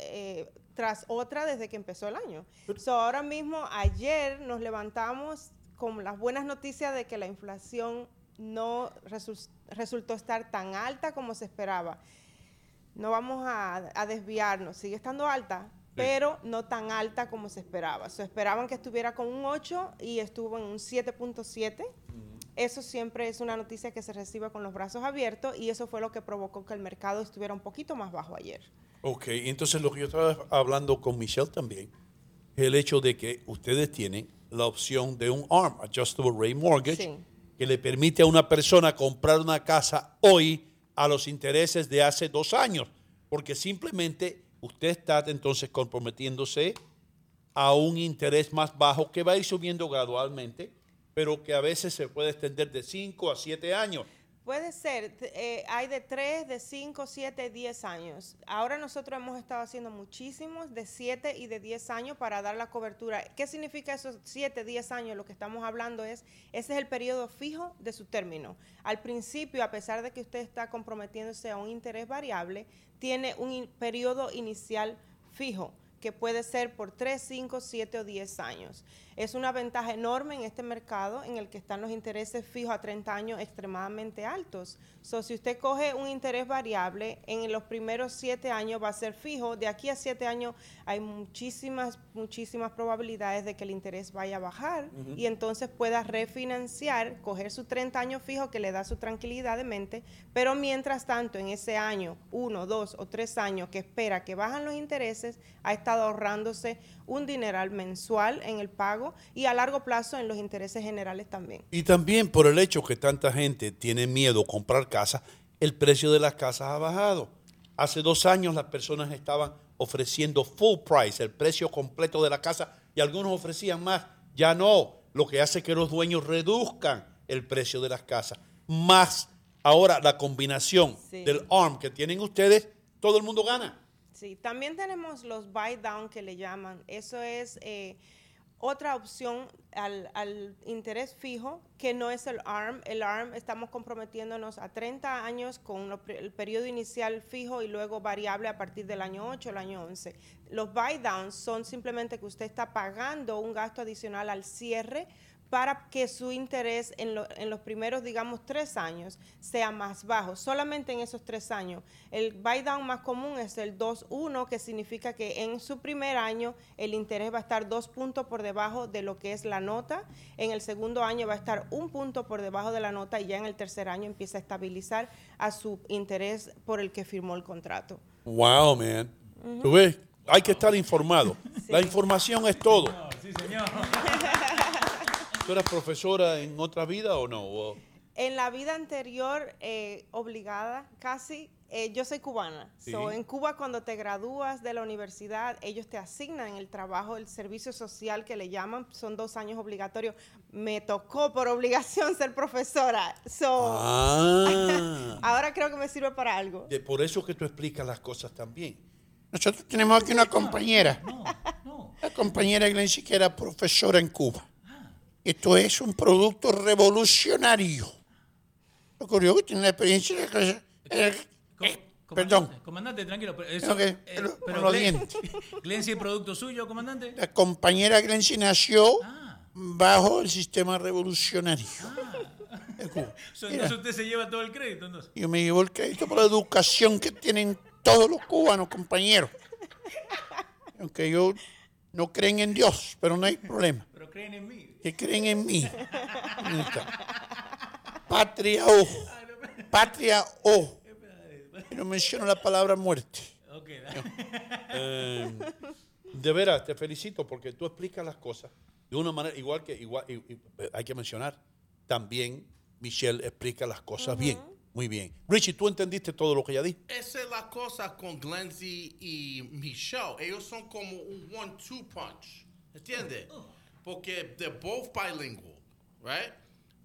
tras otra desde que empezó el año. So, ahora mismo, ayer nos levantamos con las buenas noticias de que la inflación no resultó estar tan alta como se esperaba. No vamos a desviarnos, sigue estando alta, sí, pero no tan alta como se esperaba. Se esperaban que estuviera con un 8 y estuvo en un 7.7. Uh-huh. Eso siempre es una noticia que se recibe con los brazos abiertos y eso fue lo que provocó que el mercado estuviera un poquito más bajo ayer. Ok, entonces lo que yo estaba hablando con Michelle también es el hecho de que ustedes tienen la opción de un ARM, Adjustable Rate Mortgage, sí, que le permite a una persona comprar una casa hoy a los intereses de hace 2 años, porque simplemente usted está entonces comprometiéndose a un interés más bajo que va a ir subiendo gradualmente, pero que a veces se puede extender de 5 a 7 años. Puede ser, hay de 3, de 5, 7, 10 años. Ahora nosotros hemos estado haciendo muchísimos de 7 y de 10 años para dar la cobertura. ¿Qué significa esos 7, 10 años? Lo que estamos hablando es, ese es el periodo fijo de su término. Al principio, a pesar de que usted está comprometiéndose a un interés variable, tiene un periodo inicial fijo, que puede ser por 3, 5, 7 o 10 años. Es una ventaja enorme en este mercado en el que están los intereses fijos a 30 años extremadamente altos. So, si usted coge un interés variable, en los primeros 7 años va a ser fijo. De aquí a 7 años hay muchísimas probabilidades de que el interés vaya a bajar, uh-huh, y entonces pueda refinanciar, coger sus 30 años fijos que le da su tranquilidad de mente, pero mientras tanto en ese año, 1, 2 o 3 años que espera que bajan los intereses, ha estado ahorrándose un dineral mensual en el pago y a largo plazo en los intereses generales también. Y también por el hecho que tanta gente tiene miedo a comprar casas, el precio de las casas ha bajado. Hace 2 años las personas estaban ofreciendo full price, el precio completo de la casa, y algunos ofrecían más. Ya no, lo que hace que los dueños reduzcan el precio de las casas. Más ahora la combinación, sí, del ARM que tienen ustedes, todo el mundo gana. Sí, también tenemos los buy down que le llaman. Eso es otra opción al interés fijo que no es el ARM. El ARM estamos comprometiéndonos a 30 años con el periodo inicial fijo y luego variable a partir del año 8 o el año 11. Los buy downs son simplemente que usted está pagando un gasto adicional al cierre para que su interés en los primeros, digamos, 3 años sea más bajo. Solamente en esos 3 años. El buy down más común es el 2-1, que significa que en su primer año el interés va a estar 2 puntos por debajo de lo que es la nota. En el segundo año va a estar 1 punto por debajo de la nota, y ya en el tercer año empieza a estabilizar a su interés por el que firmó el contrato. Wow, man. Uh-huh. ¿Tú ves? Hay que estar informado. Sí. La información es todo. Sí, señor. ¿Tú eras profesora en otra vida o no? ¿O? En la vida anterior, obligada casi, yo soy cubana. Sí. So, en Cuba, cuando te gradúas de la universidad, ellos te asignan el trabajo, el servicio social que le llaman, son 2 años obligatorios. Me tocó por obligación ser profesora. So, ahora creo que me sirve para algo. Por eso que tú explicas las cosas también. Nosotros tenemos aquí una compañera. La compañera Glensy, que era profesora en Cuba. Esto es un producto revolucionario. Lo curioso que tiene la experiencia de que... Perdón. Comandante, tranquilo. Eso, okay, pero Glensy es producto suyo, comandante. La compañera Glensy nació bajo el sistema revolucionario. Entonces usted se lleva todo el crédito, entonces. Yo me llevo el crédito por la educación que tienen todos los cubanos, compañeros. Aunque yo... No creen en Dios, pero no hay problema. Pero creen en mí. Que creen en mí. Patria o. Patria o. No menciono la palabra muerte. Okay. No. De veras, te felicito porque tú explicas las cosas de una manera igual que... hay que mencionar, también Michelle explica las cosas bien, muy bien. Richie, ¿tú entendiste todo lo que ella dijo? Esa es la cosa con Glensy y Michelle. Ellos son como un 1-2 punch. ¿Entiendes? Porque they're both bilingual, right?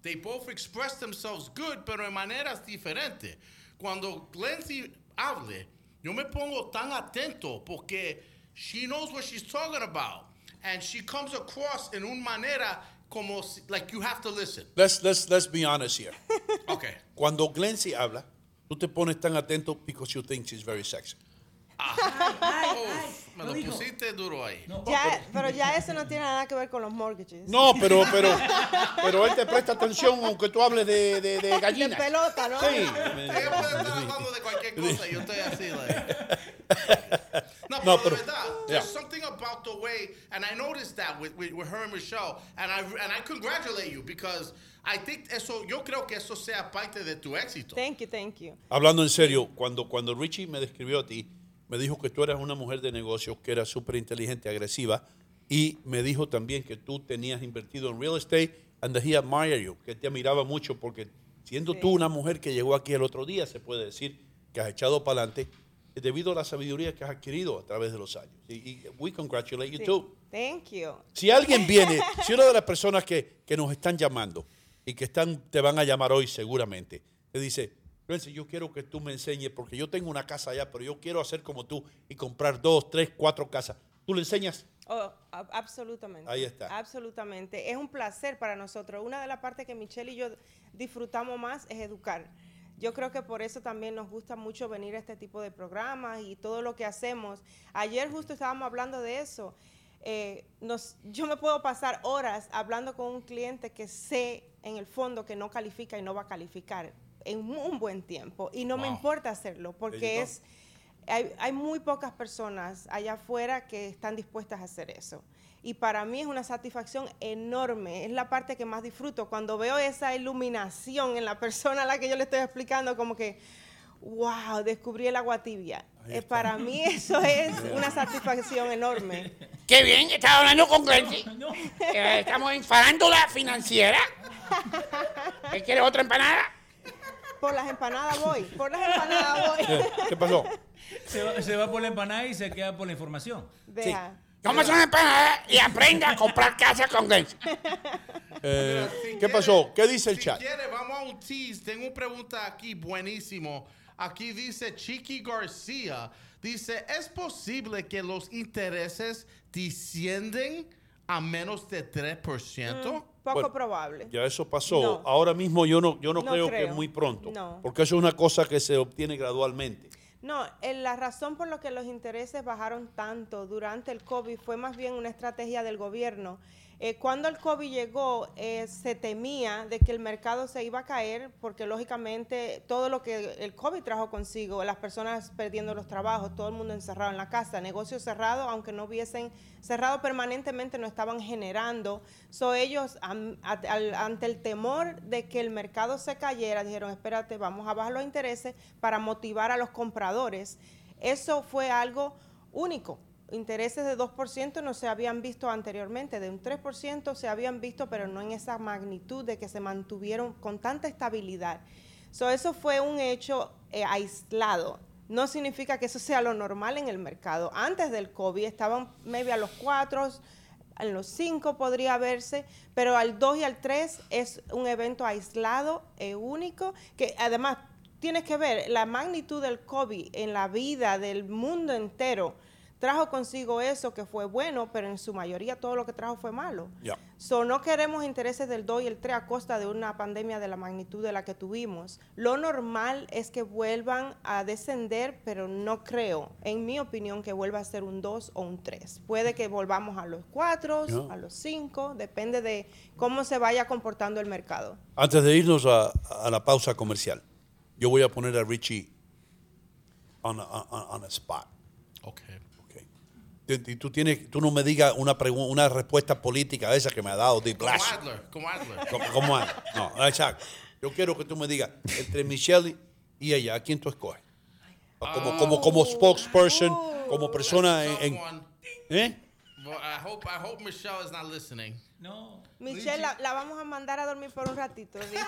They both express themselves good, pero en maneras diferentes. Cuando Glensy hable, yo me pongo tan atento porque she knows what she's talking about. And she comes across en una manera... Como si, like you have to listen. Let's be honest here. Okay. Cuando Glensy habla, tú te pones tan atento because you think she's very sexy. Me lo pusiste duro ahí. No. Pero ya eso no tiene nada que ver con los mortgages. No, pero él te presta atención aunque tú hables de gallinas. De pelota, ¿no? Sí. Ella puede estar hablando de cualquier cosa y yo estoy así, like... No, pero de verdad, there's something about the way, and I noticed that with her and Michelle, and I congratulate you because I think eso, yo creo que eso sea parte de tu éxito. Thank you. Hablando en serio, cuando Richie me describió a ti, me dijo que tú eras una mujer de negocios que era súper inteligente, agresiva, y me dijo también que tú tenías invertido en real estate, and that he admired you, que te admiraba mucho porque siendo tú una mujer que llegó aquí el otro día, se puede decir que has echado para adelante, debido a la sabiduría que has adquirido a través de los años. Y we congratulate you too. Thank you. Si alguien viene, si una de las personas que nos están llamando y que te van a llamar hoy seguramente, te dice, Glensy, yo quiero que tú me enseñes porque yo tengo una casa allá, pero yo quiero hacer como tú y comprar 2, 3, 4 casas. ¿Tú le enseñas? Oh, absolutamente. Ahí está. Absolutamente. Es un placer para nosotros. Una de las partes que Michelle y yo disfrutamos más es educar. Yo creo que por eso también nos gusta mucho venir a este tipo de programas y todo lo que hacemos. Ayer justo estábamos hablando de eso. Yo me puedo pasar horas hablando con un cliente que sé en el fondo que no califica y no va a calificar en un buen tiempo. Y no me importa hacerlo porque hay muy pocas personas allá afuera que están dispuestas a hacer eso. Y para mí es una satisfacción enorme. Es la parte que más disfruto. Cuando veo esa iluminación en la persona a la que yo le estoy explicando, como que, wow, descubrí el agua tibia. Para mí eso es una satisfacción enorme. ¡Qué bien! Estaba hablando con Glensy. No. Estamos en farándula financiera. ¿Quieres otra empanada? Por las empanadas voy. ¿Qué pasó? Se va por la empanada y se queda por la información. Deja. Sí. Toma una empanada y aprenda a comprar casa con Glensy. ¿Qué pasó? ¿Qué dice el chat? Si quiere, vamos a un tease. Tengo una pregunta aquí buenísimo. Aquí dice Chiqui García. Dice, ¿es posible que los intereses descienden a menos de 3%? Poco probable. Ya eso pasó. No. Ahora mismo yo no creo que es muy pronto. No. Porque eso es una cosa que se obtiene gradualmente. No, la razón por la que los intereses bajaron tanto durante el COVID fue más bien una estrategia del gobierno Cuando el COVID llegó, se temía de que el mercado se iba a caer, porque lógicamente todo lo que el COVID trajo consigo, las personas perdiendo los trabajos, todo el mundo encerrado en la casa, negocios cerrados, aunque no hubiesen cerrado permanentemente, no estaban generando. So, ellos, ante el temor de que el mercado se cayera, dijeron, espérate, vamos a bajar los intereses para motivar a los compradores. Eso fue algo único. Intereses de 2% no se habían visto anteriormente, de un 3% se habían visto, pero no en esa magnitud de que se mantuvieron con tanta estabilidad. So, eso fue un hecho aislado. No significa que eso sea lo normal en el mercado. Antes del COVID estaban maybe a los 4, en los 5 podría verse, pero al 2 y al 3 es un evento aislado, único, que además tienes que ver la magnitud del COVID en la vida del mundo entero. Trajo consigo eso que fue bueno, pero en su mayoría todo lo que trajo fue malo. Yeah. So, no queremos intereses del 2 y el 3 a costa de una pandemia de la magnitud de la que tuvimos. Lo normal es que vuelvan a descender, pero no creo, en mi opinión, que vuelva a ser un 2 o un 3. Puede que volvamos a los 4, a los 5, depende de cómo se vaya comportando el mercado. Antes de irnos a la pausa comercial, yo voy a poner a Richie on a spot. Okay. Y tú no me digas una respuesta política esa que me ha dado de Blas. Como Adler. No, exacto. Yo quiero que tú me digas, entre Michelle y ella, ¿a quién tú escoges? Como spokesperson, como persona ¿eh? Well, I hope Michelle is not listening. No. Michelle, la vamos a mandar a dormir por un ratito, Richie.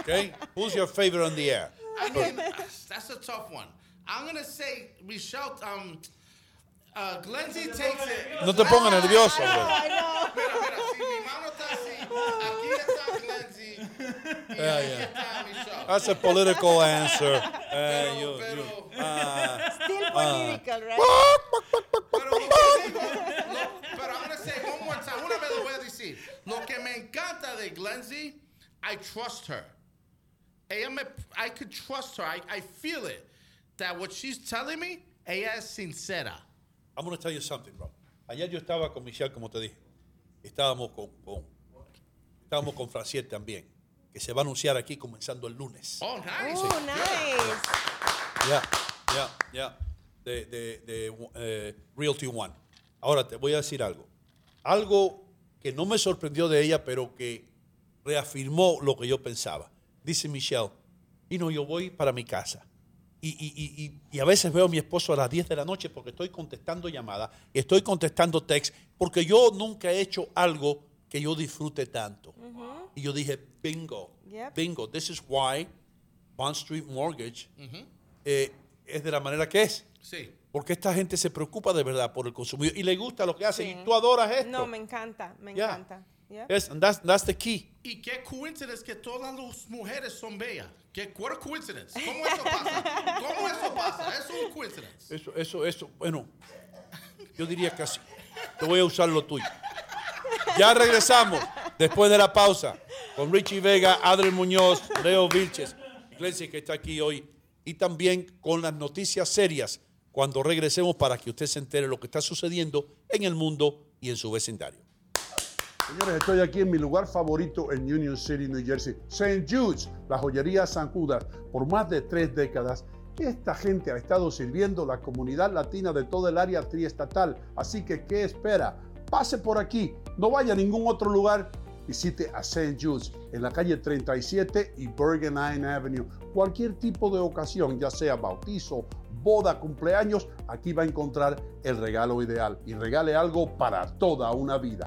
Okay. Who's your favorite on the air? I mean, that's a tough one. I'm going to say Michelle... Glensy takes it. No te pongas nervioso, bro. Mira, si mi mano está así, aquí está Glensy y aquí está Michelle. That's a political answer. Still political, right? Pero I'm going to say one more time. Una vez lo voy a decir. Lo que me encanta de Glensy, I trust her. I could trust her. I feel it. That what she's telling me, ella es sincera. I'm going to tell you something, bro. Ayer yo estaba con Michelle, como te dije. Estábamos con Franciel también, que se va a anunciar aquí comenzando el lunes. Oh, nice. Sí. Oh, nice. Yeah. De Realty One. Ahora te voy a decir algo. Algo que no me sorprendió de ella, pero que reafirmó lo que yo pensaba. Dice Michelle, yo voy para mi casa. Y a veces veo a mi esposo a las 10 de la noche porque estoy contestando llamadas, estoy contestando texts, porque yo nunca he hecho algo que yo disfrute tanto. Uh-huh. Y yo dije, bingo, this is why Bond Street Mortgage es de la manera que es. Sí. Porque esta gente se preocupa de verdad por el consumidor y le gusta lo que hace. Sí. Y tú adoras esto. No, me encanta. Yeah. Yes, and that's the key. Y qué coincidence que todas las mujeres son bellas. What a coincidence. ¿Cómo eso pasa? Eso es un coincidence. Eso. Bueno, yo diría que así. Te voy a usar lo tuyo. Ya regresamos después de la pausa con Richie Vega, Adler Muñoz, Leo Vilches, Glensy, que está aquí hoy, y también con las noticias serias cuando regresemos para que usted se entere lo que está sucediendo en el mundo y en su vecindario. Señores, estoy aquí en mi lugar favorito en Union City, New Jersey, St. Jude's, la joyería San Judas. Por más de 3 décadas, esta gente ha estado sirviendo la comunidad latina de toda el área triestatal. Así que, ¿qué espera? Pase por aquí, no vaya a ningún otro lugar. Visite a St. Jude's en la calle 37 y Bergenine Avenue. Cualquier tipo de ocasión, ya sea bautizo, boda, cumpleaños, aquí va a encontrar el regalo ideal. Y regale algo para toda una vida.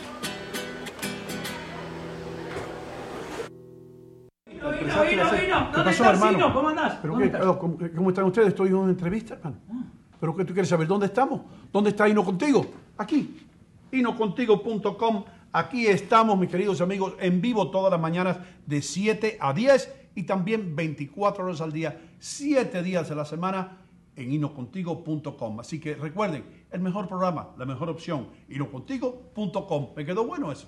Vino. ¿Dónde estás, hermano? ¿Cómo andás? ¿Cómo están ustedes? Estoy en una entrevista, hermano. ¿Pero qué tú quieres saber? ¿Dónde estamos? ¿Dónde está Hino Contigo? Aquí. HinoContigo.com. Aquí estamos, mis queridos amigos, en vivo todas las mañanas de 7 a 10 y también 24 horas al día, 7 días de la semana en HinoContigo.com. Así que recuerden, el mejor programa, la mejor opción, HinoContigo.com. ¿Me quedó bueno eso?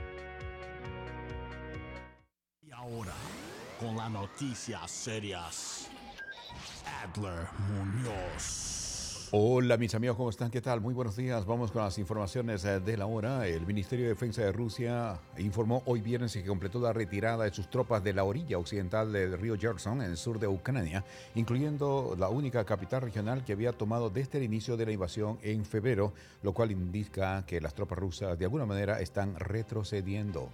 Y ahora, con las noticias serias, Adler Muñoz. Hola mis amigos, ¿cómo están? ¿Qué tal? Muy buenos días. Vamos con las informaciones de la hora. El Ministerio de Defensa de Rusia informó hoy viernes que completó la retirada de sus tropas de la orilla occidental del río Gerson, en el sur de Ucrania, incluyendo la única capital regional que había tomado desde el inicio de la invasión en febrero, lo cual indica que las tropas rusas de alguna manera están retrocediendo.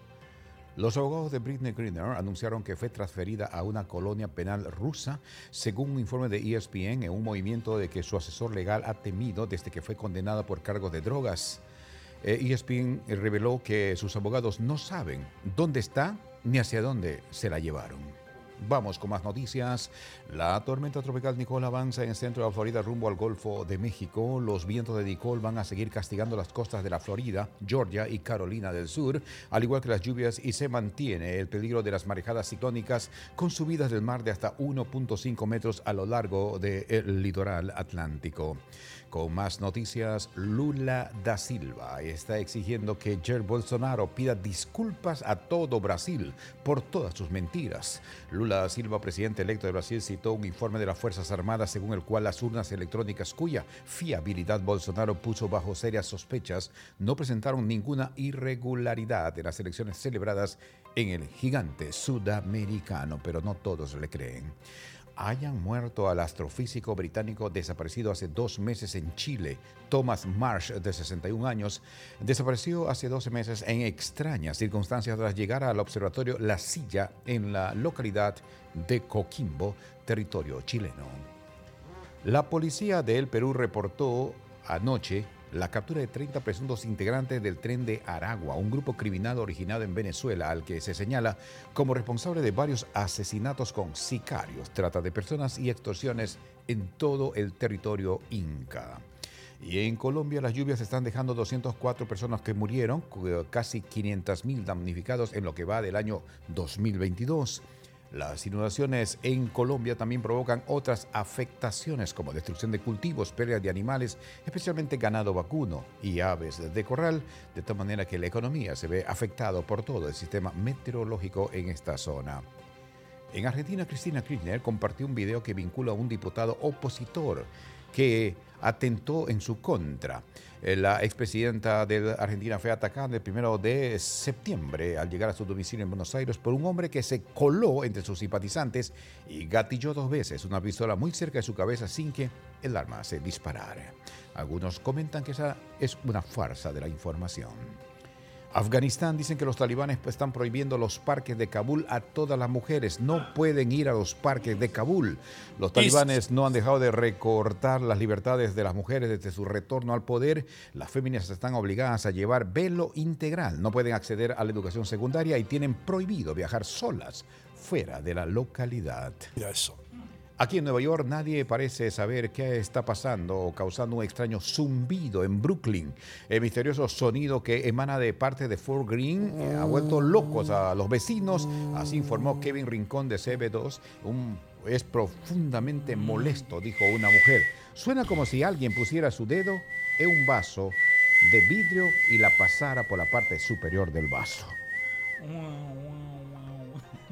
Los abogados de Britney Griner anunciaron que fue transferida a una colonia penal rusa, según un informe de ESPN, en un movimiento de que su asesor legal ha temido desde que fue condenada por cargos de drogas. ESPN reveló que sus abogados no saben dónde está ni hacia dónde se la llevaron. Vamos con más noticias. La tormenta tropical Nicole avanza en el centro de la Florida rumbo al Golfo de México. Los vientos de Nicole van a seguir castigando las costas de la Florida, Georgia y Carolina del Sur, al igual que las lluvias, y se mantiene el peligro de las marejadas ciclónicas con subidas del mar de hasta 1.5 metros a lo largo del litoral atlántico. Con más noticias, Lula da Silva está exigiendo que Jair Bolsonaro pida disculpas a todo Brasil por todas sus mentiras. Lula da Silva, presidente electo de Brasil, citó un informe de las Fuerzas Armadas según el cual las urnas electrónicas cuya fiabilidad Bolsonaro puso bajo serias sospechas no presentaron ninguna irregularidad en las elecciones celebradas en el gigante sudamericano, pero no todos le creen. Hayan muerto al astrofísico británico desaparecido hace 2 meses en Chile. Thomas Marsh, de 61 años, desapareció hace 12 meses en extrañas circunstancias tras llegar al observatorio La Silla en la localidad de Coquimbo, territorio chileno. La policía del Perú reportó anoche la captura de 30 presuntos integrantes del Tren de Aragua, un grupo criminal originado en Venezuela al que se señala como responsable de varios asesinatos con sicarios, trata de personas y extorsiones en todo el territorio inca. Y en Colombia las lluvias están dejando 204 personas que murieron, casi 500.000 damnificados en lo que va del año 2022. Las inundaciones en Colombia también provocan otras afectaciones como destrucción de cultivos, pérdida de animales, especialmente ganado vacuno y aves de corral, de tal manera que la economía se ve afectada por todo el sistema meteorológico en esta zona. En Argentina, Cristina Kirchner compartió un video que vincula a un diputado opositor que atentó en su contra. La expresidenta de Argentina fue atacada el 1 de septiembre al llegar a su domicilio en Buenos Aires por un hombre que se coló entre sus simpatizantes y gatilló 2 veces una pistola muy cerca de su cabeza sin que el arma se disparara. Algunos comentan que esa es una farsa de la información. Afganistán, dicen que los talibanes están prohibiendo los parques de Kabul a todas las mujeres. No pueden ir a los parques de Kabul. Los talibanes no han dejado de recortar las libertades de las mujeres desde su retorno al poder. Las féminas están obligadas a llevar velo integral. No pueden acceder a la educación secundaria y tienen prohibido viajar solas fuera de la localidad. Mira eso. Aquí en Nueva York nadie parece saber qué está pasando o causando un extraño zumbido en Brooklyn. El misterioso sonido que emana de parte de Fort Greene ha vuelto locos a los vecinos. Así informó Kevin Rincón de CB2. Es profundamente molesto, dijo una mujer. Suena como si alguien pusiera su dedo en un vaso de vidrio y la pasara por la parte superior del vaso.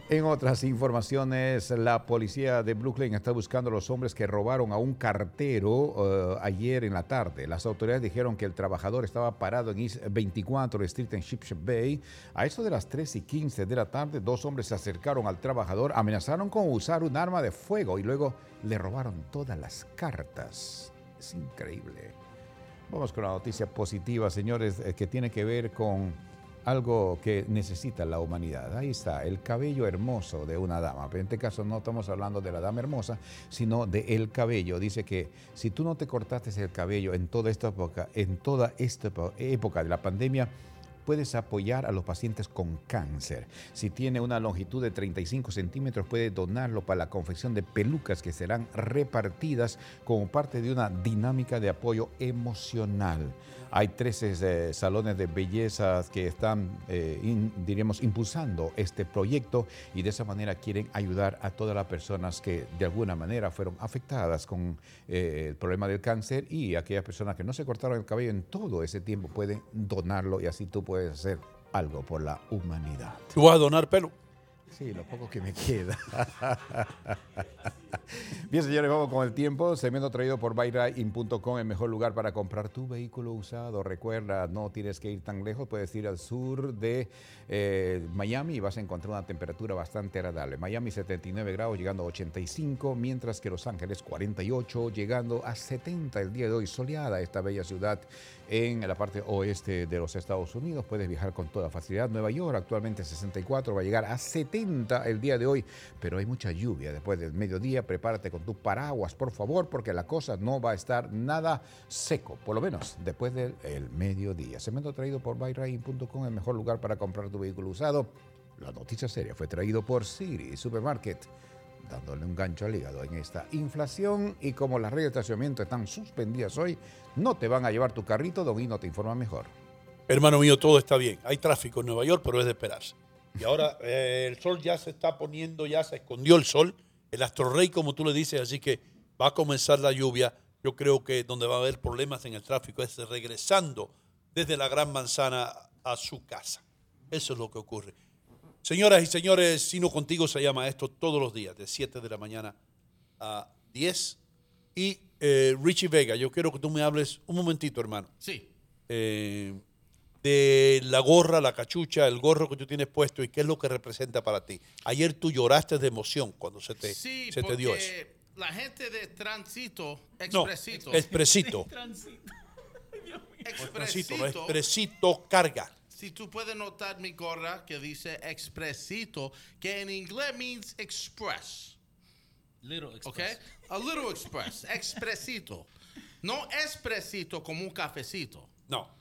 En otras informaciones, la policía de Brooklyn está buscando a los hombres que robaron a un cartero ayer en la tarde. Las autoridades dijeron que el trabajador estaba parado en East 24 Street en Shipshead Bay. A eso de las 3:15 de la tarde, dos hombres se acercaron al trabajador, amenazaron con usar un arma de fuego y luego le robaron todas las cartas. Es increíble. Vamos con la noticia positiva, señores, que tiene que ver con algo que necesita la humanidad. Ahí está, el cabello hermoso de una dama. Pero en este caso no estamos hablando de la dama hermosa, sino de el cabello. Dice que si tú no te cortaste el cabello en toda esta época de la pandemia, puedes apoyar a los pacientes con cáncer. Si tiene una longitud de 35 centímetros, puede donarlo para la confección de pelucas que serán repartidas como parte de una dinámica de apoyo emocional. Hay 13 salones de belleza que están, impulsando este proyecto, y de esa manera quieren ayudar a todas las personas que de alguna manera fueron afectadas con el problema del cáncer, y aquellas personas que no se cortaron el cabello en todo ese tiempo pueden donarlo, y así tú puedes hacer algo por la humanidad. ¿Tú vas a donar pelo? Sí, lo poco que me queda. Bien, señores, vamos con el tiempo. Segmento traído por BuyRite Inc., el mejor lugar para comprar tu vehículo usado. Recuerda, no tienes que ir tan lejos. Puedes ir al sur de Miami y vas a encontrar una temperatura bastante agradable. Miami 79 grados, llegando a 85, mientras que Los Ángeles 48, llegando a 70 el día de hoy. Soleada esta bella ciudad en la parte oeste de los Estados Unidos. Puedes viajar con toda facilidad. Nueva York actualmente 64, va a llegar a 70 el día de hoy, pero hay mucha lluvia después del mediodía. Prepárate con tus paraguas, por favor, porque la cosa no va a estar nada seco, por lo menos después del mediodía. Cemento traído por BuyRite.com, el mejor lugar para comprar tu vehículo usado. La noticia seria fue traído por City Supermarket, dándole un gancho al hígado en esta inflación. Y como las redes de estacionamiento están suspendidas hoy, no te van a llevar tu carrito. Don Hino te informa mejor. Hermano mío, todo está bien. Hay tráfico en Nueva York, pero es de esperarse. Y ahora el sol ya se está poniendo, ya se escondió el sol, el astrorrey, como tú le dices, así que va a comenzar la lluvia. Yo creo que donde va a haber problemas en el tráfico es regresando desde la Gran Manzana a su casa. Eso es lo que ocurre. Señoras y señores, Hino Contigo se llama esto todos los días, de 7 de la mañana a 10. Y Richie Vega, yo quiero que tú me hables un momentito, hermano. Sí. De la gorra, la cachucha, el gorro que tú tienes puesto y qué es lo que representa para ti. Ayer tú lloraste de emoción cuando se te dio eso. La gente de Expresito Carga. Si tú puedes notar mi gorra que dice Expresito, que en inglés means express. Little express. Okay? A little express. Expresito. No expresito como un cafecito. No.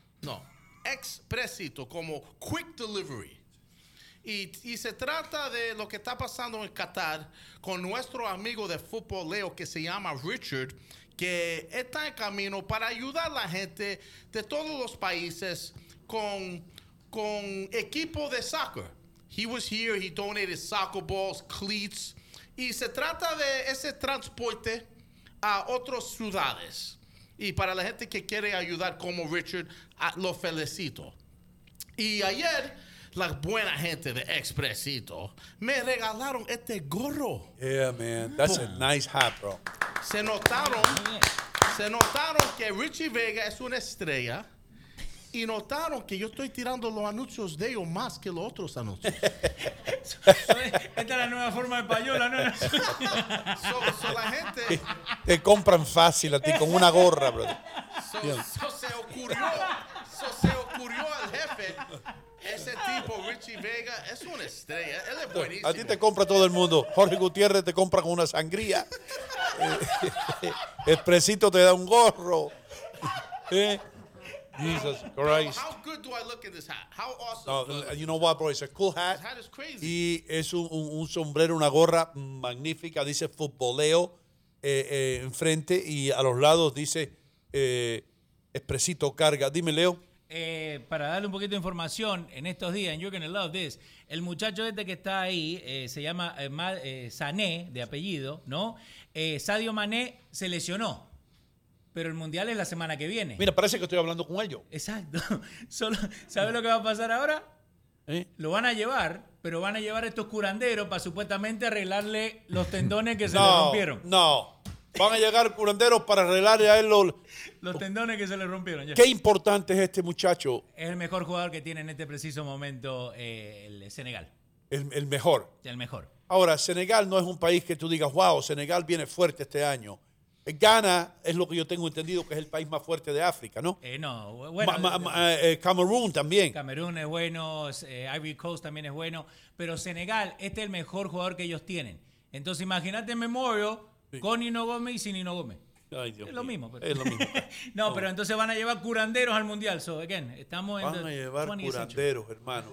Expresito, como quick delivery. Y se trata de lo que está pasando en Qatar con nuestro amigo de Futboleo que se llama Richard, que está en camino para ayudar a la gente de todos los países con equipo de soccer. He was here, he donated soccer balls, cleats. Y se trata de ese transporte a otras ciudades. Y para la gente que quiere ayudar como Richard, lo felicito. Y ayer, la buena gente de Expresito me regalaron este gorro. Yeah, man. That's a nice hat, bro. Se notaron que Richie Vega es una estrella y notaron que yo estoy tirando los anuncios de ellos más que los otros anuncios. Esta es la nueva forma de payola, ¿no? So la gente... Te compran fácil a ti con una gorra, bro. Se ocurrió al jefe. Ese tipo, Richie Vega, es una estrella. Él es buenísimo. A ti te compra todo el mundo. Jorge Gutiérrez te compra con una sangría. Expresito te da un gorro. Jesus Christ. How good do I look in this hat? How awesome. You know what, bro? It's a cool hat. This hat is crazy. Y es un sombrero, una gorra magnífica. Dice Futboleo enfrente y a los lados dice Expresito Carga. Dime, Leo. Para darle un poquito de información, en estos días, and you're gonna love this, el muchacho este que está ahí, se llama Sané, de apellido, ¿no? Sadio Mané se lesionó. Pero el Mundial es la semana que viene. Mira, parece que estoy hablando con ellos. Exacto. Solo, ¿sabes lo que va a pasar ahora? Lo van a llevar, pero van a llevar a estos curanderos para supuestamente arreglarle los tendones que se le rompieron. No, van a llegar curanderos para arreglarle a él los tendones que se le rompieron. Ya. Qué importante es este muchacho. Es el mejor jugador que tiene en este preciso momento el Senegal. El mejor. El mejor. Ahora, Senegal no es un país que tú digas, wow, Senegal viene fuerte este año. Ghana es lo que yo tengo entendido que es el país más fuerte de África, ¿no? No, bueno. Camerún también. Camerún es bueno, Ivory Coast también es bueno, pero Senegal, este es el mejor jugador que ellos tienen. Entonces imagínate Memorial con Hino Gómez y sin Hino Gómez. Ay, Dios mío. Es lo mismo. No, pero entonces van a llevar curanderos al Mundial. So, again, estamos en van a llevar curanderos, hermano.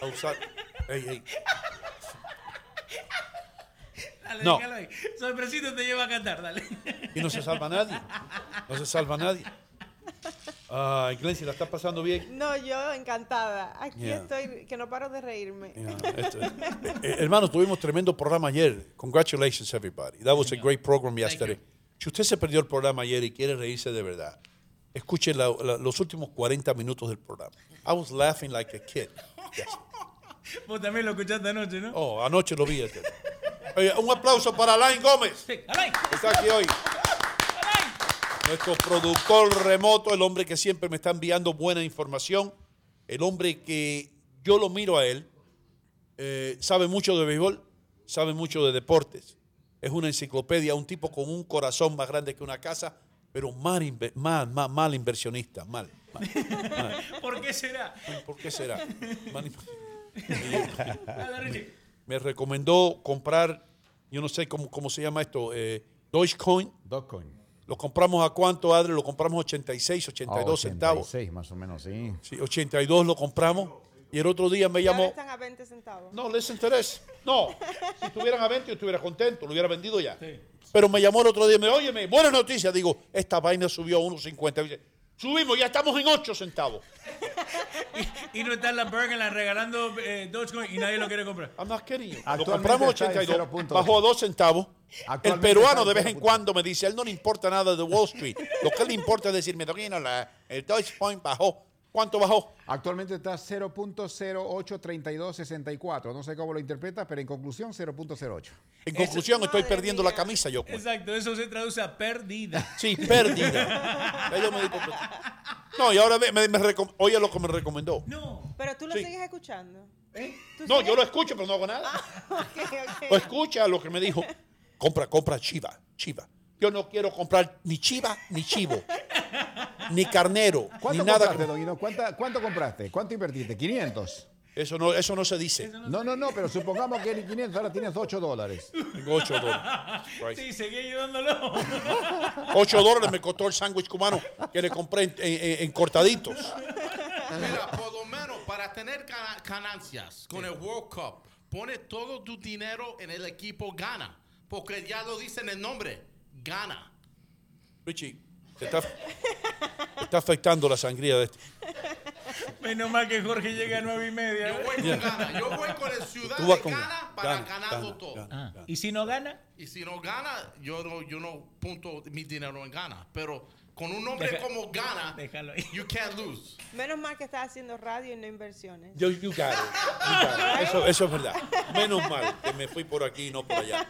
A usar... Hey. Dale, no. Déjalo ahí. Sorpresito te lleva a Qatar, dale. Y no se salva nadie. Ay, Glensy, ¿la estás pasando bien? No, yo encantada. Aquí estoy, que no paro de reírme. Hermano, tuvimos tremendo programa ayer. Congratulations, everybody. That was a great program yesterday. Si usted se perdió el programa ayer y quiere reírse de verdad, escuche los últimos 40 minutos del programa. I was laughing like a kid. Yes. Vos también lo escuchaste anoche, ¿no? Oh, anoche lo vi. Un aplauso para Alain Gómez. Sí, Alain. Está aquí hoy. Alain. Nuestro productor remoto, el hombre que siempre me está enviando buena información, el hombre que yo lo miro a él, sabe mucho de béisbol, sabe mucho de deportes. Es una enciclopedia, un tipo con un corazón más grande que una casa, pero mal inversionista, mal. ¿Por qué será? Me recomendó comprar, yo no sé cómo se llama esto, Dogecoin. ¿Lo compramos a cuánto, Adler? Lo compramos 82 centavos. 86 más o menos, sí. Sí, 82 lo compramos. Y el otro día me llamó. ¿Están a 20 centavos? No, les interesa. No, si estuvieran a 20 yo estuviera contento, lo hubiera vendido ya. Sí. Pero me llamó el otro día y me dijo, óyeme, buena noticia. Digo, esta vaina subió a 1.50. Dice, subimos, ya estamos en 8 centavos. Y no está la Bergenland regalando Dogecoin y nadie lo quiere comprar. I'm not kidding you. Lo compramos 82, bajó a 2 centavos. El peruano de vez en cuando me dice, él no le importa nada de Wall Street. Lo que le importa es decirme, el Dogecoin bajó. ¿Cuánto bajó? Actualmente está 0.083264. No sé cómo lo interpretas, pero en conclusión 0.08. En conclusión, estoy perdiendo la camisa yo. Exacto, eso se traduce a pérdida. Sí, pérdida. Yo me digo, no, y ahora oye lo que me recomendó. No, pero tú lo sigues escuchando. No, yo lo escucho, pero no hago nada. Okay. Lo escucha lo que me dijo. Compra Chiva. Yo no quiero comprar ni Chiva ni Chivo. Ni carnero, ni nada. ¿Cuánto compraste? ¿Cuánto invertiste? ¿500? Eso no se dice. No, pero supongamos que ni 500, ahora tienes $8. Tengo $8. Right. Sí, seguí ayudándolo. $8 me costó el sándwich cubano que le compré en cortaditos. Mira, por lo menos para tener ganancias con el World Cup, pone todo tu dinero en el equipo Ghana, porque ya lo dicen el nombre, Ghana. Richie. Está afectando la sangría de este. Menos mal que Jorge llega a 9:30. Yo voy con Ghana. Yo voy con el Ciudad de Ghana para ganarlo todo. Gana. ¿Y si no gana? Y si no gana, yo no punto mi dinero en Ghana. Pero con un nombre como Ghana, you can't lose. Menos mal que estás haciendo radio y no inversiones. You got it. Eso es verdad. Menos mal que me fui por aquí y no por allá.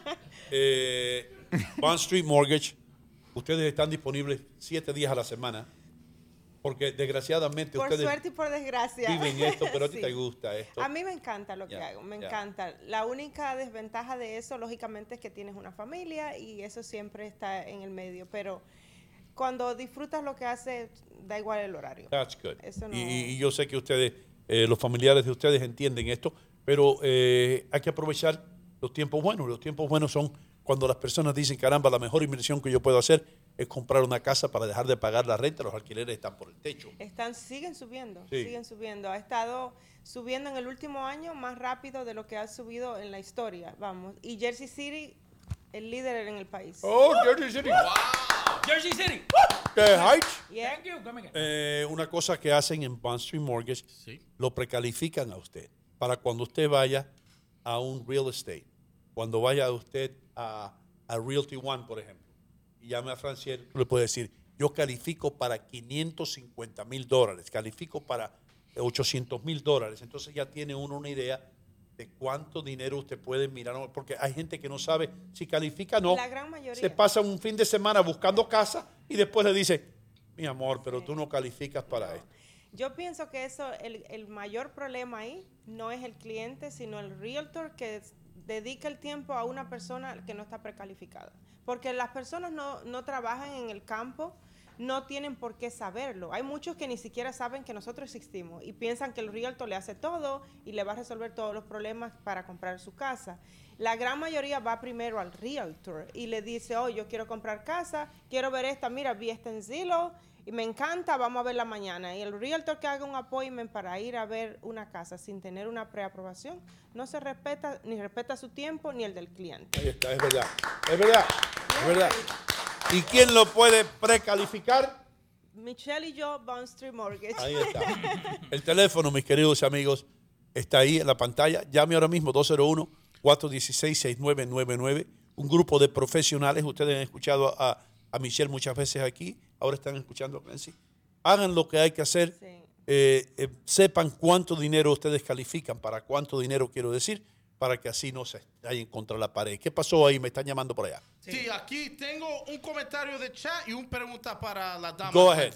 Bond Street Mortgage. Ustedes están disponibles 7 días a la semana, porque desgraciadamente por ustedes suerte y por desgracia. Viven esto, pero a ti te gusta esto. A mí me encanta lo que hago, me encanta. La única desventaja de eso, lógicamente, es que tienes una familia y eso siempre está en el medio, pero cuando disfrutas lo que haces, da igual el horario. That's good. Eso no... y yo sé que ustedes, los familiares de ustedes entienden esto, pero hay que aprovechar los tiempos buenos. Los tiempos buenos son... Cuando las personas dicen, caramba, la mejor inversión que yo puedo hacer es comprar una casa para dejar de pagar la renta, los alquileres están por el techo. Siguen subiendo. Ha estado subiendo en el último año más rápido de lo que ha subido en la historia, vamos. Y Jersey City, el líder en el país. Oh, Jersey City. Wow. Jersey City. ¡Qué height! Yeah. Thank you. Come again. Una cosa que hacen en Bond Street Mortgage, lo precalifican a usted para cuando usted vaya a un real estate, cuando vaya usted a Realty One, por ejemplo, y llame a Franciel, le puede decir, yo califico para $550,000, califico para $800,000. Entonces ya tiene uno una idea de cuánto dinero usted puede mirar, porque hay gente que no sabe si califica o no. La gran mayoría. Se pasa un fin de semana buscando casa y después le dice, mi amor, pero tú no calificas para esto. Yo pienso que eso, el mayor problema ahí no es el cliente, sino el realtor que dedica el tiempo a una persona que no está precalificada. Porque las personas no trabajan en el campo, no tienen por qué saberlo. Hay muchos que ni siquiera saben que nosotros existimos y piensan que el realtor le hace todo y le va a resolver todos los problemas para comprar su casa. La gran mayoría va primero al realtor y le dice, oh, yo quiero comprar casa, quiero ver esta, mira, vi esta en Zillow y me encanta, vamos a verla mañana. Y el realtor que haga un appointment para ir a ver una casa sin tener una preaprobación, no se respeta, ni respeta su tiempo ni el del cliente. Ahí está, es verdad, es verdad, es verdad. ¿Y quién lo puede precalificar? Michelle y yo, Bond Street Mortgage. Ahí está. El teléfono, mis queridos amigos, está ahí en la pantalla. Llame ahora mismo, 201-416-6999. Un grupo de profesionales. Ustedes han escuchado a Michelle muchas veces aquí. Ahora están escuchando a Glensy. Hagan lo que hay que hacer. Sí. Sepan cuánto dinero ustedes califican. Para cuánto dinero quiero decir, para que así no se estallen contra la pared. ¿Qué pasó ahí? Me están llamando por allá. Sí, aquí tengo un comentario de chat y una pregunta para la dama. Go ahead.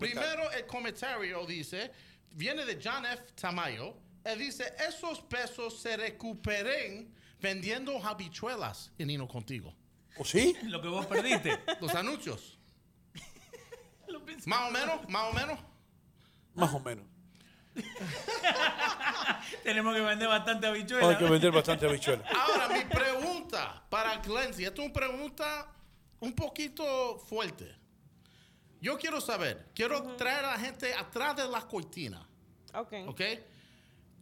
Primero, el comentario dice, viene de John F. Tamayo. Él dice, esos pesos se recuperen vendiendo habichuelas en Hino Contigo. ¿O sí? Lo que vos perdiste. Los anuncios. Más o menos, más o menos. Más o menos. Tenemos que vender bastante habichuela. Hay que vender bastante habichuela. Ahora, mi pregunta para Glensy, esto es una pregunta un poquito fuerte. Yo quiero saber, quiero traer a la gente atrás de la cortina. Ok.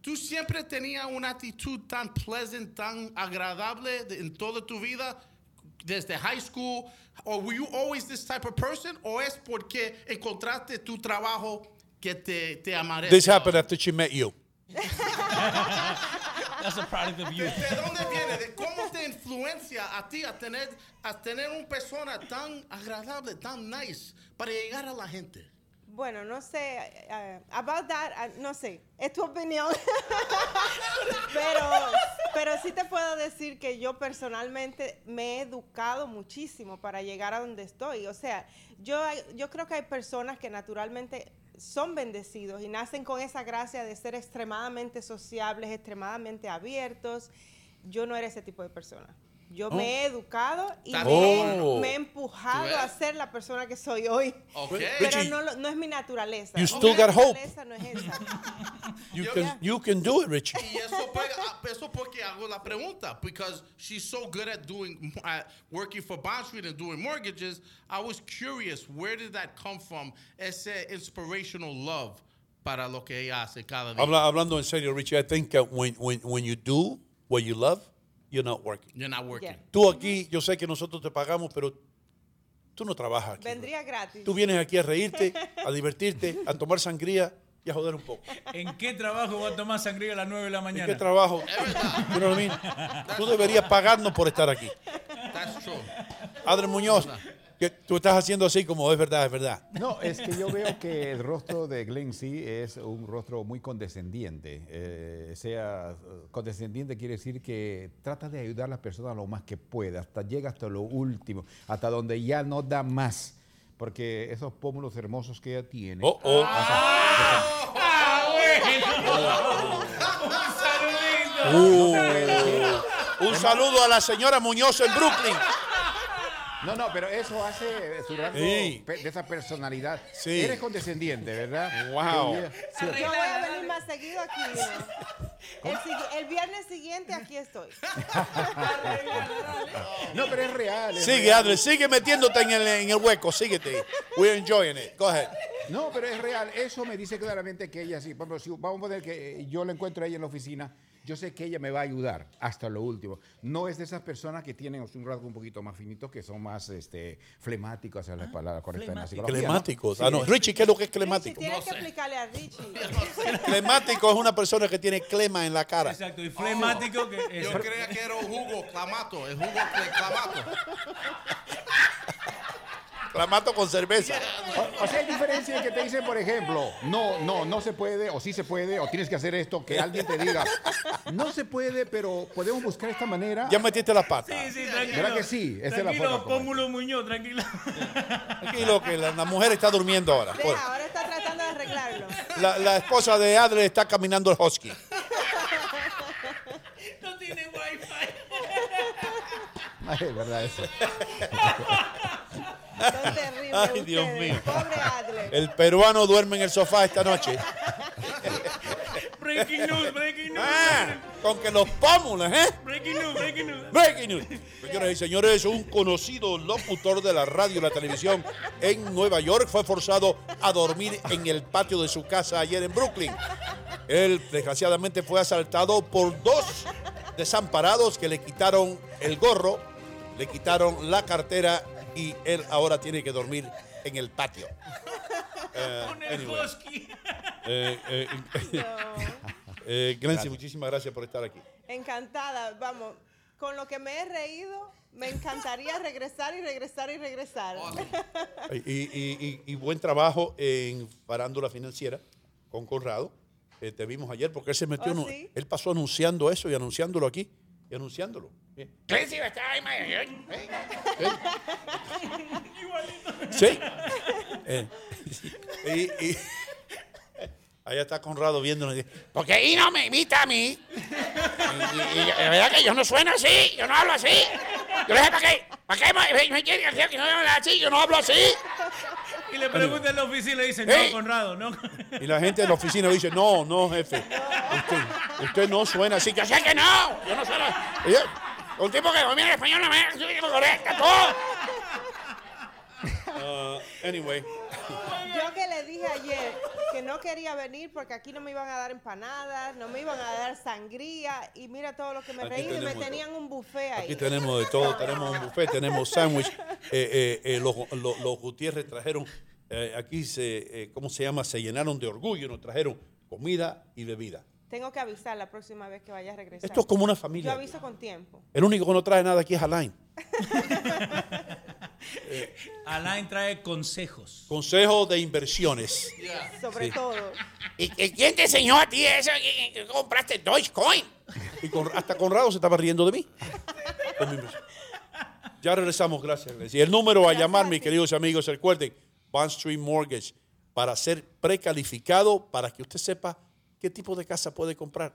Tú siempre tenías una actitud tan pleasant, tan agradable en toda tu vida, desde high school, or were you always this type of person, o es porque encontraste tu trabajo que te amaré. This happened after she met you. That's a product of you. ¿De dónde viene? ¿De cómo te influencia a ti a tener una persona tan agradable, tan nice, para llegar a la gente? Bueno, no sé. About that, no sé. Es tu opinión. pero sí te puedo decir que yo personalmente me he educado muchísimo para llegar a donde estoy. O sea, yo creo que hay personas que naturalmente son bendecidos y nacen con esa gracia de ser extremadamente sociables, extremadamente abiertos. Yo no era ese tipo de persona. Yo me he educado y me he empujado a ser la persona que soy hoy. Okay. Pero no es mi naturaleza. You still got hope. Mi naturaleza no es esa. you can do it, Richie. Y eso porque hago la pregunta, because she's so good at doing working for Bond Street and doing mortgages. I was curious, where did that come from? Ese inspirational love para lo que ella hace cada día. Hablando en serio, Richie, I think when you do what you love, You're not working. Yeah. Tú aquí, yo sé que nosotros te pagamos, pero tú no trabajas aquí. Vendría gratis. Tú vienes aquí a reírte, a divertirte, a tomar sangría y a joder un poco. ¿En qué trabajo vas a tomar sangría a las 9 de la mañana? ¿En qué trabajo? You know what I mean? Tú deberías pagarnos por estar aquí. That's true. Adler Muñoz, que tú estás haciendo así como es verdad, es verdad. No, es que yo veo que el rostro de Glensy es un rostro muy condescendiente. Condescendiente quiere decir que tratas de ayudar a las personas lo más que puedas, hasta llega hasta lo último, hasta donde ya no da más, porque esos pómulos hermosos que ella tiene. Un saludo a la señora Muñoz en Brooklyn. No, pero eso hace su rango de esa personalidad. Sí. Eres condescendiente, ¿verdad? ¡Wow! Sí. Yo voy a venir más seguido aquí. ¿No? El viernes siguiente aquí estoy. No, pero es real. Sigue, Adler, sigue metiéndote en el hueco. Síguete. We're enjoying it. Go ahead. No, pero es real. Eso me dice claramente que ella sí. Vamos a poner que yo la encuentro a ella en la oficina. Yo sé que ella me va a ayudar hasta lo último. No es de esas personas que tienen un rasgo un poquito más finito, que son más flemáticos, esa es la palabra correcta en la psicología. Flemáticos. ¿No? Richie, ¿qué es lo que es flemático? Tienes que explicarle a Richie. Flemático es una persona que tiene clema en la cara. Exacto, y flemático que es. Yo creía que era un jugo clamato, el jugo clamato. La mato con cerveza. O sea, hay diferencias que te dicen, por ejemplo, no se puede, o sí se puede, o tienes que hacer esto, que alguien te diga, no se puede, pero podemos buscar esta manera. Ya metiste las patas. Sí, sí, tranquilo. ¿Verdad que sí? Esta es la forma. Tranquilo, Pómulo Muñoz, tranquilo. Tranquilo, que la mujer está durmiendo ahora. Sí, ahora está tratando de arreglarlo. La esposa de Adler está caminando el husky. No tiene wifi. Ay, es verdad eso. Son terribles. Ay, Dios mío. Pobre Adler. El peruano duerme en el sofá esta noche. Breaking news, breaking news. Ah, con que los pómulos, ¿eh? Breaking news, breaking news. Breaking news. Señoras y señores, un conocido locutor de la radio y la televisión en Nueva York fue forzado a dormir en el patio de su casa ayer en Brooklyn. Él, desgraciadamente, fue asaltado por dos desamparados que le quitaron el gorro, le quitaron la cartera y él ahora tiene que dormir en el patio. Glency, muchísimas gracias por estar aquí. Encantada, vamos. Con lo que me he reído, me encantaría regresar. Y buen trabajo en Farándula Financiera con Conrado. Te vimos ayer porque él se metió, ¿sí? Él pasó anunciando eso y anunciándolo aquí y anunciándolo. Glency va a estar ahí, sí. Y allá está Conrado viéndonos y dice, ¿por qué ahí no me invita a mí? Y la verdad que yo no sueno así, yo no hablo así. Yo le dije, ¿para qué me quieren hacer que no hablo así? Yo no hablo así. Y le preguntan en la oficina y le dicen, no, Conrado, no. Y la gente de la oficina dice, no, jefe. Usted no suena así. Yo sé que no, yo no sueno así. Un tipo que domina el español, no me conecta todo. Anyway. Yo que le dije ayer que no quería venir porque aquí no me iban a dar empanadas, no me iban a dar sangría, y mira todo lo que me reí, y me tenían un buffet ahí. Aquí tenemos de todo, tenemos un buffet, tenemos sándwich. Los Gutiérrez trajeron, aquí ¿cómo se llama? Se llenaron de orgullo, nos trajeron comida y bebida. Tengo que avisar la próxima vez que vaya a regresar. Esto es como una familia. Yo aviso con tiempo. El único que no trae nada aquí es Alain. Alain trae consejos. Consejos de inversiones. Yeah. Sobre todo. ¿Y quién te enseñó a ti eso? ¿Qué compraste Dogecoin? Y hasta Conrado se estaba riendo de mí. Ya regresamos, gracias. Y el número a llamar, mis queridos amigos, recuerden, Bond Street Mortgage, para ser precalificado, para que usted sepa qué tipo de casa puede comprar.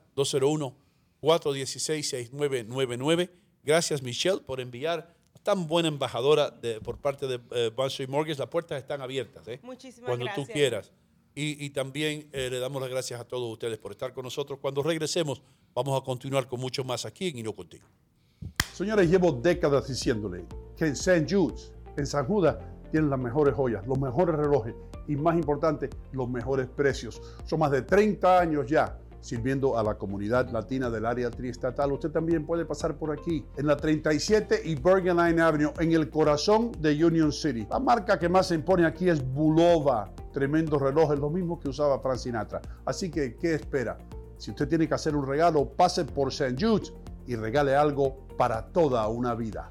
201-416-6999. Gracias, Michelle, por enviar tan buena embajadora por parte de Bond Street Mortgage. Las puertas están abiertas. Muchísimas cuando gracias. Tú quieras. Y también le damos las gracias a todos ustedes por estar con nosotros. Cuando regresemos, vamos a continuar con mucho más aquí en Hino Contigo. Señores, llevo décadas diciéndole que en St. Jude, en San Judas, tienen las mejores joyas, los mejores relojes y, más importante, los mejores precios. Son más de 30 años ya sirviendo a la comunidad latina del área triestatal. Usted también puede pasar por aquí, en la 37 y Bergen Line Avenue, en el corazón de Union City. La marca que más se impone aquí es Bulova. Tremendos relojes, los mismos que usaba Frank Sinatra. Así que, ¿qué espera? Si usted tiene que hacer un regalo, pase por St. Jude y regale algo para toda una vida.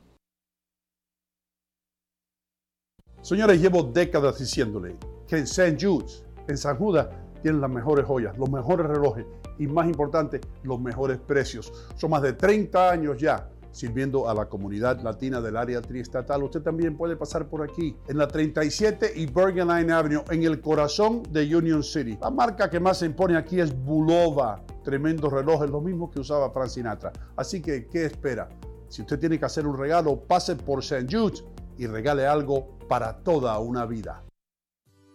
Señores, llevo décadas diciéndole que en St. Jude, en San Judas, tienen las mejores joyas, los mejores relojes y, más importante, los mejores precios. Son más de 30 años ya sirviendo a la comunidad latina del área triestatal. Usted también puede pasar por aquí, en la 37 y Bergen Line Avenue, en el corazón de Union City. La marca que más se impone aquí es Bulova. Tremendos relojes, los mismos que usaba Frank Sinatra. Así que, ¿qué espera? Si usted tiene que hacer un regalo, pase por St. Jude y regale algo para toda una vida.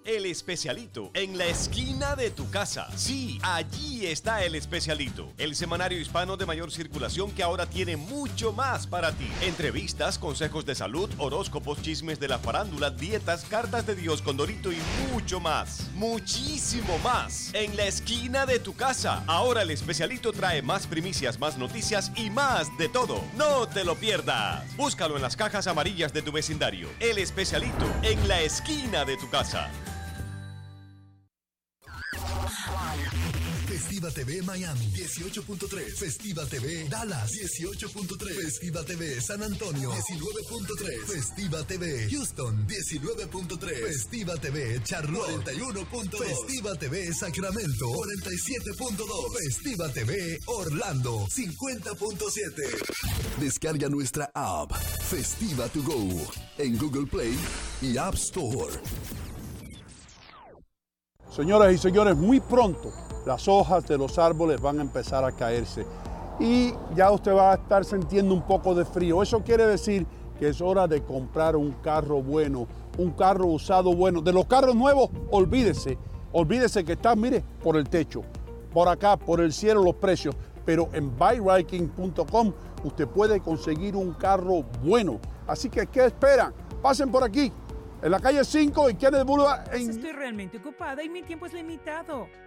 El Especialito, en la esquina de tu casa. Sí, allí está El Especialito, el semanario hispano de mayor circulación que ahora tiene mucho más para ti. Entrevistas, consejos de salud, horóscopos, chismes de la farándula, dietas, cartas de Dios con Dorito y mucho más. Muchísimo más. En la esquina de tu casa. Ahora El Especialito trae más primicias, más noticias y más de todo. No te lo pierdas. Búscalo en las cajas amarillas de tu vecindario. El Especialito, en la esquina de tu casa. Festiva TV Miami 18.3, Festiva TV Dallas 18.3, Festiva TV San Antonio 19.3, Festiva TV Houston 19.3, Festiva TV Charlotte 41.2, Festiva TV Sacramento 47.2, Festiva TV Orlando 50.7. Descarga nuestra app Festiva To Go en Google Play y App Store. Señoras y señores, muy pronto las hojas de los árboles van a empezar a caerse y ya usted va a estar sintiendo un poco de frío. Eso quiere decir que es hora de comprar un carro bueno, un carro usado bueno. De los carros nuevos, olvídese que están, mire, por el techo, por acá, por el cielo los precios. Pero en BuyRite Inc. usted puede conseguir un carro bueno. Así que, ¿qué esperan? Pasen por aquí, en la calle 5 y Kennedy Boulevard. Estoy realmente ocupada y mi tiempo es limitado.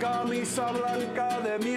Camisa blanca de mi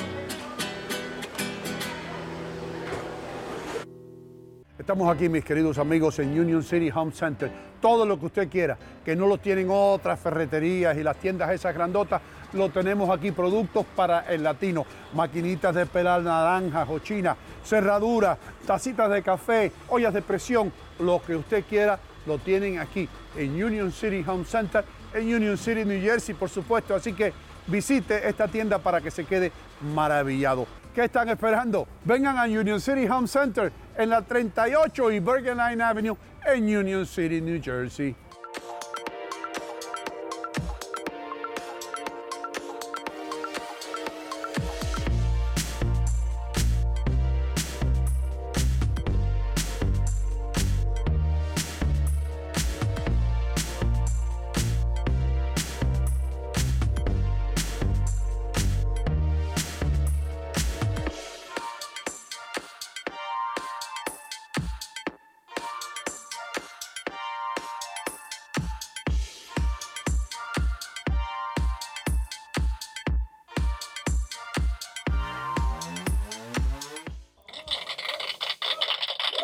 Estamos aquí, mis queridos amigos, en Union City Home Center. Todo lo que usted quiera, que no lo tienen otras ferreterías y las tiendas esas grandotas, lo tenemos aquí. Productos para el latino, maquinitas de pelar naranjas o chinas, cerraduras, tacitas de café, ollas de presión, lo que usted quiera, lo tienen aquí en Union City Home Center, en Union City, New Jersey, por supuesto. Así que visite esta tienda para que se quede maravillado. ¿Qué están esperando? Vengan a Union City Home Center en la 38 y Bergen Line Avenue en Union City, New Jersey.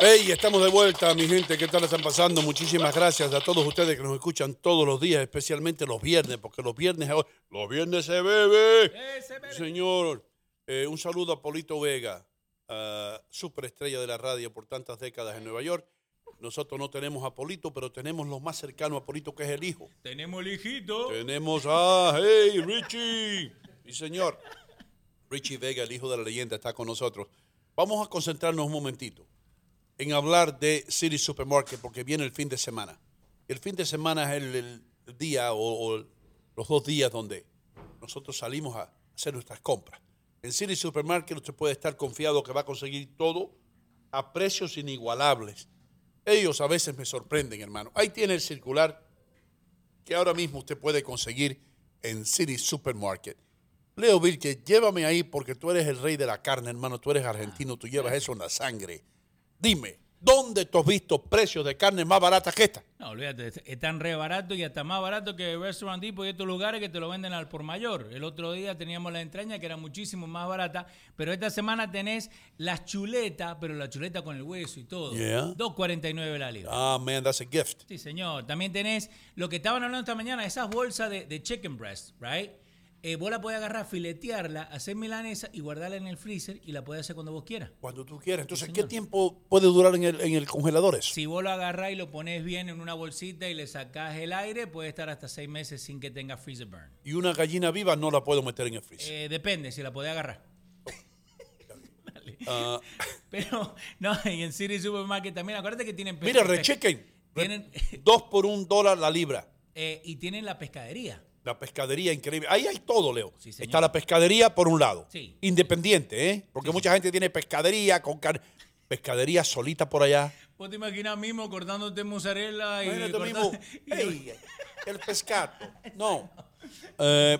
Hey, estamos de vuelta, mi gente. ¿Qué tal están pasando? Muchísimas gracias a todos ustedes que nos escuchan todos los días, especialmente los viernes, porque los viernes se bebe. Señor, Un saludo a Polito Vega, superestrella de la radio por tantas décadas en Nueva York. Nosotros no tenemos a Polito, pero tenemos lo más cercano a Polito, que es el hijo. Tenemos el hijito. Tenemos a... ¡Hey, Richie! Sí, señor. Richie Vega, el hijo de la leyenda, está con nosotros. Vamos a concentrarnos un momentito en hablar de City Supermarket, porque viene el fin de semana. El fin de semana es el día o los dos días donde nosotros salimos a hacer nuestras compras. En City Supermarket usted puede estar confiado que va a conseguir todo a precios inigualables. Ellos a veces me sorprenden, hermano. Ahí tiene el circular que ahora mismo usted puede conseguir en City Supermarket. Leo Vilches, llévame ahí porque tú eres el rey de la carne, hermano. Tú eres argentino, tú llevas eso en la sangre. Dime, ¿dónde tú has visto precios de carne más baratas que esta? No, olvídate, están re baratos y hasta más baratos que Restaurant Depot y estos lugares que te lo venden al por mayor. El otro día teníamos la entraña que era muchísimo más barata, pero esta semana tenés las chuletas, pero la chuleta con el hueso y todo. Yeah. $2.49 la libra. Ah, man, that's a gift. Sí, señor. También tenés lo que estaban hablando esta mañana, esas bolsas de chicken breast, right? Vos la podés agarrar, filetearla, hacer milanesa y guardarla en el freezer y la podés hacer cuando vos quieras. Cuando tú quieras. Entonces, sí, ¿qué tiempo puede durar en el congelador? Si vos lo agarrás y lo pones bien en una bolsita y le sacás el aire, puede estar hasta 6 meses sin que tenga freezer burn. ¿Y una gallina viva no la puedo meter en el freezer? Depende, si la podés agarrar. Dale. Pero, no, y en City Supermarket también, acuérdate que tienen... Mira, rechequen. Tienen... 2 por $1 la libra. Y tienen la pescadería. La pescadería, increíble. Ahí hay todo, Leo. Sí, está la pescadería por un lado. Sí. Independiente, ¿eh? Porque sí, mucha gente tiene pescadería con carne. Pescadería solita por allá. ¿Vos te imaginas mismo cortándote mozzarella y... Imagínate mismo, hey, el pescado. No.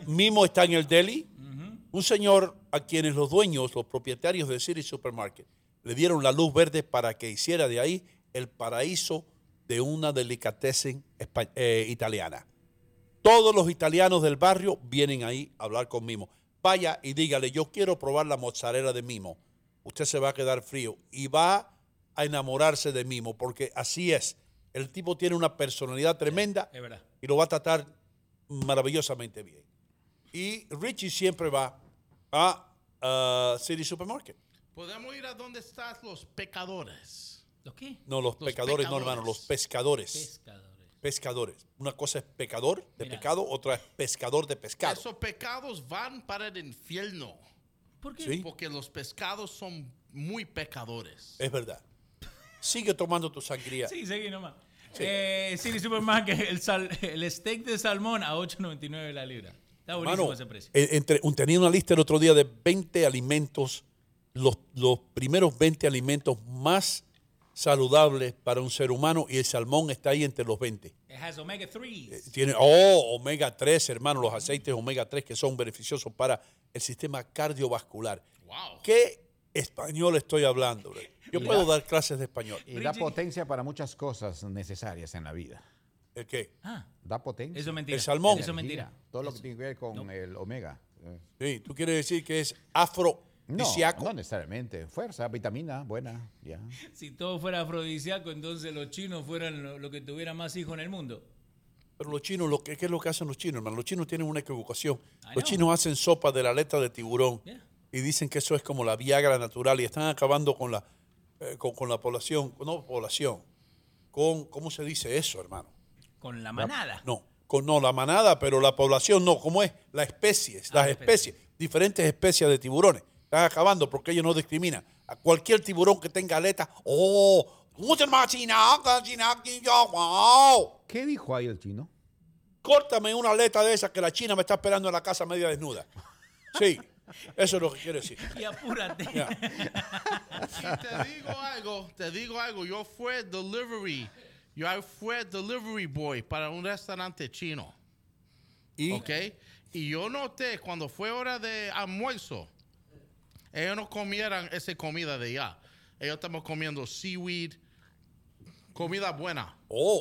Mimo está en el deli. Uh-huh. Un señor a quienes los dueños, los propietarios de City Supermarket, le dieron la luz verde para que hiciera de ahí el paraíso de una delicatessen italiana. Todos los italianos del barrio vienen ahí a hablar con Mimo. Vaya y dígale, yo quiero probar la mozzarella de Mimo. Usted se va a quedar frío y va a enamorarse de Mimo, porque así es. El tipo tiene una personalidad tremenda y lo va a tratar maravillosamente bien. Y Richie siempre va a City Supermarket. ¿Podemos ir a donde están los pecadores? ¿Los qué? No, los pecadores, pecadores, no, hermano, los pescadores. Pescadores. Una cosa es pecador de pecado, otra es pescador de pescado. Esos pecados van para el infierno. ¿Por qué? ¿Sí? Porque los pescados son muy pecadores. Es verdad. Sigue tomando tu sangría. Sí, seguí nomás. Sí. City Supermarket, el steak de salmón a $8.99 la libra. Está buenísimo, mano, ese precio. Tenía una lista el otro día de 20 alimentos, los primeros 20 alimentos más saludables para un ser humano, y el salmón está ahí entre los 20. Has omega 3. Tiene omega 3, hermano, los aceites omega 3 que son beneficiosos para el sistema cardiovascular. Wow. ¿Qué español estoy hablando? Yo puedo dar clases de español. Y da potencia para muchas cosas necesarias en la vida. ¿El qué? Da potencia. Eso es mentira. El salmón. Eso es mentira. Todo lo que tiene que ver con el omega. Sí, tú quieres decir que es afrodisíaco. No necesariamente. Fuerza, vitamina, buena. Yeah. Si todo fuera afrodisíaco, entonces los chinos fueran lo que tuviera más hijos en el mundo. Pero los chinos, ¿qué es lo que hacen los chinos, hermano? Los chinos tienen una equivocación. Los chinos hacen sopa de la aleta de tiburón y dicen que eso es como la Viagra natural y están acabando con la población. No población. ¿Cómo se dice eso, hermano? Con la manada. La manada, pero la población no. ¿Cómo es? Las especies. Diferentes especies de tiburones. Están acabando porque ellos no discriminan. A cualquier tiburón que tenga aleta. ¿Qué dijo ahí el chino? Córtame una aleta de esas que la china me está esperando en la casa media desnuda. Sí, eso es lo que quiero decir. Y apúrate. Yeah. Y te digo algo. Yo fui delivery boy para un restaurante chino. ¿Y? Okay. Y yo noté cuando fue hora de almuerzo, ellos no comieran esa comida de allá. Ellos estamos comiendo seaweed, comida buena.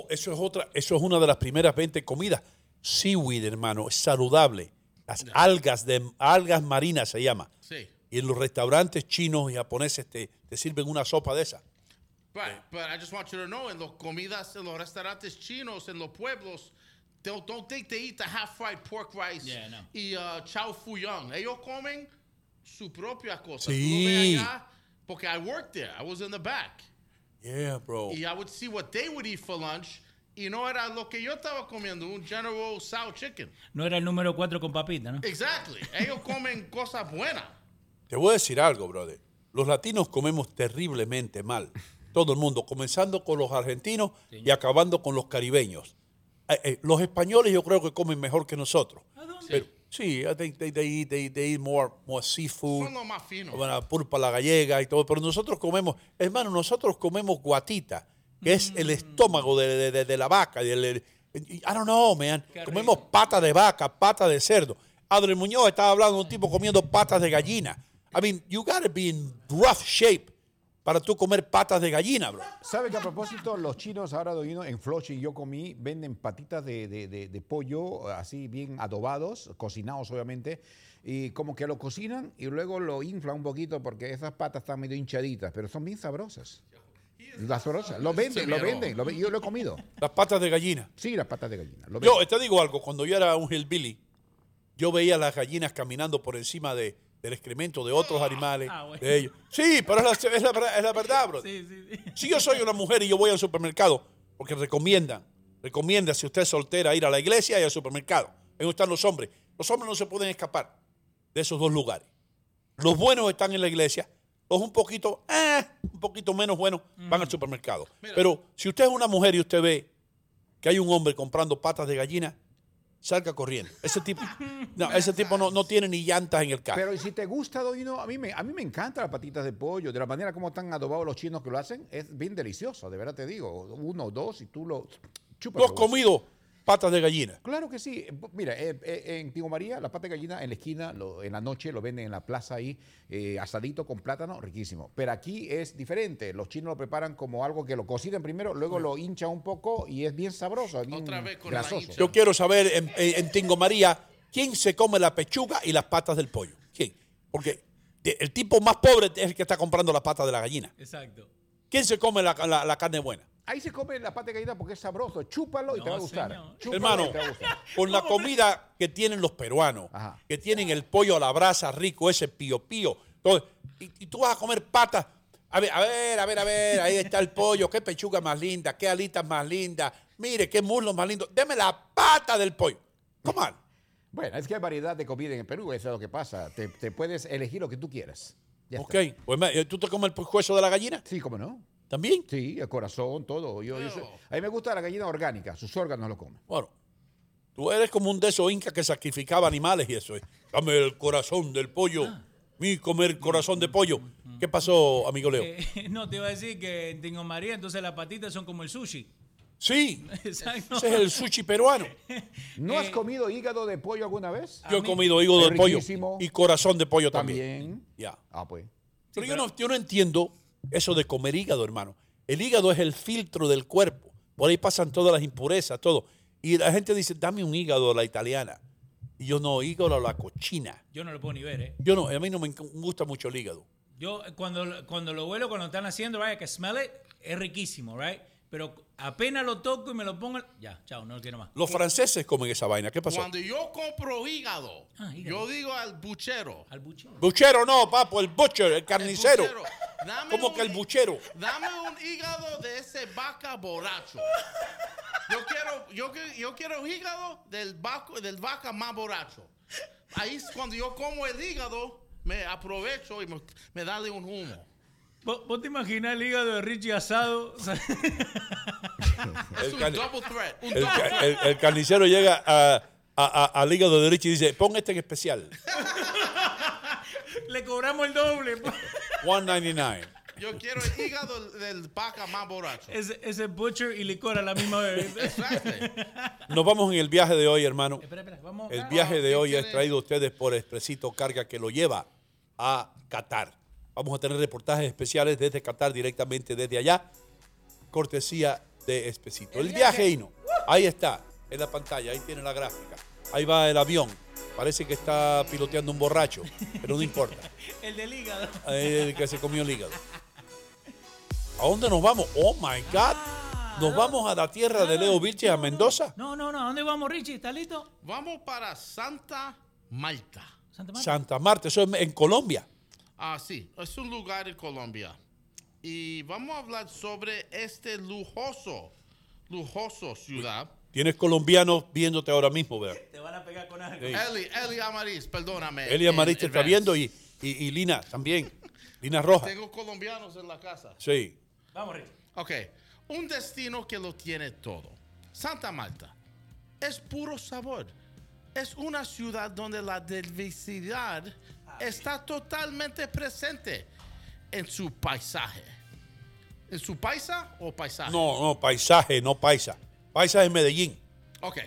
Eso es una de las primeras 20 comidas. Seaweed, hermano, es saludable. Las algas marinas se llama. Sí. Y en los restaurantes chinos y japoneses te sirven una sopa de esa. Right, but I just want you to know, en las comidas, en los restaurantes chinos, en los pueblos, don't think they eat the half-fried pork rice y chow foo young. Ellos comen su propia cosa. Sí. Tú lo ves allá, porque I worked there. I was in the back. Yeah, bro. Y I would see what they would eat for lunch. Y no era lo que yo estaba comiendo, un General Sour Chicken. No era el número 4 con papita, ¿no? Exactly. Ellos comen cosas buenas. Te voy a decir algo, brother. Los latinos comemos terriblemente mal. Todo el mundo, comenzando con los argentinos sí, y acabando con los caribeños. Los españoles yo creo que comen mejor que nosotros. ¿A dónde? Pero, sí, I think they eat more seafood. Son los más finos. La pulpa, la gallega y todo. Pero nosotros comemos, hermano, nosotros comemos guatita, que es el estómago de la vaca. I don't know, man. Comemos pata de vaca, pata de cerdo. Adler Muñoz estaba hablando de un tipo comiendo patas de gallina. I mean, you gotta be in rough shape para tú comer patas de gallina, bro. ¿Sabes que a propósito, los chinos ahora en Flushing yo comí, venden patitas de pollo así bien adobados, cocinados obviamente, y como que lo cocinan y luego lo inflan un poquito porque esas patas están medio hinchaditas, pero son bien sabrosas. Las sabrosas. Lo venden. Yo lo he comido. Las patas de gallina. Sí, las patas de gallina. Yo te digo algo. Cuando yo era un hillbilly, yo veía las gallinas caminando por encima del excremento de otros animales. Ah, bueno. De ellos. Sí, pero es la verdad, bro. Sí. Si yo soy una mujer y yo voy al supermercado, porque recomienda si usted es soltera ir a la iglesia y al supermercado. Ahí están los hombres. Los hombres no se pueden escapar de esos dos lugares. Los buenos están en la iglesia. Los un poquito menos buenos van al supermercado. Mira. Pero si usted es una mujer y usted ve que hay un hombre comprando patas de gallina, salga corriendo. Ese tipo no tiene ni llantas en el carro. Pero si te gusta, a mí me encantan las patitas de pollo. De la manera como están adobados los chinos que lo hacen, es bien delicioso, de verdad te digo. Uno, dos, y tú lo chupas. ¿Tú has comido patas de gallina? Claro que sí. Mira, en Tingo María, la pata de gallina en la esquina, en la noche lo venden en la plaza ahí, asadito con plátano, riquísimo. Pero aquí es diferente. Los chinos lo preparan como algo que lo cocinan primero, luego lo hinchan un poco y es bien sabroso, bien grasoso. Yo quiero saber, en Tingo María, ¿quién se come la pechuga y las patas del pollo? ¿Quién? Porque el tipo más pobre es el que está comprando las patas de la gallina. Exacto. ¿Quién se come la carne buena? Ahí se come la pata de gallina porque es sabroso. Chúpalo y te va a gustar. Hermano, con la comida que tienen los peruanos, ajá, que tienen el pollo a la brasa rico, ese pío. Entonces, y tú vas a comer patas. A ver, ahí está el pollo. Qué pechuga más linda, qué alitas más lindas. Mire, qué muslo más lindo. Deme la pata del pollo. Come on. Bueno, es que hay variedad de comida en el Perú. Eso es lo que pasa. Te puedes elegir lo que tú quieras. Ya ok. Pues, ¿tú te comes el pescuezo de la gallina? Sí, cómo no. ¿También? Sí, el corazón, todo. A mí me gusta la gallina orgánica, sus órganos lo comen. Bueno, tú eres como un de esos incas que sacrificaba animales y eso. Dame el corazón del pollo, mi comer corazón de pollo. ¿Qué pasó, amigo Leo? No, te iba a decir que en Tingo María entonces las patitas son como el sushi. Sí, exacto. Ese es el sushi peruano. ¿No has comido hígado de pollo alguna vez? Yo he comido hígado de pollo y corazón de pollo también. Ya. Ah, pues. Pero yo no entiendo eso de comer hígado, hermano. El hígado es el filtro del cuerpo. Por ahí pasan todas las impurezas, todo. Y la gente dice, dame un hígado a la italiana. Y yo no, hígado a la cochina. Yo no lo puedo ni ver, ¿eh? Yo no, a mí no me gusta mucho el hígado. Yo cuando lo huelo, cuando están haciendo, right, que smell it, es riquísimo, right? Pero apenas lo toco y me lo pongo, ya, chao, no lo quiero más. Los franceses comen esa vaina, ¿qué pasó? Cuando yo compro hígado, yo digo al buchero. ¿Al buchero? Buchero no, papo, el butcher, el carnicero. El buchero. ¿Cómo que el buchero? Dame un hígado de ese vaca borracho. Yo quiero hígado del vaca más borracho. Ahí cuando yo como el hígado, me aprovecho y me da de un humo. ¿Vos te imaginas el hígado de Richie asado? Es un double threat. El carnicero llega al hígado de Richie y dice, pon este en especial. Le cobramos el doble. $1.99. Yo quiero el hígado del vaca más borracho. Ese butcher y licor a la misma vez. Exacto. Nos vamos en el viaje de hoy, hermano. Espera, vamos. El viaje de hoy es traído a ustedes por Expresito Carga, que lo lleva a Qatar. Vamos a tener reportajes especiales desde Qatar, directamente desde allá. Cortesía de Espesito. El viaje Hino. Ahí está, en la pantalla. Ahí tiene la gráfica. Ahí va el avión. Parece que está piloteando un borracho, pero no importa. El del hígado. El que se comió el hígado. ¿A dónde nos vamos? Oh, my God. ¿Nos vamos a la tierra de Leo Vilches, a Mendoza? No. ¿A dónde vamos, Richie? ¿Estás listo? Vamos para Santa Marta. Santa Marta. Santa Marta, eso es en Colombia. Ah, sí, es un lugar de Colombia. Y vamos a hablar sobre este lujoso ciudad. Tienes colombianos viéndote ahora mismo, ¿verdad? Te van a pegar con algo. Sí. Eli Amariz, perdóname. Eli Amariz te está viendo y Lina también. Lina Roja. Tengo colombianos en la casa. Sí. Vamos, Rick. Ok, un destino que lo tiene todo. Santa Marta es puro sabor. Es una ciudad donde la diversidad está totalmente presente en su paisaje. ¿En su paisa o paisaje? No, paisaje, no paisa. Paisa es Medellín. Ok.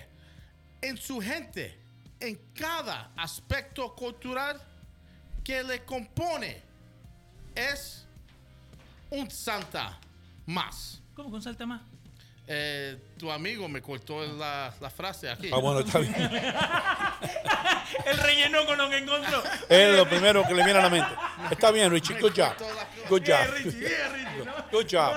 En su gente, en cada aspecto cultural que le compone, es un Santa más. ¿Cómo con Santa más? Tu amigo me cortó la frase aquí. Ah, bueno, está bien. Él rellenó con lo que encontró. Es lo primero que le viene a la mente. Está bien, Richie. Good job. Good job. Good job.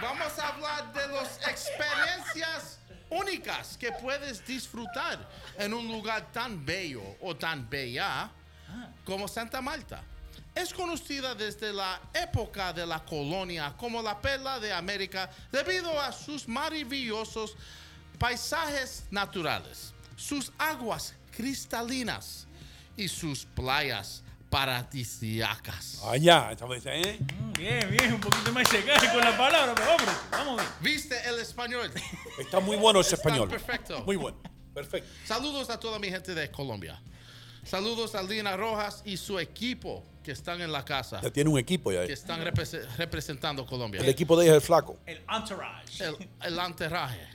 Vamos a hablar de las experiencias únicas que puedes disfrutar en un lugar tan bello o tan bella como Santa Marta. Es conocida desde la época de la colonia como la perla de América debido a sus maravillosos paisajes naturales, sus aguas cristalinas y sus playas paradisíacas. Allá, esta vez, ¿eh? Bien, un poquito más llegar con la palabra, pero hombre, vamos bien. ¿Viste el español? Está muy bueno ese español. Perfecto. Muy bueno, perfecto. Saludos a toda mi gente de Colombia. Saludos a Lina Rojas y su equipo que están en la casa. Ya tiene un equipo ya. Que están representando Colombia. El equipo de ella es el flaco. El entourage. El enterraje.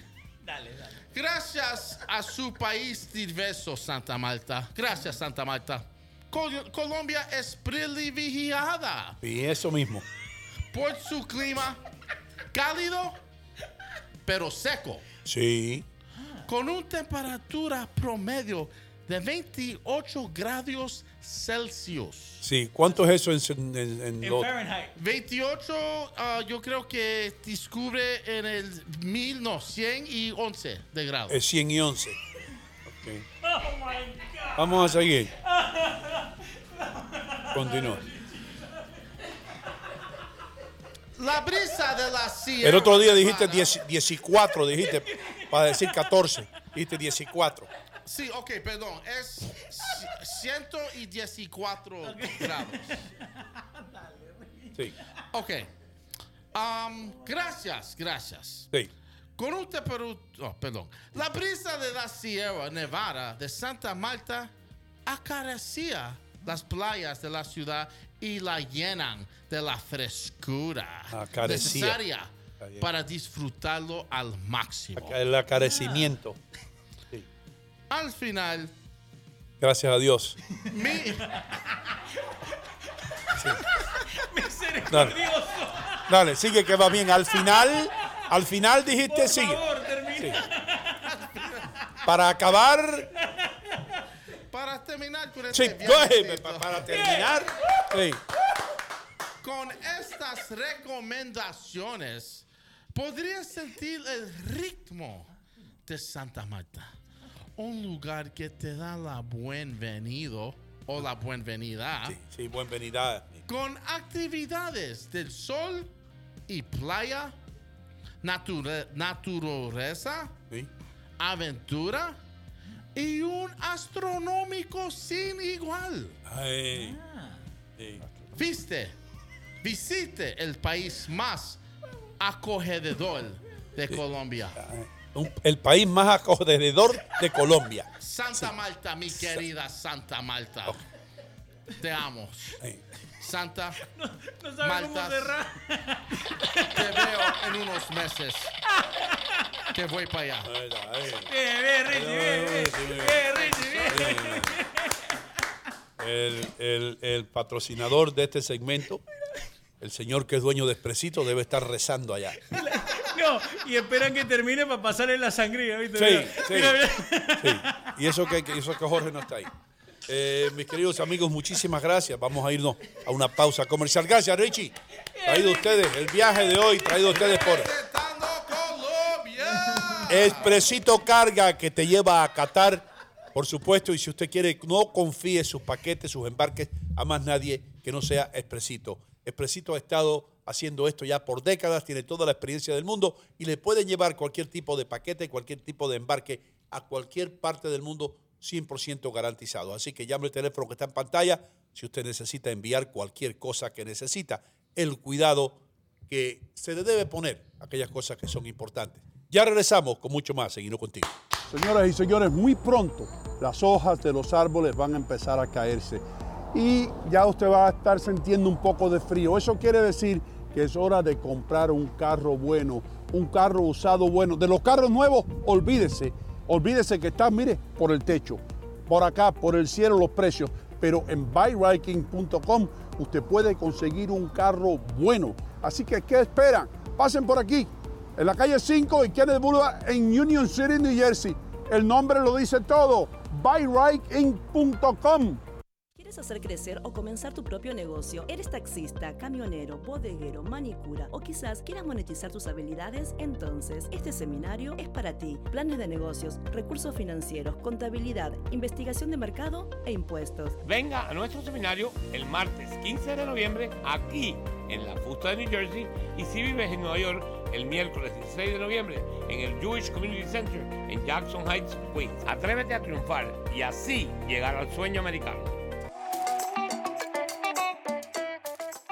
Dale. Gracias a su país diverso, Santa Marta. Gracias, Santa Marta. Colombia es privilegiada. Y eso mismo. Por su clima cálido, pero seco. Sí. Con una temperatura promedio de 28 grados Celsius. Sí, ¿cuánto es eso en Fahrenheit? 28, yo creo que descubre en el 111 de grados. Es 111. Okay. Oh my God. Vamos a seguir. Continúa. La brisa de la sierra. El otro día dijiste 14, dijiste, para decir 14, dijiste 14. Sí, ok, perdón. Es 114 grados. Sí. Ok. Gracias. Sí. Con un temperatura... Oh, perdón. La brisa de la Sierra Nevada de Santa Marta acaricía las playas de la ciudad y la llenan de la frescura necesaria para disfrutarlo al máximo. El acariciamiento. Al final, gracias a Dios. Sí. Misericordioso. Dale, sigue que va bien. Al final dijiste, por sigue. Favor, termina. Sí. Para terminar con este viaje. Para terminar. Sí. Con estas recomendaciones, podrías sentir el ritmo de Santa Marta. Un lugar que te da la bienvenido o la bienvenida. Sí, bienvenida. Con actividades del sol y playa, naturaleza, sí, aventura y un astronómico sin igual. Ay. Sí. Visite el país más acogedor de Colombia. Ay. El país más acogedor de Colombia. Santa Marta, mi querida Santa Marta. Okay. Te amo. Santa no sabes cómo cerrar. Te veo en unos meses. Te voy para allá. Bien, Richie. El patrocinador de este segmento, el señor que es dueño de Expresito, debe estar rezando allá. No, y esperan que termine para pasarle la sangría, ¿viste? Sí. Y eso que Jorge no está ahí. Mis queridos amigos, muchísimas gracias. Vamos a irnos a una pausa comercial. Gracias, Richie. Traído a ustedes el viaje de hoy, traído a ustedes por Expresito Carga, que te lleva a Qatar Por supuesto, y si usted quiere, no confíe sus paquetes, sus embarques a más nadie que no sea Expresito. Expresito ha estado haciendo esto ya por décadas, tiene toda la experiencia del mundo y le pueden llevar cualquier tipo de paquete, cualquier tipo de embarque a cualquier parte del mundo 100% garantizado. Así que llame el teléfono que está en pantalla si usted necesita enviar cualquier cosa que necesita. El cuidado que se le debe poner a aquellas cosas que son importantes. Ya regresamos con mucho más. Seguimos contigo. Señoras y señores, muy pronto las hojas de los árboles van a empezar a caerse y ya usted va a estar sintiendo un poco de frío. Eso quiere decir que es hora de comprar un carro bueno, un carro usado bueno. De los carros nuevos, olvídese. Olvídese que está, mire, por el techo, por acá, por el cielo los precios. Pero en BuyRite Inc. usted puede conseguir un carro bueno. Así que, ¿qué esperan? Pasen por aquí, en la calle 5 y Kennedy Boulevard en Union City, New Jersey. El nombre lo dice todo, BuyRiteInc.com. Hacer crecer o comenzar tu propio negocio. ¿Eres taxista, camionero, bodeguero, manicura o quizás quieras monetizar tus habilidades? Entonces, este seminario es para ti. Planes de negocios, recursos financieros, contabilidad, investigación de mercado e impuestos. Venga a nuestro seminario el martes 15 de noviembre aquí en la Fusta de New Jersey y si vives en Nueva York el miércoles 16 de noviembre en el Jewish Community Center en Jackson Heights, Queens. Atrévete a triunfar y así llegar al sueño americano.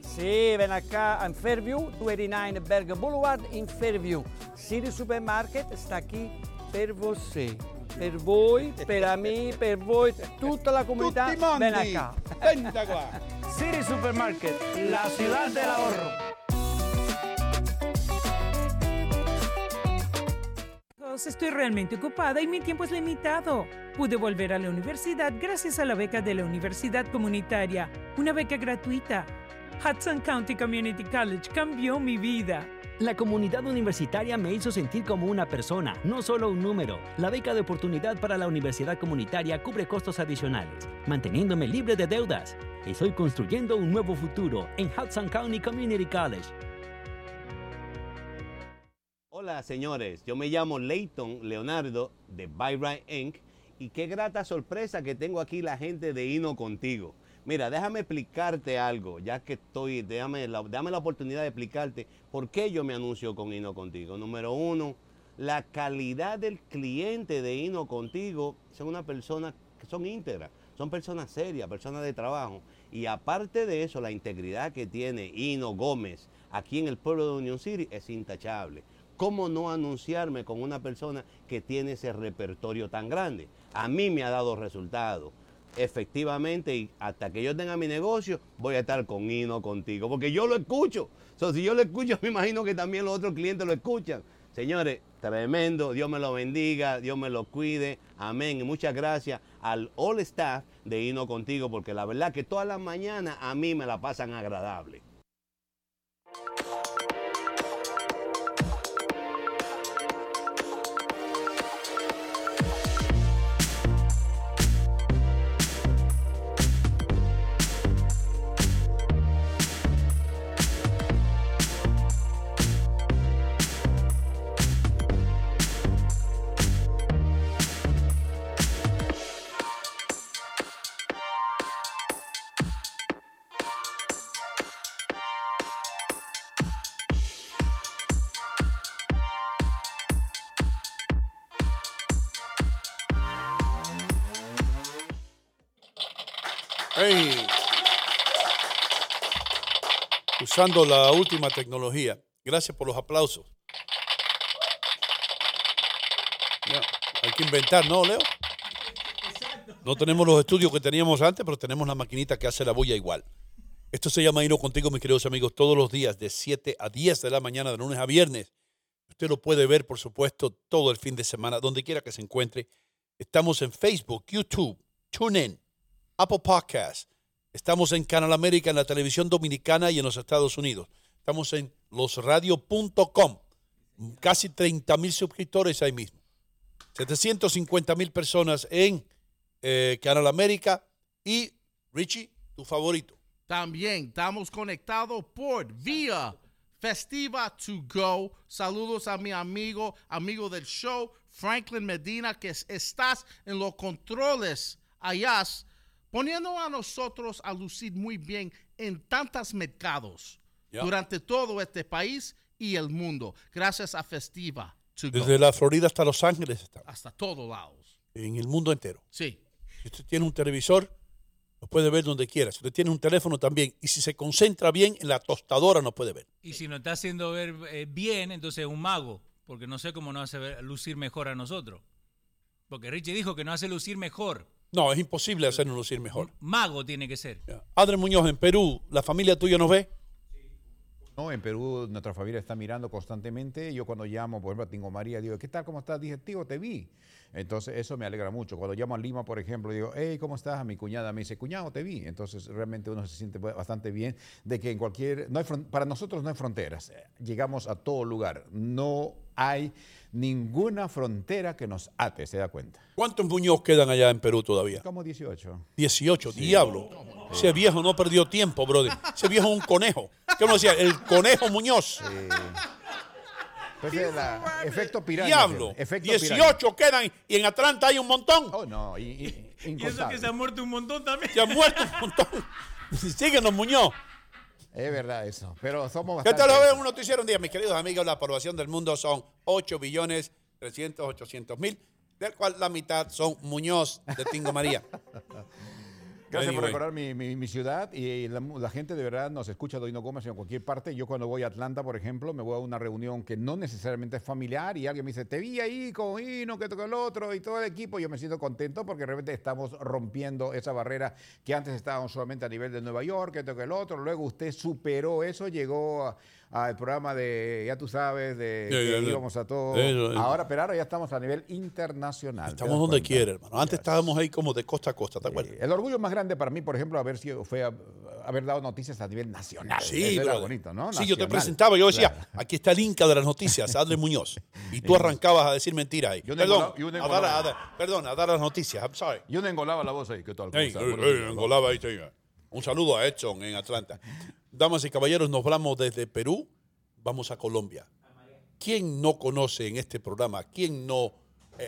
Sí, ven acá en Fairview, 29 Bergen Boulevard en Fairview. City Supermarket está aquí per você, per voi, per mí, per voi, tutta la comunidad. Ven acá. Ven acá. City Supermarket, la ciudad del ahorro. Estoy realmente ocupada y mi tiempo es limitado. Pude volver a la universidad gracias a la beca de la Universidad Comunitaria, una beca gratuita. Hudson County Community College cambió mi vida. La comunidad universitaria me hizo sentir como una persona, no solo un número. La beca de oportunidad para la universidad comunitaria cubre costos adicionales, manteniéndome libre de deudas. Estoy construyendo un nuevo futuro en Hudson County Community College. Hola, señores. Yo me llamo Leighton Leonardo de BuyRite Inc. Y qué grata sorpresa que tengo aquí la gente de Hino Contigo. Mira, déjame explicarte algo, ya que estoy, déjame la oportunidad de explicarte por qué yo me anuncio con HinoContigo. Número uno, la calidad del cliente de HinoContigo son una persona que son íntegras, son personas serias, personas de trabajo. Y aparte de eso, la integridad que tiene Hino Gómez aquí en el pueblo de Union City es intachable. ¿Cómo no anunciarme con una persona que tiene ese repertorio tan grande? A mí me ha dado resultados. Efectivamente, y hasta que yo tenga mi negocio, voy a estar con Hino Contigo, porque yo lo escucho. Si yo lo escucho, me imagino que también los otros clientes lo escuchan. Señores, tremendo, Dios me lo bendiga, Dios me lo cuide, amén. Y muchas gracias al all staff de Hino Contigo, porque la verdad que todas las mañanas a mí me la pasan agradable. Hey. Usando la última tecnología. Gracias por los aplausos. No, hay que inventar, ¿no, Leo? No tenemos los estudios que teníamos antes, pero tenemos la maquinita que hace la bulla igual. Esto se llama Hino Contigo, mis queridos amigos, todos los días de 7 a 10 de la mañana, de lunes a viernes. Usted lo puede ver, por supuesto, todo el fin de semana, donde quiera que se encuentre. Estamos en Facebook, YouTube, TuneIn, Apple Podcasts. Estamos en Canal América, en la televisión dominicana y en los Estados Unidos. Estamos en losradio.com. Casi 30,000 suscriptores ahí mismo. 750,000 personas en Canal América. Y, Richie, tu favorito. También estamos conectados por vía Festiva To Go. Saludos a mi amigo del show, Franklin Medina, que estás en los controles allá, poniendo a nosotros a lucir muy bien en tantos mercados durante todo este país y el mundo. Gracias a Festiva To Go. Desde la Florida hasta Los Ángeles. Hasta todos lados. En el mundo entero. Sí. Si usted tiene un televisor, nos puede ver donde quiera. Si usted tiene un teléfono también. Y si se concentra bien, en la tostadora nos puede ver. Y si nos está haciendo ver bien, entonces es un mago. Porque no sé cómo nos hace lucir mejor a nosotros. Porque Richie dijo que nos hace lucir mejor. No, es imposible hacernos lucir mejor. Mago tiene que ser. Yeah. Adler Muñoz, en Perú, ¿la familia tuya nos ve? No, en Perú nuestra familia está mirando constantemente. Yo cuando llamo, por ejemplo, a Tingo María, digo, ¿qué tal? ¿Cómo estás? Dije, tío, te vi. Entonces, eso me alegra mucho. Cuando llamo a Lima, por ejemplo, digo, hey, ¿cómo estás? A mi cuñada me dice, cuñado, te vi. Entonces, realmente uno se siente bastante bien de que en cualquier... para nosotros no hay fronteras. Llegamos a todo lugar. No hay ninguna frontera que nos ate, se da cuenta. ¿Cuántos Muñoz quedan allá en Perú todavía? Como 18. 18, sí. Diablo. Sí. Ese viejo no perdió tiempo, brother. Ese viejo es un conejo. ¿Qué uno decía? El conejo Muñoz. Sí. Entonces, efecto pirámide. Diablo, efecto 18 pirámide. Quedan y en Atlanta hay un montón. Oh, no. Y eso que se ha muerto un montón también. Se ha muerto un montón. Síguenos, Muñoz. Es verdad eso, pero somos bastante... ¿Qué tal lo ven? Un noticiero un día, mis queridos amigos. La población del mundo son 8,300,000,000, del cual la mitad son Muñoz de Tingo María. Gracias por recordar mi ciudad y la gente de verdad nos escucha de Hino Gómez en cualquier parte. Yo cuando voy a Atlanta, por ejemplo, me voy a una reunión que no necesariamente es familiar y alguien me dice, te vi ahí con Hino, que toca el otro y todo el equipo. Yo me siento contento porque realmente estamos rompiendo esa barrera que antes estábamos solamente a nivel de Nueva York, que toca el otro. Luego usted superó eso, llegó al programa de, ya tú sabes, de que íbamos a todo. Ahora, pero ahora ya estamos a nivel internacional. Estamos donde quiera, hermano. Antes estábamos ahí como de costa a costa, ¿te acuerdas? El orgullo más grande para mí, por ejemplo, haber dado noticias a nivel nacional. Sí, era bonito, ¿no? Nacional. Sí, yo te presentaba, yo decía, aquí está el Inca de las noticias, Adler Muñoz. Y tú arrancabas a decir mentiras ahí. Perdón, a dar las noticias, I'm sorry. Yo no engolaba la voz ahí, ¿qué tal? Engolaba ahí, señor. Un saludo a Edson en Atlanta. Damas y caballeros, nos hablamos desde Perú, vamos a Colombia. ¿Quién no conoce en este programa? ¿Quién no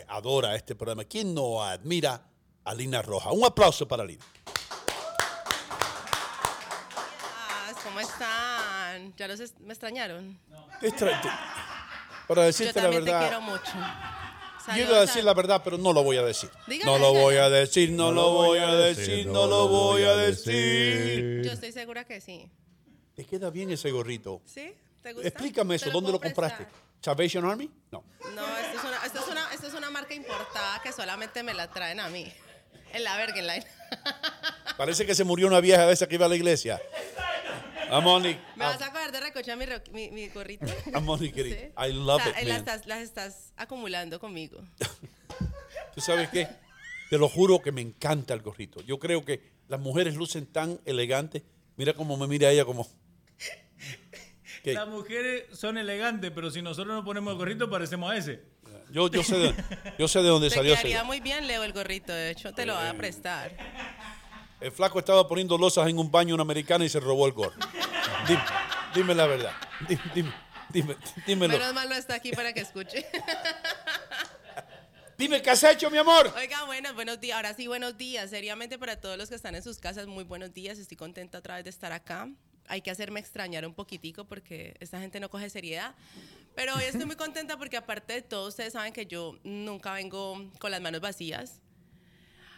adora este programa? ¿Quién no admira a Lina Roja? Un aplauso para Lina. ¿Cómo están? ¿Ya me extrañaron? No. Para decirte la verdad. Yo te quiero mucho. Yo iba a decir la verdad, pero no lo voy a decir. No lo voy a decir. Yo estoy segura que sí. ¿Te queda bien ese gorrito? ¿Sí? ¿Te gusta? Explícame eso. ¿Dónde lo compraste? ¿Salvation Army? No. No, esto es una marca importada que solamente me la traen a mí. En la Bergenline. Parece que se murió una vieja de esa que iba a la iglesia. Amoni. ¿Me vas a acabar de recochar mi gorrito? Amoni, querido. ¿Sí? I love it, man. Las estás acumulando conmigo. ¿Tú sabes qué? Te lo juro que me encanta el gorrito. Yo creo que las mujeres lucen tan elegantes. Mira cómo me mira ella como... ¿Qué? Las mujeres son elegantes, pero si nosotros nos ponemos el gorrito, parecemos a ese. Yo sé de dónde salió ese. Te quedaría muy bien, Leo, el gorrito. De hecho, te lo voy a prestar. El flaco estaba poniendo losas en un baño en una americana y se robó el gorro. Dime la verdad. Dímelo. Menos mal no está aquí para que escuche. Dime, ¿qué has hecho, mi amor? Oiga, buenos días. Ahora sí, buenos días. Seriamente, para todos los que están en sus casas, muy buenos días. Estoy contenta otra vez de estar acá. Hay que hacerme extrañar un poquitico porque esta gente no coge seriedad. Pero hoy estoy muy contenta porque aparte de todo, ustedes saben que yo nunca vengo con las manos vacías.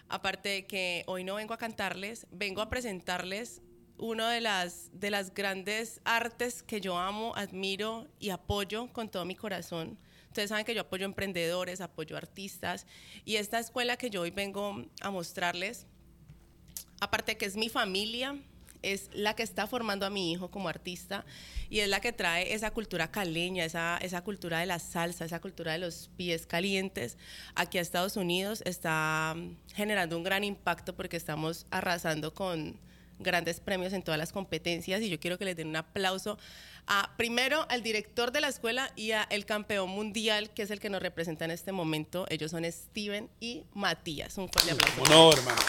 Aparte de que hoy no vengo a cantarles, vengo a presentarles una de las grandes artes que yo amo, admiro y apoyo con todo mi corazón. Ustedes saben que yo apoyo emprendedores, apoyo artistas. Y esta escuela que yo hoy vengo a mostrarles, aparte de que es mi familia, es la que está formando a mi hijo como artista y es la que trae esa cultura caleña, esa cultura de la salsa, esa cultura de los pies calientes aquí a Estados Unidos. Está generando un gran impacto porque estamos arrasando con grandes premios en todas las competencias y yo quiero que les den un aplauso primero al director de la escuela y al campeón mundial, que es el que nos representa en este momento. Ellos son Steven y Matías. Un fuerte aplauso. Bueno, hermano.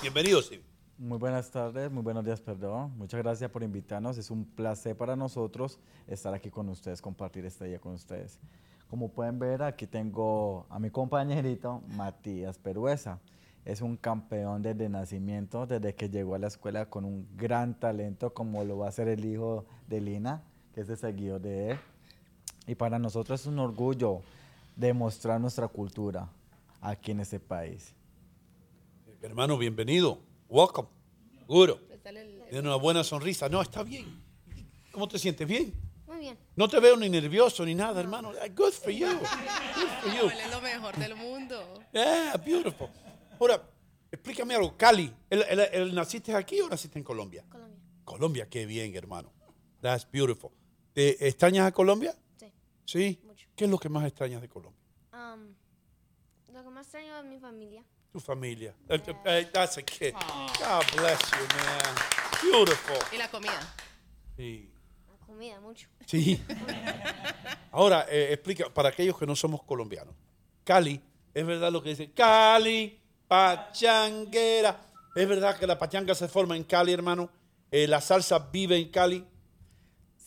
Bienvenidos, Steven. Muy buenas tardes, muy buenos días, perdón. Muchas gracias por invitarnos. Es un placer para nosotros estar aquí con ustedes, compartir este día con ustedes. Como pueden ver, aquí tengo a mi compañerito Matías Peruesa. Es un campeón desde nacimiento, desde que llegó a la escuela con un gran talento, como lo va a ser el hijo de Lina, que es el seguidor de él. Y para nosotros es un orgullo demostrar nuestra cultura aquí en este país. Hermano, bienvenido. Welcome. Seguro. Tiene una buena sonrisa. No, está bien. ¿Cómo te sientes? ¿Bien? Muy bien. No te veo ni nervioso ni nada, hermano. Good for you. Good for you. Es lo mejor del mundo. Yeah, beautiful. Ahora, explícame algo, Cali, ¿naciste aquí o naciste en Colombia? Colombia. Colombia, qué bien, hermano. That's beautiful. ¿Te extrañas a Colombia? Sí. ¿Sí? Mucho. ¿Qué es lo que más extrañas de Colombia? Lo que más extraño es mi familia. Tu familia. Yeah. That's a kid. Oh. God bless you, man. Beautiful. ¿Y la comida? Sí. La comida, mucho. Sí. Ahora, explica, para aquellos que no somos colombianos, Cali, es verdad lo que dice, Cali. Pachanguera. ¿Es verdad que la pachanga se forma en Cali, hermano? ¿La salsa vive en Cali?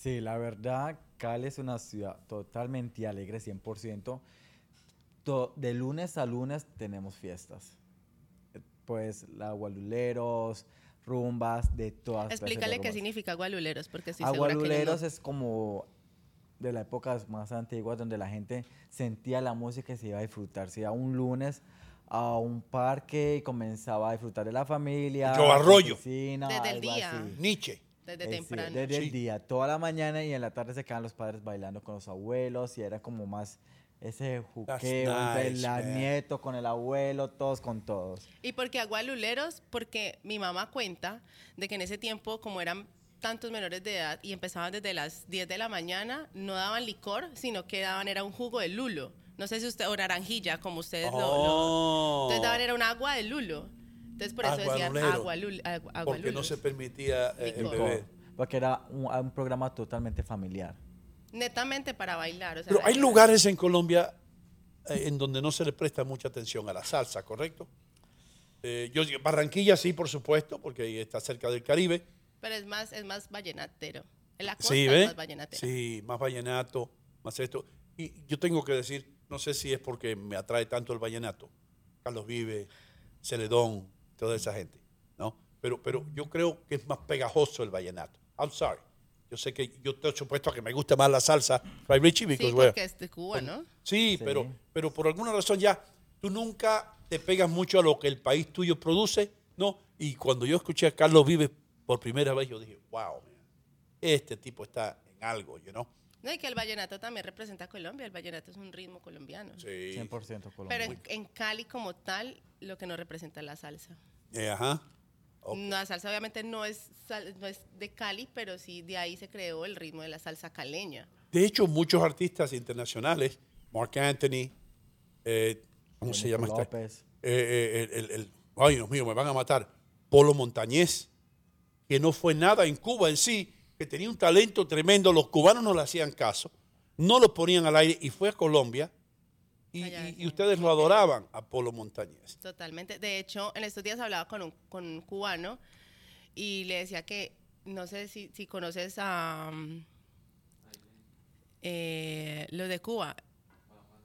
Sí, la verdad, Cali es una ciudad totalmente alegre, 100%. De lunes a lunes tenemos fiestas. Pues, gualuleros, rumbas, de todas. Explícale qué significa gualuleros, porque estoy segura que... Gualuleros es como... de las épocas más antiguas donde la gente sentía la música y se iba a disfrutar. Se iba un lunes a un parque y comenzaba a disfrutar de la familia. Yo arroyo. Piscina, desde el día. Así. Nietzsche. Desde temprano. Sí, desde el día, toda la mañana, y en la tarde se quedaban los padres bailando con los abuelos y era como más ese juqueo del nieto con el abuelo, todos con todos. ¿Y por qué agualuleros? Porque mi mamá cuenta de que en ese tiempo, como eran tantos menores de edad y empezaban desde las 10 de la mañana, no daban licor, sino que daban era un jugo de lulo. No sé si usted, o naranjilla, como ustedes lo... Entonces daban era un agua de lulo. Entonces por eso decían agua porque lulos. No se permitía beber. Porque era un programa totalmente familiar. Netamente para bailar. O sea, pero hay lugares en Colombia en donde no se le presta mucha atención a la salsa, ¿correcto? Barranquilla sí, por supuesto, porque está cerca del Caribe. Pero es más vallenatero. En la costa sí, es más vallenatero. Sí, más vallenato, más esto. Y yo tengo que decir, no sé si es porque me atrae tanto el vallenato, Carlos Vives, Celedón, toda esa gente, ¿no? Pero yo creo que es más pegajoso el vallenato. I'm sorry. Yo sé que yo estoy supuesto a que me gusta más la salsa. Right, Richie? Sí, porque es de Cuba, ¿no? Sí, sí. Pero por alguna razón ya tú nunca te pegas mucho a lo que el país tuyo produce, ¿no? Y cuando yo escuché a Carlos Vives por primera vez, yo dije, wow, man, este tipo está en algo, you know. No, y que el vallenato también representa a Colombia. El vallenato es un ritmo colombiano. Sí. 100% colombiano. Pero en Cali como tal, lo que nos representa es la salsa. Ajá. Okay. La salsa obviamente no es de Cali, pero sí de ahí se creó el ritmo de la salsa caleña. De hecho, muchos artistas internacionales, Mark Anthony, ¿cómo se llama este? López. Ay, Dios mío, me van a matar. Polo Montañez, que no fue nada en Cuba en sí, que tenía un talento tremendo, los cubanos no le hacían caso, no lo ponían al aire y fue a Colombia y ustedes lo adoraban a Polo Montañez. Totalmente. De hecho, en estos días hablaba con un cubano y le decía que, no sé si conoces a los de Cuba,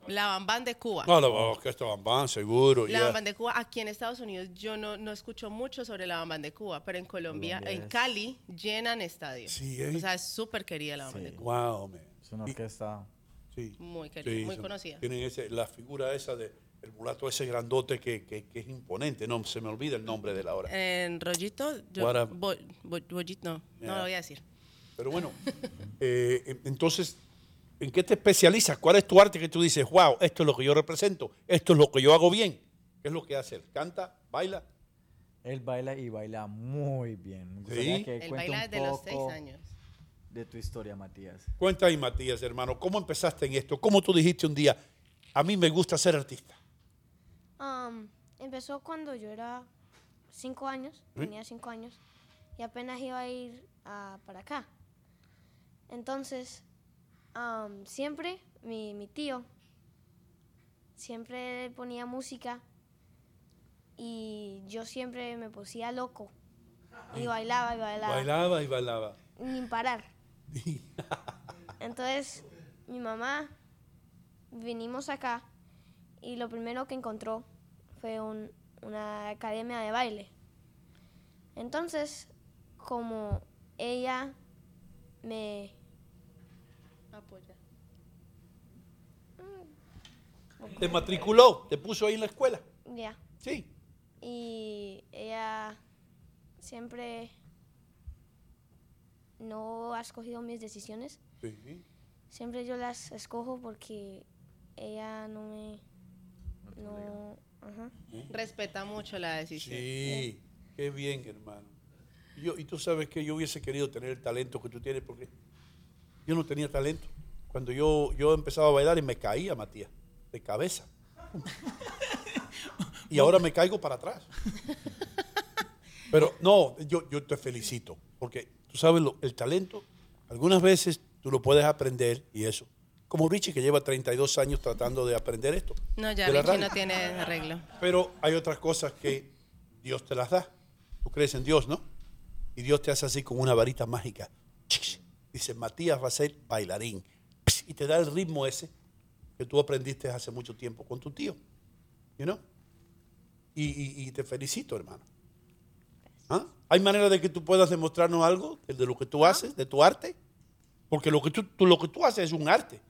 la Bambán de Cuba. No, esta Bambán, seguro. La Bambán de Cuba, aquí en Estados Unidos yo no escucho mucho sobre la Bambán de Cuba, pero en Colombia en Cali, llenan estadios. Sí, o sea, es súper querida la Bambán de Cuba. Wow, man. Es una orquesta. Sí. Muy querida, sí, muy conocida. Tienen la figura esa de el mulato ese grandote que es imponente. No, se me olvida el nombre de la hora. En Rollito, Bollito, no lo voy a decir. Pero bueno, entonces... ¿En qué te especializas? ¿Cuál es tu arte que tú dices, wow, esto es lo que yo represento, esto es lo que yo hago bien? ¿Qué es lo que haces? ¿Canta? ¿Baila? Él baila y baila muy bien. ¿Sí? Que él baila desde los 6 años. De tu historia, Matías. Cuenta ahí, Matías, hermano. ¿Cómo empezaste en esto? ¿Cómo tú dijiste un día, a mí me gusta ser artista? Empezó cuando yo era 5 años, tenía 5 años, y apenas iba a ir para acá. Entonces, siempre mi tío, siempre ponía música y yo siempre me pusía loco. Y bailaba y bailaba. Bailaba y bailaba. Sin parar. Entonces, mi mamá, vinimos acá y lo primero que encontró fue una academia de baile. Entonces, como ella me apoya. ¿Te matriculó? ¿Te puso ahí en la escuela? Ya. Yeah. Sí. Y ella siempre no ha escogido mis decisiones. Sí. Siempre yo las escojo porque ella no me... No, ajá. Respeta mucho la decisión. Sí, qué bien, hermano. Y tú sabes que yo hubiese querido tener el talento que tú tienes porque yo no tenía talento. Cuando yo empezaba a bailar y me caía, Matías, de cabeza. Y ahora me caigo para atrás. Pero no, yo te felicito porque tú sabes el talento, algunas veces tú lo puedes aprender y eso. Como Richie, que lleva 32 años tratando de aprender esto. No, ya Richie no tiene arreglo. Pero hay otras cosas que Dios te las da. Tú crees en Dios, ¿no? Y Dios te hace así con una varita mágica. Dice, Matías va a ser bailarín. Y te da el ritmo ese que tú aprendiste hace mucho tiempo con tu tío. You know? Y te felicito, hermano. ¿Ah? ¿Hay manera de que tú puedas demostrarnos algo de lo que tú haces, de tu arte? Porque lo que tú haces es un arte.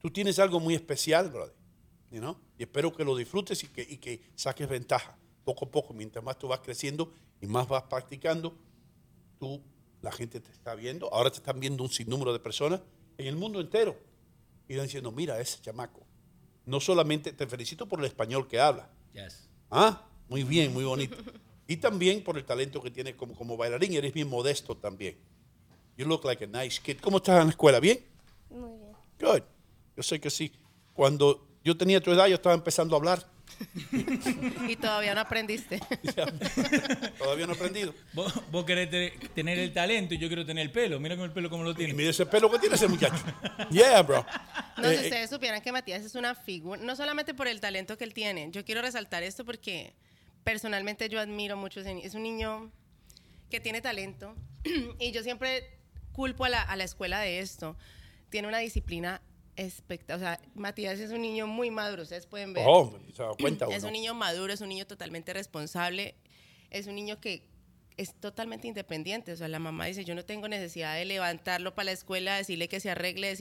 Tú tienes algo muy especial, brother, you know? Y espero que lo disfrutes y que saques ventaja poco a poco. Mientras más tú vas creciendo y más vas practicando, la gente te está viendo. Ahora te están viendo un sinnúmero de personas en el mundo entero. Y están diciendo, mira, ese chamaco. No solamente te felicito por el español que habla. Yes. Ah, muy bien, muy bonito. Y también por el talento que tienes como bailarín. Eres bien modesto también. You look like a nice kid. ¿Cómo estás en la escuela? ¿Bien? Muy bien. Good. Yo sé que sí. Cuando yo tenía tu edad, yo estaba empezando a hablar. Y todavía no aprendiste. Todavía no he aprendido. Vos querés tener el talento y yo quiero tener el pelo. Mira con el pelo como lo tiene. Mira ese pelo que tiene ese muchacho. Yeah, bro. No, si ustedes supieran que Matías es una figura, no solamente por el talento que él tiene. Yo quiero resaltar esto porque personalmente yo admiro mucho ese niño. Es un niño que tiene talento y yo siempre culpo a la escuela de esto. Tiene una disciplina espectacular. O sea, Matías es un niño muy maduro, ustedes pueden ver. Oh, se da cuenta. Es un niño maduro, es un niño totalmente responsable, es un niño que es totalmente independiente. O sea, la mamá dice, yo no tengo necesidad de levantarlo para la escuela, decirle que se arregle,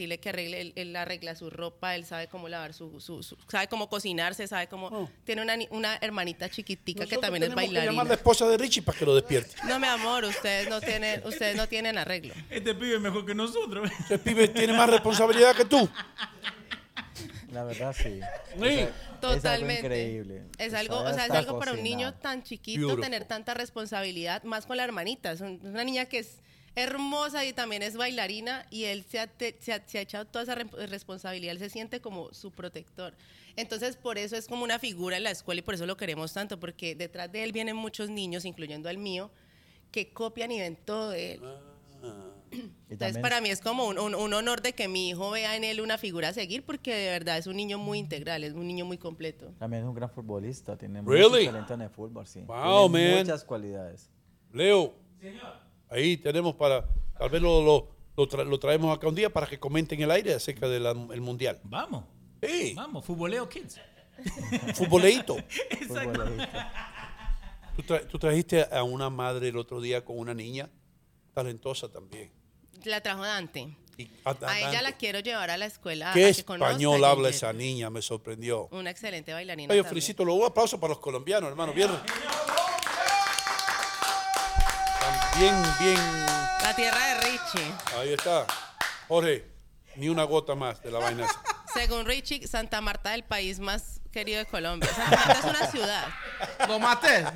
él arregla su ropa, él sabe cómo lavar su sabe cómo cocinarse, sabe cómo... Oh. Tiene una hermanita chiquitica. Nosotros que también es bailarina. Tenemos que llamar a la esposa de Richie para que lo despierte. No, mi amor, ustedes no tienen arreglo. Este pibe es mejor que nosotros. Este pibe tiene más responsabilidad que tú. La verdad, sí. Sí. Totalmente. Es algo increíble. Es algo para un niño tan chiquito. Beautiful. Tener tanta responsabilidad, más con la hermanita. Es una niña que es hermosa y también es bailarina y él se ha echado toda esa responsabilidad. Él se siente como su protector. Entonces, por eso es como una figura en la escuela y por eso lo queremos tanto, porque detrás de él vienen muchos niños, incluyendo al mío, que copian y ven todo de él. Entonces para mí es como un honor de que mi hijo vea en él una figura a seguir, porque de verdad es un niño muy integral, es un niño muy completo. También es un gran futbolista, tiene mucho talento en el fútbol, sí. Wow, tiene muchas cualidades. Leo, señor, ahí tenemos para, tal vez lo traemos acá un día para que comenten el aire acerca del mundial. Vamos, sí. Vamos, Futboleo Kids. Futboleito. Exacto. Futboleito. Tú trajiste a una madre el otro día con una niña talentosa también. La trajo Dante. A ella la quiero llevar a la escuela. ¿Qué español habla esa niña? Me sorprendió. Una excelente bailarina. Yo felicito. Un aplauso para los colombianos, hermano. Bien. También bien. La tierra de Richie. Ahí está. Jorge, ni una gota más de la vaina. Según Richie, Santa Marta del país más querido de Colombia. Santa Marta es una ciudad.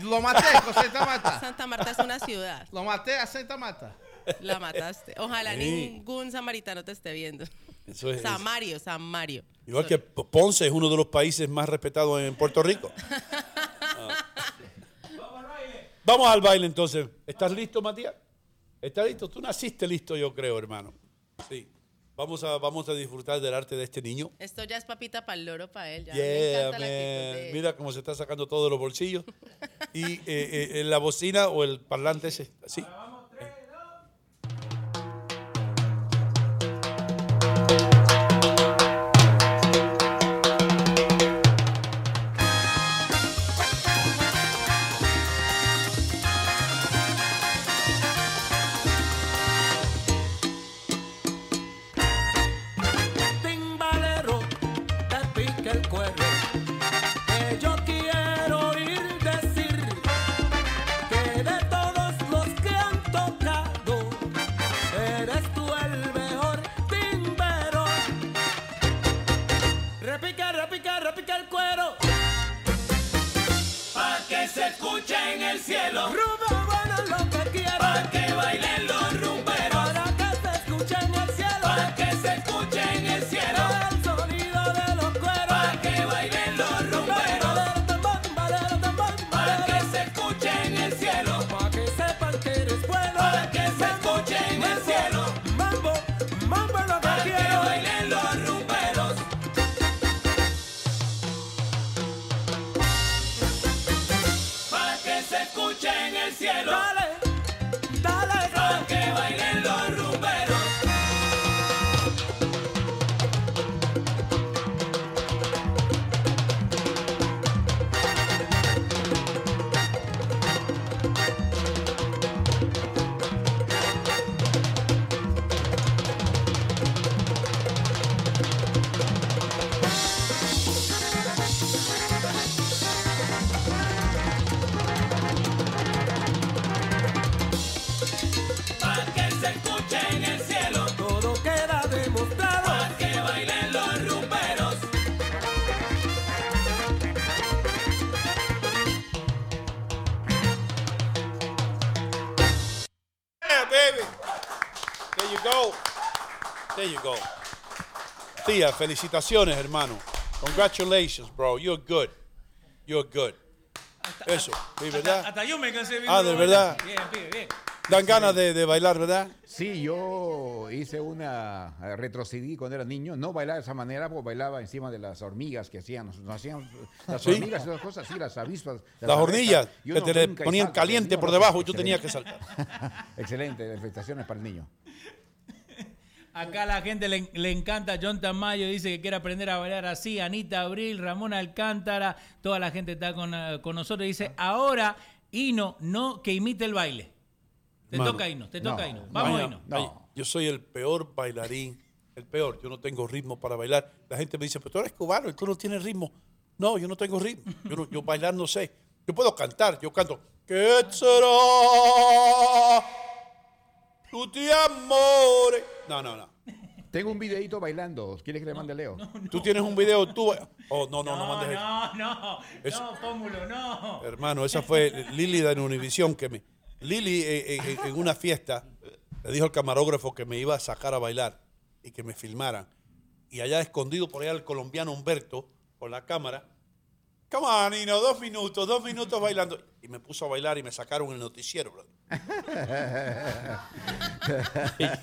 Lo maté con Santa Marta. Santa Marta es una ciudad. Lo maté a Santa Marta. La mataste. Ojalá ningún samaritano te esté viendo. Eso es. Samario. Igual que Ponce es uno de los países más respetados en Puerto Rico. Vamos al baile entonces. ¿Estás listo, Matías? ¿Estás listo? Tú naciste listo, yo creo, hermano. Sí. Vamos a disfrutar del arte de este niño. Esto ya es papita para el loro, para él. Ya. Yeah, me encanta la actitud de... Mira cómo se está sacando todos los bolsillos. Y la bocina o el parlante ese. Sí. Tía, felicitaciones, hermano. Congratulations, bro. You're good. Eso, ¿verdad? Hasta yo me cansé bien. Ah, ¿de verdad? Bien. Dan ganas de bailar, ¿verdad? Sí, yo hice retrocedí cuando era niño. No bailaba de esa manera, porque bailaba encima de las hormigas que hacían. Las ¿sí? hormigas y esas cosas, sí, las avispas. Las hormigas que te le ponían caliente por debajo y tú tenías que saltar. Excelente, felicitaciones para el niño. Acá la gente le encanta. John Tamayo dice que quiere aprender a bailar así. Anita Abril, Ramón Alcántara, toda la gente está con nosotros. Dice, ahora, Hino, no, que imite el baile. Te toca, Hino. Vamos, Hino. No. Yo soy el peor bailarín, yo no tengo ritmo para bailar. La gente me dice, pero tú eres cubano, tú no tienes ritmo. No, yo no tengo ritmo. Yo bailar no sé. Yo puedo cantar, yo canto. ¿Qué será? Tú te amores. No. Tengo un videito bailando. ¿Quieres que le mande a Leo? No. ¿Tú tienes un video? Oh, no mandes eso. No, pómulo, no. Hermano, esa fue Lili de Univisión que me... Lili en una fiesta le dijo al camarógrafo que me iba a sacar a bailar y que me filmaran. Y allá escondido por allá el colombiano Humberto con la cámara. Come on, Hino, 2 minutos bailando. Y me puso a bailar y me sacaron el noticiero, bro.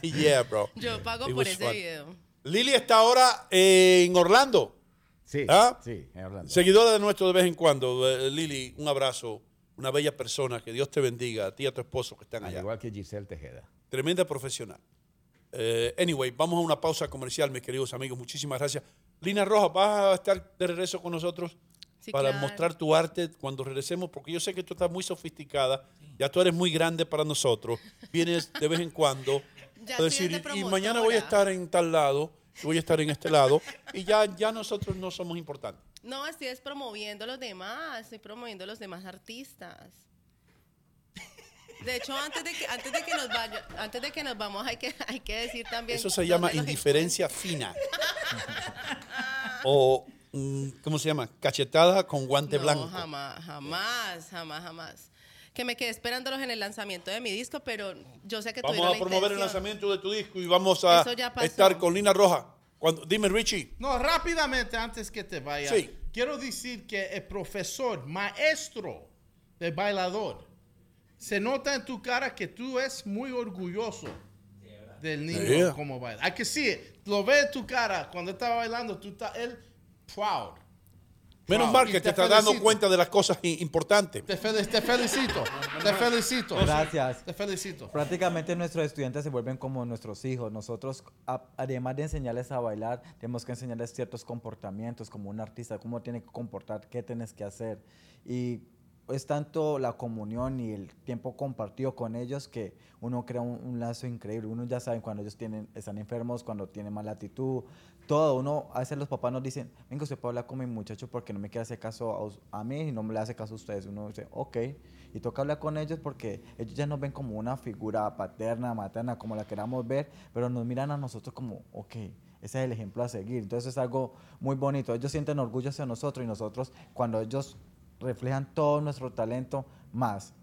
Yeah, bro. Yo pago por ese video. Lili está ahora en Orlando. Sí, sí, en Orlando. Seguidora de nuestro de vez en cuando. Lili, un abrazo. Una bella persona. Que Dios te bendiga. A ti y a tu esposo que están allá. Igual que Giselle Tejeda. Tremenda profesional. Anyway, vamos a una pausa comercial, mis queridos amigos. Muchísimas gracias. Lina Roja, ¿vas a estar de regreso con nosotros? Sí, para claro. Mostrar tu arte cuando regresemos, porque yo sé que tú estás muy sofisticada, sí. Ya tú eres muy grande para nosotros, vienes de vez en cuando a decir, y mañana voy a estar en tal lado, voy a estar en este lado, y ya nosotros no somos importantes. No, así es, estoy promoviendo a los demás artistas. De hecho, antes de que nos vamos, hay que decir también... Eso se llama indiferencia fina. O... ¿cómo se llama? Cachetada con guante blanco. Jamás. Que me quedé esperándolos en el lanzamiento de mi disco, pero yo sé que vamos a promover el lanzamiento de tu disco y vamos a estar con Lina Roja. Dime, Richie. No, rápidamente, antes que te vaya. Sí. Quiero decir que el profesor, maestro de bailador, se nota en tu cara que tú eres muy orgulloso del niño como baila. Hay que sí, lo ve en tu cara. Cuando estaba bailando, tú estás él proud. Menos mal que te está dando cuenta de las cosas importantes. Te felicito. Gracias. Te felicito. Prácticamente nuestros estudiantes se vuelven como nuestros hijos. Nosotros, además de enseñarles a bailar, tenemos que enseñarles ciertos comportamientos como un artista, cómo tiene que comportar, qué tienes que hacer. Y es tanto la comunión y el tiempo compartido con ellos que uno crea un lazo increíble. Uno ya sabe cuando ellos están enfermos, cuando tienen mala actitud, todo. Uno, a veces los papás nos dicen, venga, usted puede hablar con mi muchacho porque no me quiere hacer caso a mí y no me le hace caso a ustedes. Uno dice, ok. Y toca hablar con ellos porque ellos ya nos ven como una figura paterna, materna, como la queramos ver, pero nos miran a nosotros como, ok, ese es el ejemplo a seguir. Entonces es algo muy bonito. Ellos sienten orgullo hacia nosotros y nosotros, cuando ellos reflejan todo nuestro talento más.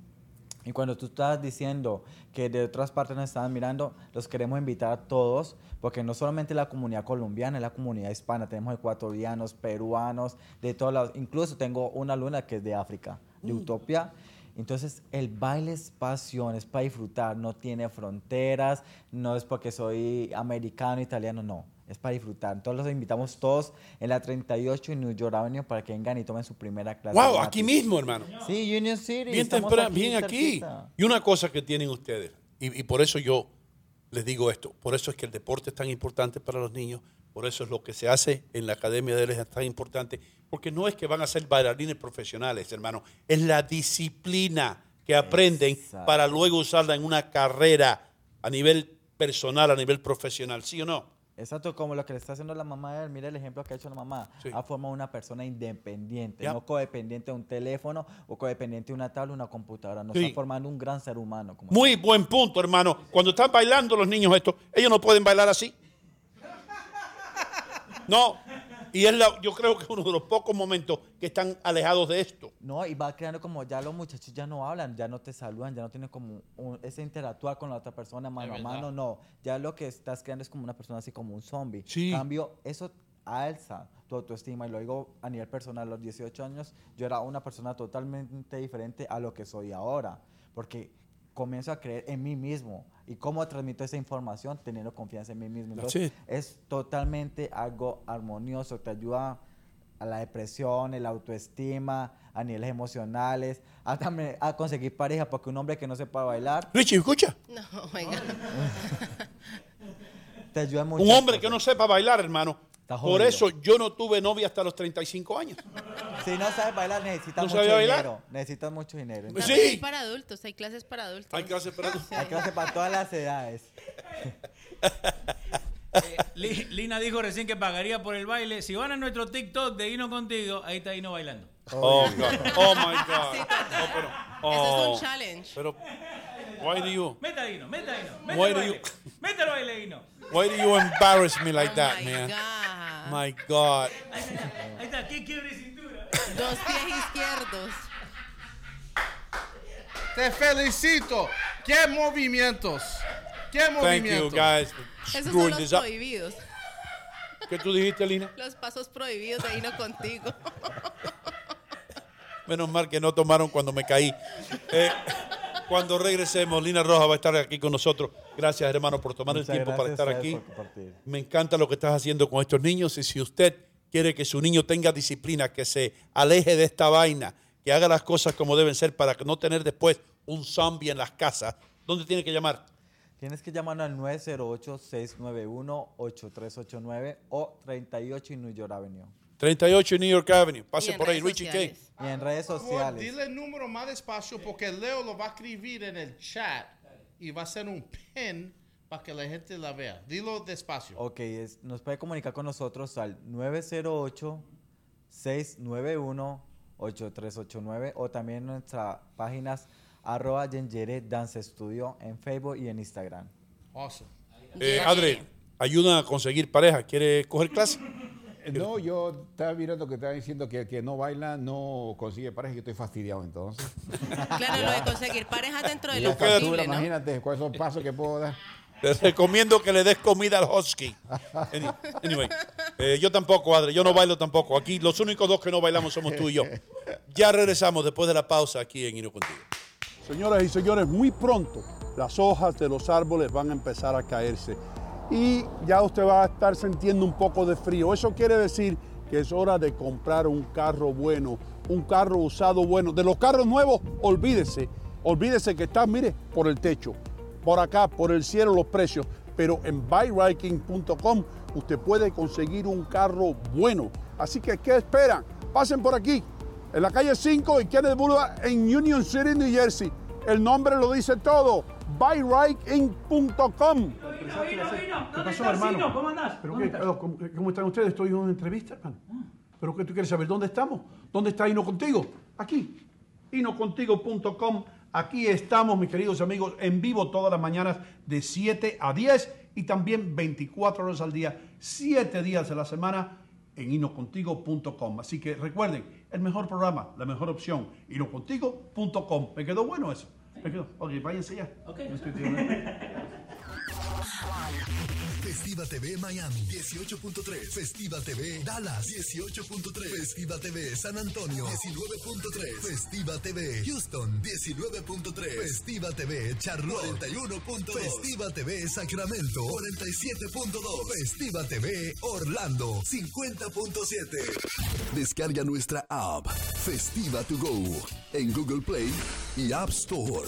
Y cuando tú estás diciendo que de otras partes nos están mirando, los queremos invitar a todos, porque no solamente la comunidad colombiana, es la comunidad hispana. Tenemos ecuatorianos, peruanos, de todos lados. Incluso tengo una alumna que es de África, de Utopía. Entonces, el baile es pasión, es para disfrutar. No tiene fronteras, no es porque soy americano, italiano, no. Es para disfrutar. Entonces los invitamos todos en la 38 en New York Avenue para que vengan y tomen su primera clase. ¡Wow! Gratis. Aquí mismo, hermano. Sí, Union City. Bien temprano, bien aquí. Y una cosa que tienen ustedes, y por eso yo les digo esto, por eso es que el deporte es tan importante para los niños, por eso es lo que se hace en la academia de ellos es tan importante, porque no es que van a ser bailarines profesionales, hermano, es la disciplina que aprenden para luego usarla en una carrera a nivel personal, a nivel profesional, ¿sí o no? Exacto, como lo que le está haciendo la mamá de él. Mira el ejemplo que ha hecho la mamá. Sí. Ha formado una persona independiente, no codependiente de un teléfono o codependiente de una tabla o una computadora. Nos está formando un gran ser humano. Como muy así. Buen punto, hermano. Cuando están bailando los niños esto, ellos no pueden bailar así. No. Y es yo creo que es uno de los pocos momentos que están alejados de esto. No, y va creando como ya los muchachos ya no hablan, ya no te saludan, ya no tienen como ese interactuar con la otra persona mano a mano, no. Ya lo que estás creando es como una persona así como un zombie. Sí. En cambio, eso alza tu autoestima. Y lo digo a nivel personal, a los 18 años yo era una persona totalmente diferente a lo que soy ahora. Porque comienzo a creer en mí mismo. ¿Y cómo transmito esa información? Teniendo confianza en mí mismo. Entonces, es totalmente algo armonioso. Te ayuda a la depresión, el autoestima, a niveles emocionales, a conseguir pareja, porque un hombre que no sepa bailar... Richie, escucha. No, venga. Te ayuda mucho. Un hombre que no sepa bailar, hermano. Por eso yo no tuve novia hasta los 35 años. Si no sabes bailar, necesitas mucho dinero. Necesitas mucho dinero. Sí. Hay para adultos, hay clases para adultos. Hay clases para adultos. Hay clases para todas las edades. Lina dijo recién que pagaría por el baile. Si van a nuestro TikTok de Hino Contigo, ahí está Hino bailando. Oh, God. Oh, my God. Oh, pero, eso es un challenge. Pero, why do you... Métalo baile, Hino. Why do you embarrass me like that, man? My God. Ahí está, ¿quién quiere cintura? Dos pies izquierdos. Te felicito. ¡Qué movimientos! ¡Qué movimientos! Thank you, guys. Esos son los prohibidos. ¿Qué tú dijiste, Lina? Los pasos prohibidos de Hino Contigo. Menos mal que no tomaron cuando me caí. Cuando regresemos, Lina Roja va a estar aquí con nosotros. Gracias, hermano, por tomar el tiempo para estar aquí. Me encanta lo que estás haciendo con estos niños. Y si usted quiere que su niño tenga disciplina, que se aleje de esta vaina, que haga las cosas como deben ser para no tener después un zombie en las casas, ¿dónde tiene que llamar? Tienes que llamar al 908-691-8389 o 38 en New York Avenue. 38 New York Avenue. Pase por ahí, Richie K. Y en redes sociales. Dile el número más despacio porque Leo lo va a escribir en el chat y va a hacer un pin para que la gente la vea. Dilo despacio. Ok, nos puede comunicar con nosotros al 908-691-8389 o también en nuestras páginas @Dance Studio en Facebook y en Instagram. Awesome. Adri, ayuda a conseguir pareja. ¿Quiere coger clase? No, yo estaba mirando que estaba diciendo que no baila, no consigue pareja. Yo estoy fastidiado entonces. Claro, lo de conseguir pareja dentro de lo posible, ¿no? Imagínate cuáles son los pasos que puedo dar. Les recomiendo que le des comida al husky. Anyway, yo tampoco, Adri, yo no bailo tampoco. Aquí los únicos dos que no bailamos somos tú y yo. Ya regresamos después de la pausa aquí en Hino Contigo. Señoras y señores, muy pronto las hojas de los árboles van a empezar a caerse y ya usted va a estar sintiendo un poco de frío. Eso quiere decir que es hora de comprar un carro bueno, un carro usado bueno. De los carros nuevos, olvídese que están, mire, por el techo. Por acá, por el cielo, los precios. Pero en BuyRite Inc. usted puede conseguir un carro bueno. Así que, ¿qué esperan? Pasen por aquí, en la calle 5 y Kennedy Boulevard, en Union City, New Jersey. El nombre lo dice todo. BuyRite Inc.com. ¿Qué pasó, hermano? ¿Cómo andás? ¿Cómo están ustedes? Estoy en una entrevista, hermano. ¿Pero qué tú quieres saber? ¿Dónde estamos? ¿Dónde está Hino Contigo? Aquí, HinoContigo.com. Aquí estamos, mis queridos amigos, en vivo todas las mañanas de 7 a 10 y también 24 horas al día, 7 días de la semana en HinoContigo.com. Así que recuerden, el mejor programa, la mejor opción, HinoContigo.com. ¿Me quedó bueno eso? Me quedó. Ok, váyanse ya. Ok. Festiva TV Miami 18.3, Festiva TV Dallas 18.3, Festiva TV San Antonio 19.3, Festiva TV Houston 19.3, Festiva TV Charlotte 41.2, Festiva TV Sacramento 47.2, Festiva TV Orlando 50.7. Descarga nuestra app Festiva To Go en Google Play y App Store.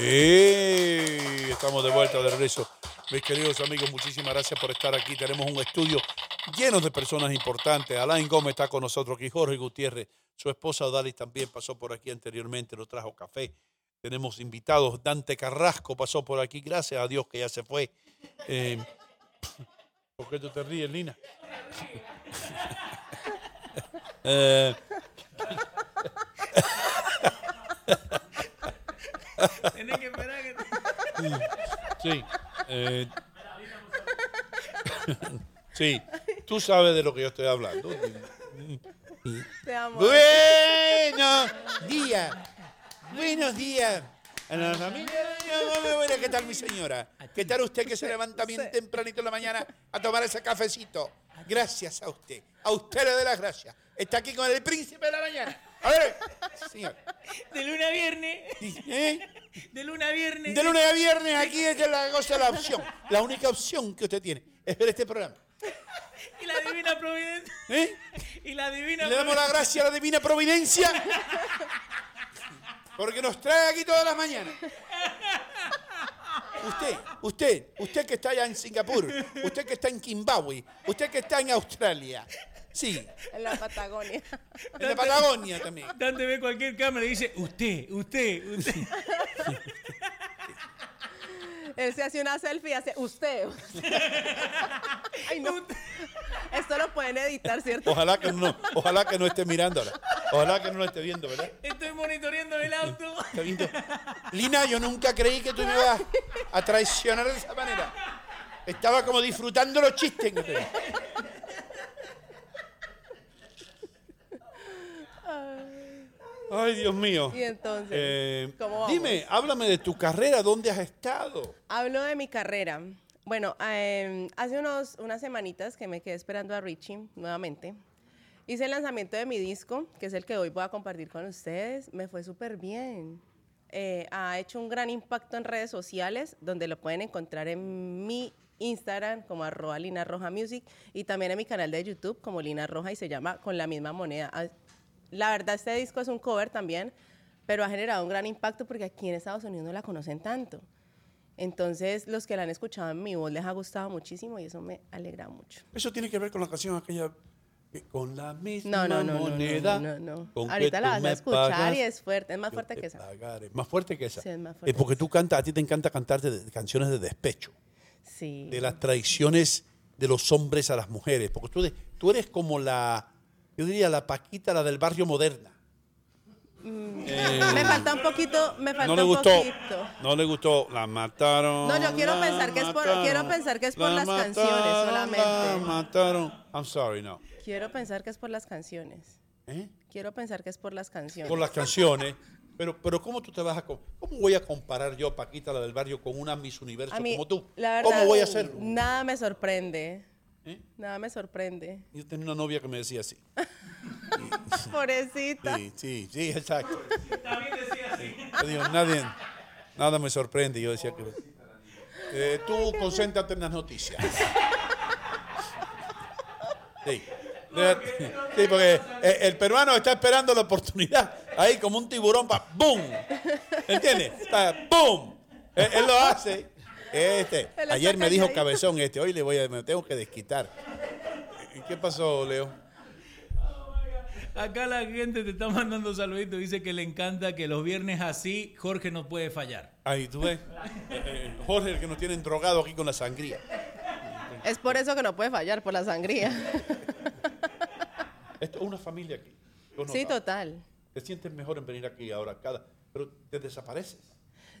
Sí, estamos de vuelta, de regreso. Mis queridos amigos, muchísimas gracias por estar aquí. Tenemos un estudio lleno de personas importantes. Alain Gómez está con nosotros aquí, Jorge Gutiérrez, su esposa Odalis también pasó por aquí anteriormente, nos trajo café. Tenemos invitados, Dante Carrasco pasó por aquí, gracias a Dios que ya se fue. ¿Por qué tú te ríes, Lina? Tienen que esperar que sí. Sí, tú sabes de lo que yo estoy hablando. Te amo. Buenos días. A la familia, ¿qué tal mi señora? ¿Qué tal usted que se levanta bien tempranito en la mañana a tomar ese cafecito? Gracias a usted. A usted le doy las gracias. Está aquí con el príncipe de la mañana. A ver, señor. De lunes a viernes. De lunes a viernes, aquí es la cosa, la opción. La única opción que usted tiene es ver este programa. Y la divina providencia. Le damos la gracia a la divina providencia. Porque nos trae aquí todas las mañanas. Usted que está allá en Singapur, usted que está en Zimbabue, usted que está en Australia. Sí. En la Patagonia. En la Patagonia también. Dante ve cualquier cámara y dice, usted. Sí. Él se hace una selfie y hace, usted. Ay, no. Esto lo pueden editar, ¿cierto? Ojalá que no esté mirando ahora. Ojalá que no lo esté viendo, ¿verdad? Estoy monitoreando el auto. Está viendo. Lina, yo nunca creí que tú me ibas a traicionar de esa manera. Estaba como disfrutando los chistes. Ay, Dios mío. Y entonces, ¿cómo vamos? Dime, háblame de tu carrera, ¿dónde has estado? Hablo de mi carrera. Bueno, hace unas semanitas que me quedé esperando a Richie nuevamente. Hice el lanzamiento de mi disco, que es el que hoy voy a compartir con ustedes. Me fue súper bien. Ha hecho un gran impacto en redes sociales, donde lo pueden encontrar en mi Instagram como @LinaRojaMusic y también en mi canal de YouTube como Lina Roja y se llama Con la misma moneda. La verdad, este disco es un cover también, pero ha generado un gran impacto porque aquí en Estados Unidos no la conocen tanto. Entonces, los que la han escuchado en mi voz les ha gustado muchísimo y eso me alegra mucho. ¿Eso tiene que ver con la canción aquella, con la misma moneda? No. Ahorita la vas a escuchar y es fuerte, es más fuerte que esa. ¿Más fuerte que esa? Sí, es más fuerte. Es porque tú cantas, a ti te encanta cantar canciones de despecho. Sí. De las traiciones de los hombres a las mujeres. Porque tú eres como la, yo diría, la Paquita, la del barrio moderna. Me falta un poquito. No le gustó, la mataron. No, yo quiero pensar que es por las canciones solamente. La mataron. I'm sorry, no. Quiero pensar que es por las canciones. Quiero pensar que es por las canciones. Por las canciones. Pero ¿cómo tú te vas a cómo voy a comparar yo, Paquita, la del barrio, con una Miss Universo a mí, como tú? La verdad, ¿cómo voy a hacerlo? Nada me sorprende. Nada me sorprende. Yo tenía una novia que me decía así. Pobrecita. Sí, exacto. También decía así. Yo digo, nada me sorprende. Yo decía que tú concéntrate en las noticias. Sí. Sí, porque el peruano está esperando la oportunidad ahí como un tiburón para ¡boom! ¿Entiendes? ¡Boom! Él lo hace. Ayer me dijo cabezón hoy me tengo que desquitar. ¿Qué pasó, Leo? Acá la gente te está mandando saluditos, dice que le encanta que los viernes así Jorge no puede fallar. Ahí tú ves. Jorge, el que nos tienen drogado aquí con la sangría. Es por eso que no puede fallar, por la sangría. Esto es una familia aquí. Sí, total. Te sientes mejor en venir aquí ahora, pero te desapareces.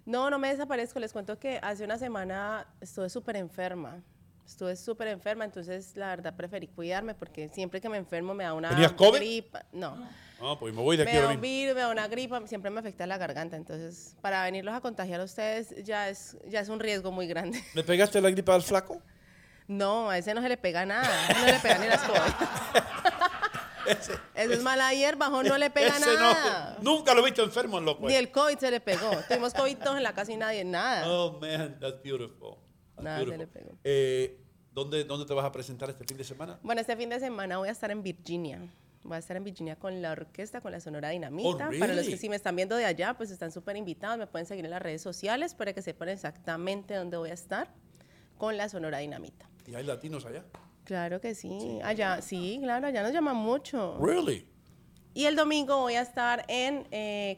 No me desaparezco. Les cuento que hace una semana estuve súper enferma, entonces la verdad preferí cuidarme porque siempre que me enfermo me da una gripa. No. No, pues me voy de aquí ahora mismo. Me da una gripa, siempre me afecta la garganta, entonces para venirlos a contagiar a ustedes ya es un riesgo muy grande. ¿Le pegaste la gripa al flaco? No, a ese no se le pega nada, no le pega ni las cosas. Eso es mala hierba, no le pega nada. No, nunca lo he visto enfermo en los cuerpos. Ni el COVID se le pegó. Tuvimos COVID todos en la casa y nadie, nada. Oh, man, that's beautiful. Se le pegó. ¿Dónde te vas a presentar este fin de semana? Bueno, este fin de semana voy a estar en Virginia. Voy a estar en Virginia con la orquesta, con la Sonora Dinamita. Oh, really? Para los que sí me están viendo de allá, pues están súper invitados. Me pueden seguir en las redes sociales para que sepan exactamente dónde voy a estar con la Sonora Dinamita. ¿Y hay latinos allá? Claro que sí. Allá, sí, claro, allá nos llaman mucho. Really. Y el domingo voy a estar en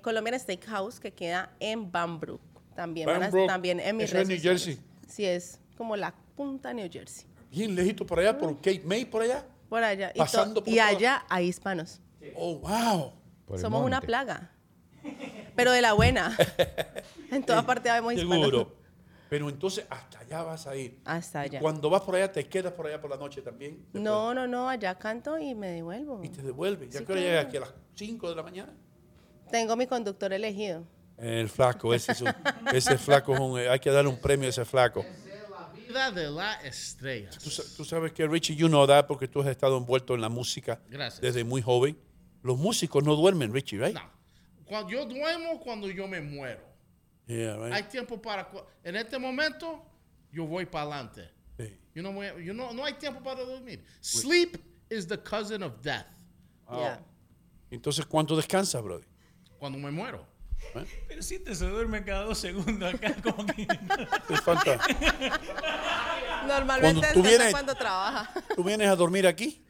Colombian Steakhouse, que queda en Bound Brook. También en mi redes sociales. ¿Eso es New Jersey? Sí, es como la punta de New Jersey. Bien lejito por allá, por Cape May, por allá. Por allá. Pasando por allá hay hispanos. Oh, wow. Somos una plaga, pero de la buena. En todas partes vemos hispanos. Seguro. Pero entonces hasta allá vas a ir. Hasta allá. Cuando vas por allá, ¿te quedas por allá por la noche también? Después. No, allá canto y me devuelvo. ¿Y te devuelves? ¿Ya que hora llegas aquí? ¿A las 5 de la mañana? Tengo mi conductor elegido. El flaco, ese flaco, hay que darle un premio a ese flaco. Es la vida de las estrellas. Tú sabes que, Richie, you know that, porque tú has estado envuelto en la música. Gracias. Desde muy joven. Los músicos no duermen, Richie, ¿right? No. Cuando yo duermo, cuando yo me muero. Yeah, right. Hay tiempo para... En este momento, yo voy para adelante. Sí. No hay tiempo para dormir. Sleep is the cousin of death. Oh. Yeah. Entonces, ¿cuánto descansas, brother? Cuando me muero. ¿Eh? Pero si te se duerme cada 2 segundos acá, como que... Te falta. Normalmente es cuando trabaja. ¿Tú vienes a dormir aquí?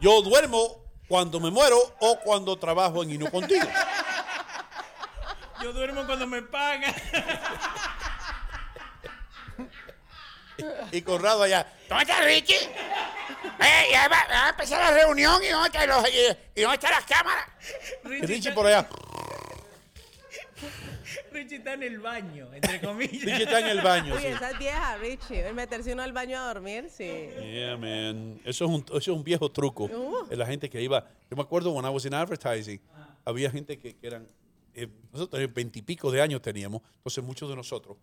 Yo duermo... Cuando me muero o cuando trabajo en HinoContigo. Yo duermo cuando me pagan. Y Conrado allá. ¿Dónde está Richie? Ya va a empezar la reunión y dónde están las cámaras. Richie por allá. Richie está en el baño, entre comillas. Richie está en el baño. Oye, sí, esa es vieja, Richie. El meterse uno al baño a dormir, sí. Yeah, man. Eso es un viejo truco. La gente que iba... Yo me acuerdo, when I was in advertising, había gente que eran... nosotros 20 y pico de años teníamos. Entonces, muchos de nosotros,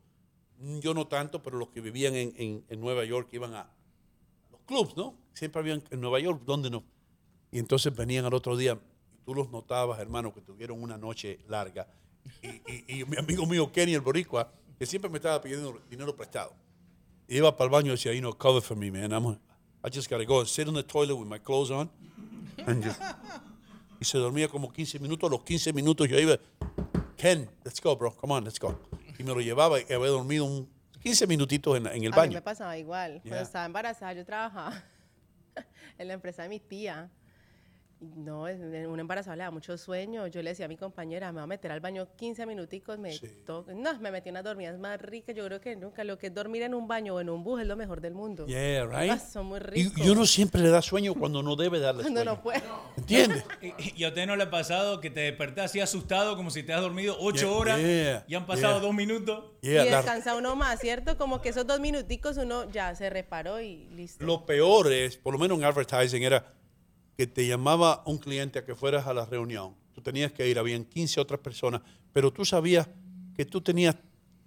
yo no tanto, pero los que vivían en Nueva York iban a los clubs, ¿no? Siempre habían en Nueva York, ¿dónde no? Y entonces venían al otro día... Tú los notabas, hermano, que tuvieron una noche larga. Y mi amigo mío, Kenny, el boricua, que siempre me estaba pidiendo dinero prestado. Y iba para el baño y decía, you know, cover for me, man. I just gotta go and sit on the toilet with my clothes on. And just... Y se dormía como 15 minutos. A los 15 minutos yo iba, Ken, let's go, bro. Come on, let's go. Y me lo llevaba y había dormido 15 minutitos en el baño. A mí me pasaba igual. Yeah. Cuando estaba embarazada, yo trabajaba en la empresa de mi tía. No, un embarazado le da mucho sueño. Yo le decía a mi compañera, me voy a meter al baño 15 minuticos. No, me metí unas dormidas más ricas. Yo creo que nunca. Lo que es dormir en un baño o en un bus es lo mejor del mundo. Yeah, right. Son muy ricos. Y uno siempre le da sueño cuando no debe darle sueño. No puede. ¿Entiendes? ¿Y a usted no le ha pasado que te despertás así asustado, como si te has dormido 8 horas y han pasado 2 minutos? Yeah, y descansa uno más, ¿cierto? Como que esos 2 minuticos uno ya se reparó y listo. Lo peor es, por lo menos en advertising, era... que te llamaba un cliente a que fueras a la reunión. Tú tenías que ir, habían 15 otras personas, pero tú sabías que tú tenías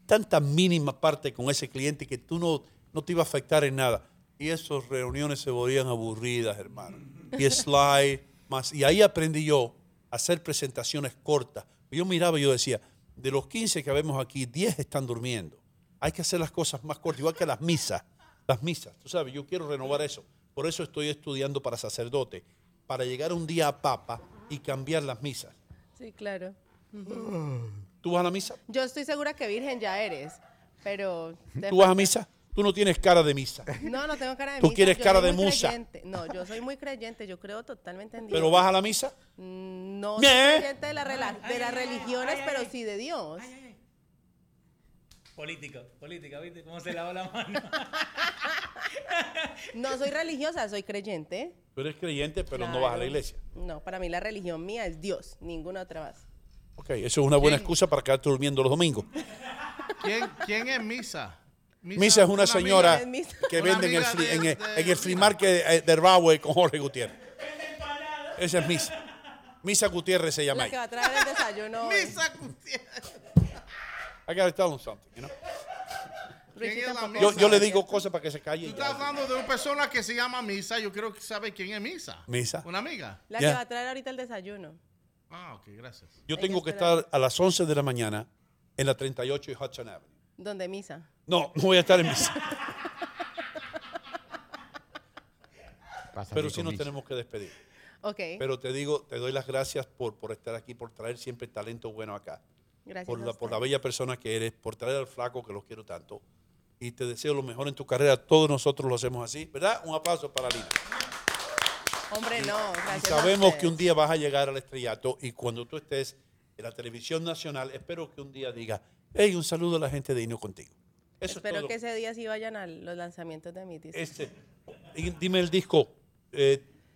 tanta mínima parte con ese cliente que tú no te iba a afectar en nada. Y esas reuniones se volvían aburridas, hermano. Y slide más. Y ahí aprendí yo a hacer presentaciones cortas. Yo miraba y yo decía, de los 15 que vemos aquí, 10 están durmiendo. Hay que hacer las cosas más cortas, igual que las misas. Las misas, tú sabes, yo quiero renovar eso. Por eso estoy estudiando para sacerdote, para llegar un día a papa y cambiar las misas. Sí, claro. Uh-huh. ¿Tú vas a la misa? Yo estoy segura que virgen ya eres, pero... ¿Tú vas a misa? Tú no tienes cara de misa. No tengo cara de misa. ¿Tú quieres cara de musa? Creyente. No, yo soy muy creyente, yo creo totalmente en Dios. ¿Pero vas a la misa? No, soy creyente de las religiones, pero sí de Dios. Política, ¿viste? ¿Cómo se lavó la mano? No soy religiosa, soy creyente. Tú eres creyente, pero claro, no vas a la iglesia. No, para mí la religión mía es Dios, ninguna otra más. Ok, eso es una buena excusa para quedarte durmiendo los domingos. ¿Quién es misa? Misa es una señora que vende en el flea market de Rahway con Jorge Gutiérrez. Esa es misa. Misa Gutiérrez se llama. La que va a traer el desayuno. Misa Gutiérrez. I gotta tell them something, you know. Yo le digo cosas para que se calle. Tú estás hablando de una persona que se llama Misa. Yo creo que sabe quién es Misa. Misa. Una amiga. La que va a traer ahorita el desayuno. Ah, ok, gracias. Yo tengo que estar a las 11 de la mañana en la 38 y Hudson Avenue. ¿Dónde Misa? No voy a estar en Misa. Pero sí nos tenemos que despedir. Ok. Pero te digo, te doy las gracias por estar aquí, por traer siempre talento bueno acá. Gracias por la bella persona que eres, por traer al flaco que los quiero tanto. Y te deseo lo mejor en tu carrera. Todos nosotros lo hacemos así, ¿verdad? Un aplauso para Lina. Hombre, gracias. Y sabemos que un día vas a llegar al estrellato y cuando tú estés en la televisión nacional, espero que un día digas, hey, un saludo a la gente de Hino Contigo. Eso espero es todo. Que ese día sí vayan a los lanzamientos de mi disco. Dime el disco.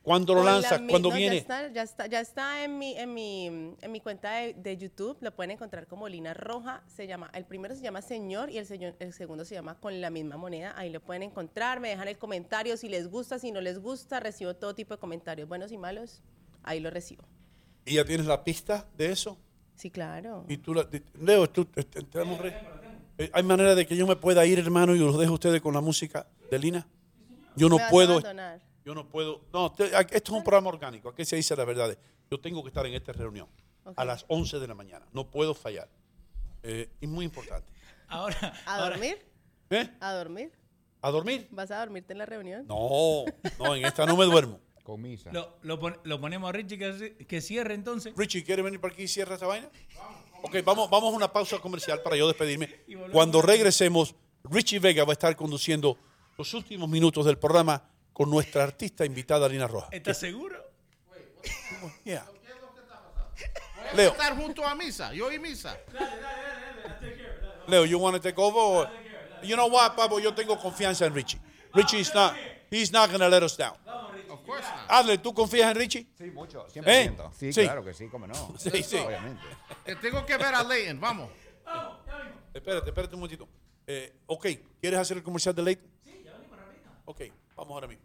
¿Cuándo lo lanzas? ¿Cuándo viene? Ya está en mi cuenta de YouTube. Lo pueden encontrar como Lina Roja. El primero se llama Señor y el segundo se llama Con la Misma Moneda. Ahí lo pueden encontrar. Me dejan el comentario si les gusta, si no les gusta. Recibo todo tipo de comentarios, buenos y malos. Ahí lo recibo. ¿Y ya tienes la pista de eso? Sí, claro. ¿Y tú Leo, ¿hay manera de que yo me pueda ir, hermano, y los dejo a ustedes con la música de Lina? Yo no puedo... abandonar. Yo no puedo... esto es un programa orgánico. Aquí se dice la verdad. Yo tengo que estar en esta reunión a las 11 de la mañana. No puedo fallar. Es muy importante. ¿A dormir? ¿Eh? ¿A dormir? ¿A dormir? ¿Vas a dormirte en la reunión? No, en esta no me duermo. Con misa. ¿Lo ponemos a Richie que cierre entonces? Richie, ¿quiere venir para aquí y cierra esa vaina? Ok, vamos a una pausa comercial para yo despedirme. Cuando regresemos, Richie Vega va a estar conduciendo los últimos minutos del programa con nuestra artista invitada, Lina Roja. ¿Estás seguro? Yeah. Leo. ¿Voy a estar junto a misa? Yo y misa. Dale. Leo, you want to take over? Or? You know what, Pablo? Yo tengo confianza en Richie. Richie is not. He's not going to let us down. Of course not. Adler, ¿tú confías en Richie? Sí, mucho. 100%. Sí, claro que sí, cómo no. Sí. Obviamente. Tengo que ver a Leighton. Vamos. Espérate un momentito. Ok, ¿quieres hacer el comercial de Leighton? Sí, ya venimos ahorita. Ok, vamos ahora mismo.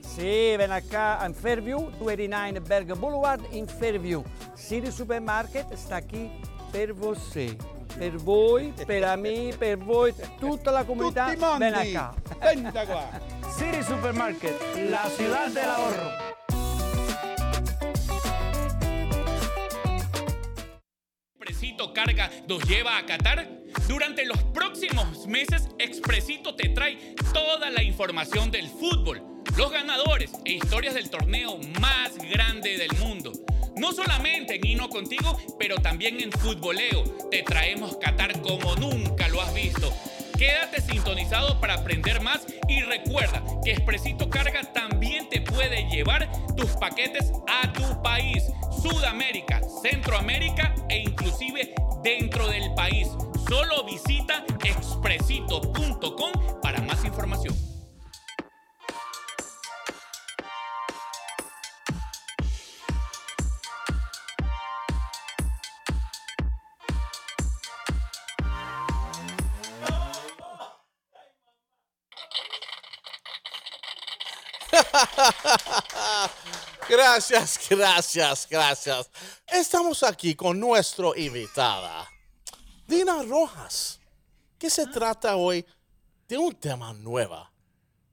Sì, ven acá in Fairview, 29 Bergen Boulevard in Fairview. City Supermarket sta qui per voi, per voi, per me, per voi, tutta la comunità. Ven acá. Venga qua. City Supermarket, la ciudad del ahorro. Expresito Carga nos lleva a Qatar. Durante los próximos meses, Expresito te trae toda la información del fútbol, los ganadores e historias del torneo más grande del mundo. No solamente en Hino Contigo, pero también en Futboleo. Te traemos Qatar como nunca lo has visto. Quédate sintonizado para aprender más y recuerda que Expresito Carga también te puede llevar tus paquetes a tu país. Sudamérica, Centroamérica e inclusive dentro del país. Solo visita Expresito.com para más información. Gracias. Estamos aquí con nuestra invitada, Lina Rojas, que se trata hoy de un tema nuevo.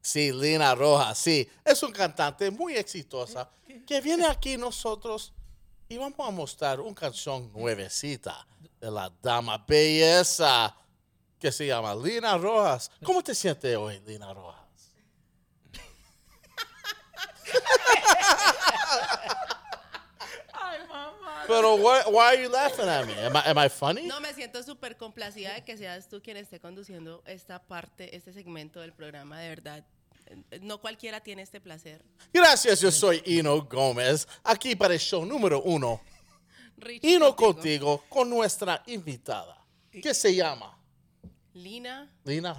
Sí, Lina Rojas, sí, es una cantante muy exitosa que viene aquí nosotros y vamos a mostrar una canción nuevecita de la dama belleza que se llama Lina Rojas. ¿Cómo te sientes hoy, Lina Rojas? Pero why are you laughing at me? Am I funny? No, me siento súper complacida de que seas tú quien esté conduciendo esta parte, este segmento del programa, de verdad. No cualquiera tiene este placer. Gracias, yo soy Hino Gómez, aquí para el show número 1. Hino Contigo, con nuestra invitada, que se llama Lina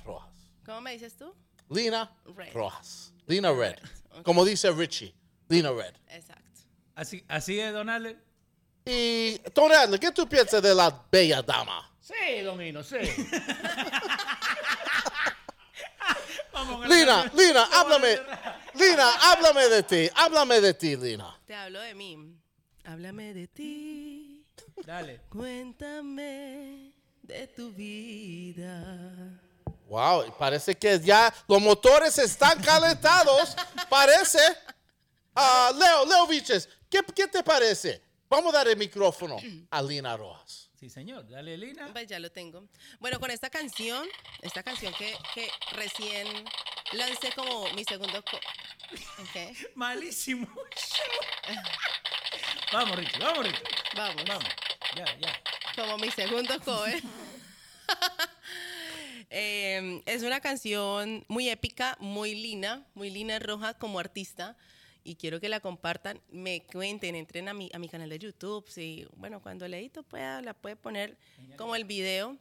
Rojas. ¿Cómo me dices tú? Lina Red. Rojas. Lina Red. Okay. Como dice Richie, Lina Red. Exacto. Así es, don Adler. Y, don Adler, ¿qué tú piensas de la bella dama? Sí, don Hino, sí. Lina, háblame. Lina, háblame de ti. Háblame de ti, Lina. Te hablo de mí. Háblame de ti. Dale. Cuéntame de tu vida. Wow, parece que ya los motores están calentados. Parece. Leo Vilches, ¿qué te parece? Vamos a dar el micrófono a Lina Rojas. Sí, señor. Dale, Lina. Pues ya lo tengo. Bueno, con esta canción que recién lancé como mi segundo... Okay. Malísimo. Vamos, Richie, vamos, Richie. Vamos. Ya. Como mi segundo cover. Es una canción muy épica, muy Lina Roja como artista. Y quiero que la compartan, me cuenten, entren a mi canal de YouTube. Sí, bueno, cuando Leito pueda, la puede poner como el video.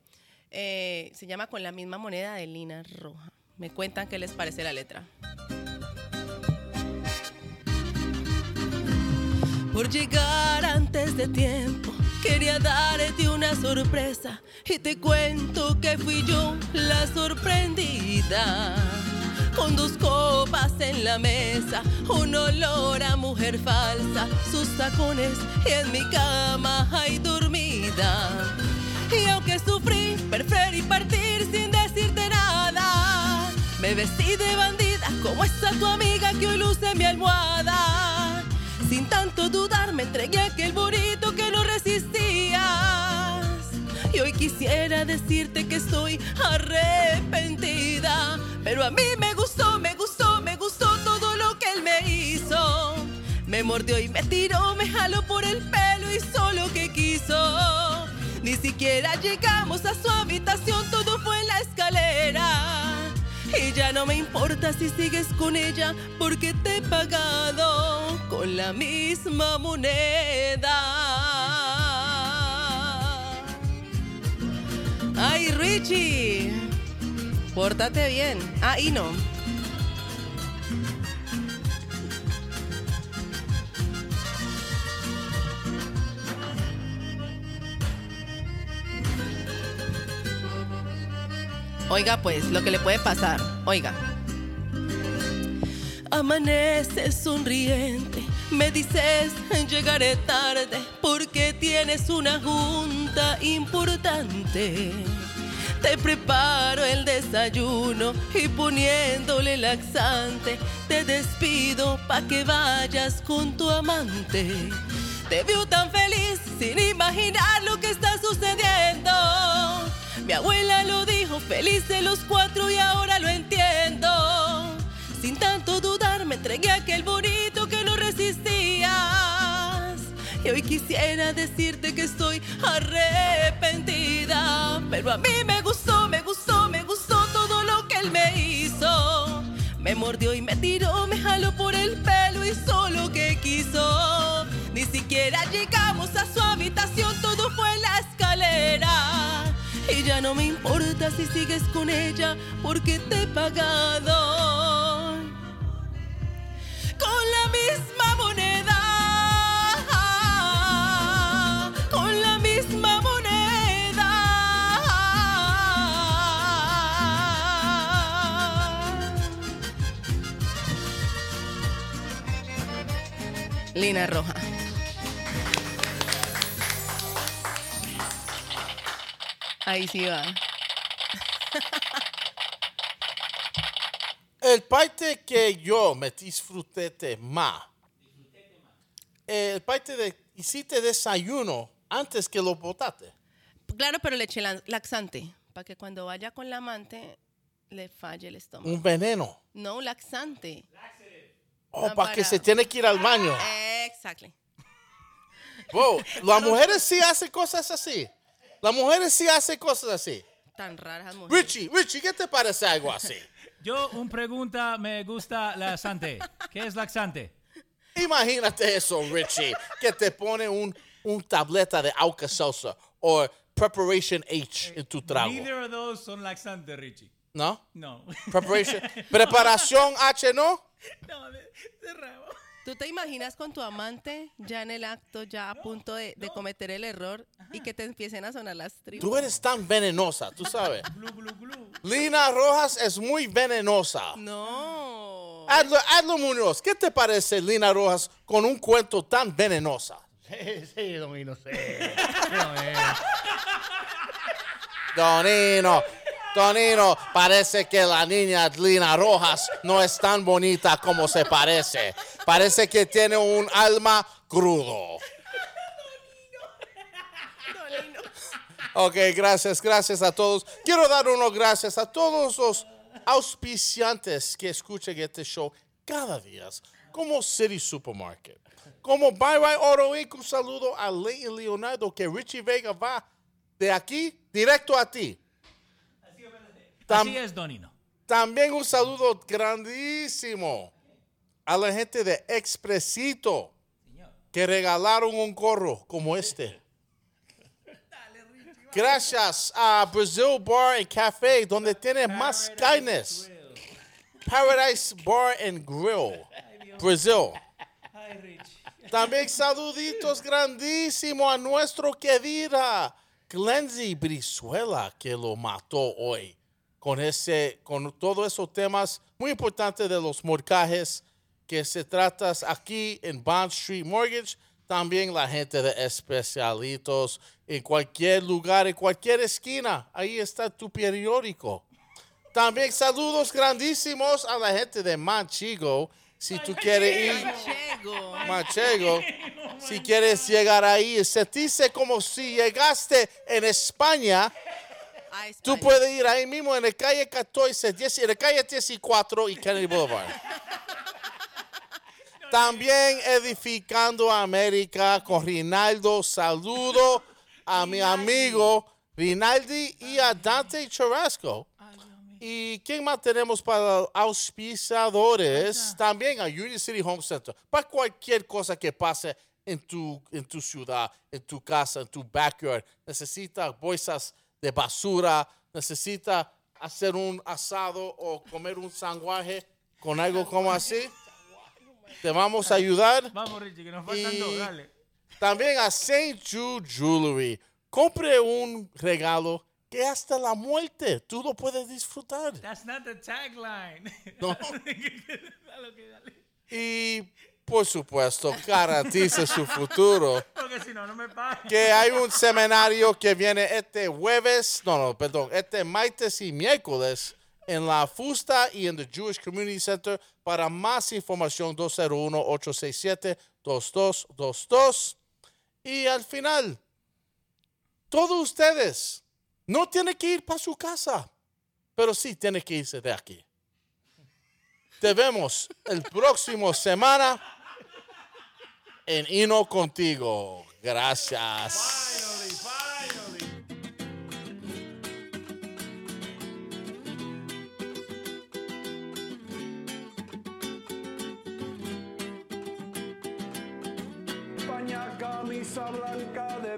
Se llama Con la misma moneda de Lina Roja. Me cuentan qué les parece la letra. Por llegar antes de tiempo, quería darte una sorpresa. Y te cuento que fui yo la sorprendida. Con dos copas en la mesa, un olor a mujer falsa, sus tacones y en mi cama hay dormida. Y aunque sufrí, preferí partir sin decirte nada. Me vestí de bandida, como esa tu amiga que hoy luce en mi almohada. Sin tanto dudar, me entregué a aquel burrito que no resistías. Y hoy quisiera decirte que estoy arrepentida, pero a mí me gustó todo lo que él me hizo. Me mordió y me tiró, me jaló por el pelo, hizo lo que quiso. Ni siquiera llegamos a su habitación, todo fue en la escalera. Y ya no me importa si sigues con ella, porque te he pagado con la misma moneda. Ay, Richie, pórtate bien. Ah, y no. Oiga, pues, lo que le puede pasar. Oiga. Amanece sonriente, me dices llegaré tarde porque tienes una junta importante. Te preparo el desayuno y poniéndole laxante te despido pa' que vayas con tu amante. Te veo tan feliz sin imaginar lo que está sucediendo. Mi abuela lo dijo, feliz de los cuatro y ahora lo entiendo. Sin tanto dudar me entregué a aquel bonito que no resistías. Y hoy quisiera decirte que estoy arrepentida, pero a mí me gustó todo lo que él me hizo. Me mordió y me tiró, me jaló por el pelo, hizo lo que quiso. Ni siquiera llegamos a su habitación, todo fue en la escalera. Y ya no me importa si sigues con ella, porque te he pagado con la misma moneda, con la misma moneda. Lina Roja. Ahí sí va. El parte que yo me disfruté más, el parte de hiciste desayuno antes que lo botaste. Claro, pero le eché laxante, para que cuando vaya con la amante le falle el estómago. ¿Un veneno? No, un laxante. Oh, para que se tiene que ir al baño. Exacto. Wow, las mujeres sí hacen cosas así. Tan raras mujeres. Richie, ¿qué te parece algo así? Yo, una pregunta, me gusta laxante. ¿Qué es laxante? Imagínate eso, Richie, que te pone un tableta de Alka-Seltzer o Preparation H en tu trago. Neither of those son laxantes, Richie. ¿No? No. ¿Preparación H no? No, cerramos. ¿Tú te imaginas con tu amante ya en el acto, ya a punto de cometer el error y que te empiecen a sonar las tripas? Tú eres tan venenosa, tú sabes. Lina Rojas es muy venenosa. No. Adler Muñoz, ¿qué te parece Lina Rojas con un cuento tan venenosa? Sí, Domino, sí. Domino. Tonino, parece que la niña Lina Rojas no es tan bonita como se parece. Parece que tiene un alma crudo. Tonino. Ok, gracias a todos. Quiero dar unos gracias a todos los auspiciantes que escuchan este show cada día, como City Supermarket, como BuyRite Auto Inc. Un saludo a Ley y Leonardo, que Richie Vega va de aquí directo a ti. Así es, Donino. También un saludo grandísimo a la gente de Expresito, que regalaron un gorro como este. Gracias a Brazil Bar and Café, donde tiene más carnes. Paradise Bar and Grill, Brazil. También saluditos grandísimos a nuestro querida Glensy Brizuela, que lo mató hoy con todos esos temas muy importantes de los mortgajes que se tratan aquí en Bond Street Mortgage. También la gente de Especialitos, en cualquier lugar, en cualquier esquina, ahí está tu periódico. También saludos grandísimos a la gente de Manchego. Si tú quieres ir, Manchego, si quieres llegar ahí, se dice como si llegaste en España. Tú puedes ir ahí mismo en la calle 14, 10, en la calle 14 y Kennedy Boulevard. También Edificando América con Rinaldo. Saludo a mi amigo Rinaldi y a Dante Carrasco. ¿Y quién más tenemos para auspiciadores? También a Union City Home Center. Para cualquier cosa que pase en tu ciudad, en tu casa, en tu backyard, necesitas bolsas de basura, necesita hacer un asado o comer un sanguaje con algo como así, te vamos a ayudar. Vamos, Richie, que nos faltan dos, dale. También a St. Jude Jewelry. Compre un regalo que hasta la muerte tú lo puedes disfrutar. That's not the tagline. No. Y por supuesto, garantice su futuro. Porque si no, no me pagan. Que hay un seminario que viene este martes y miércoles en la Fusta y en the Jewish Community Center. Para más información, 201-867-2222. Y al final, todos ustedes no tienen que ir para su casa, pero sí tienen que irse de aquí. Te vemos el próximo semana en Hino Contigo. Gracias. Finally. Paña, camisa blanca de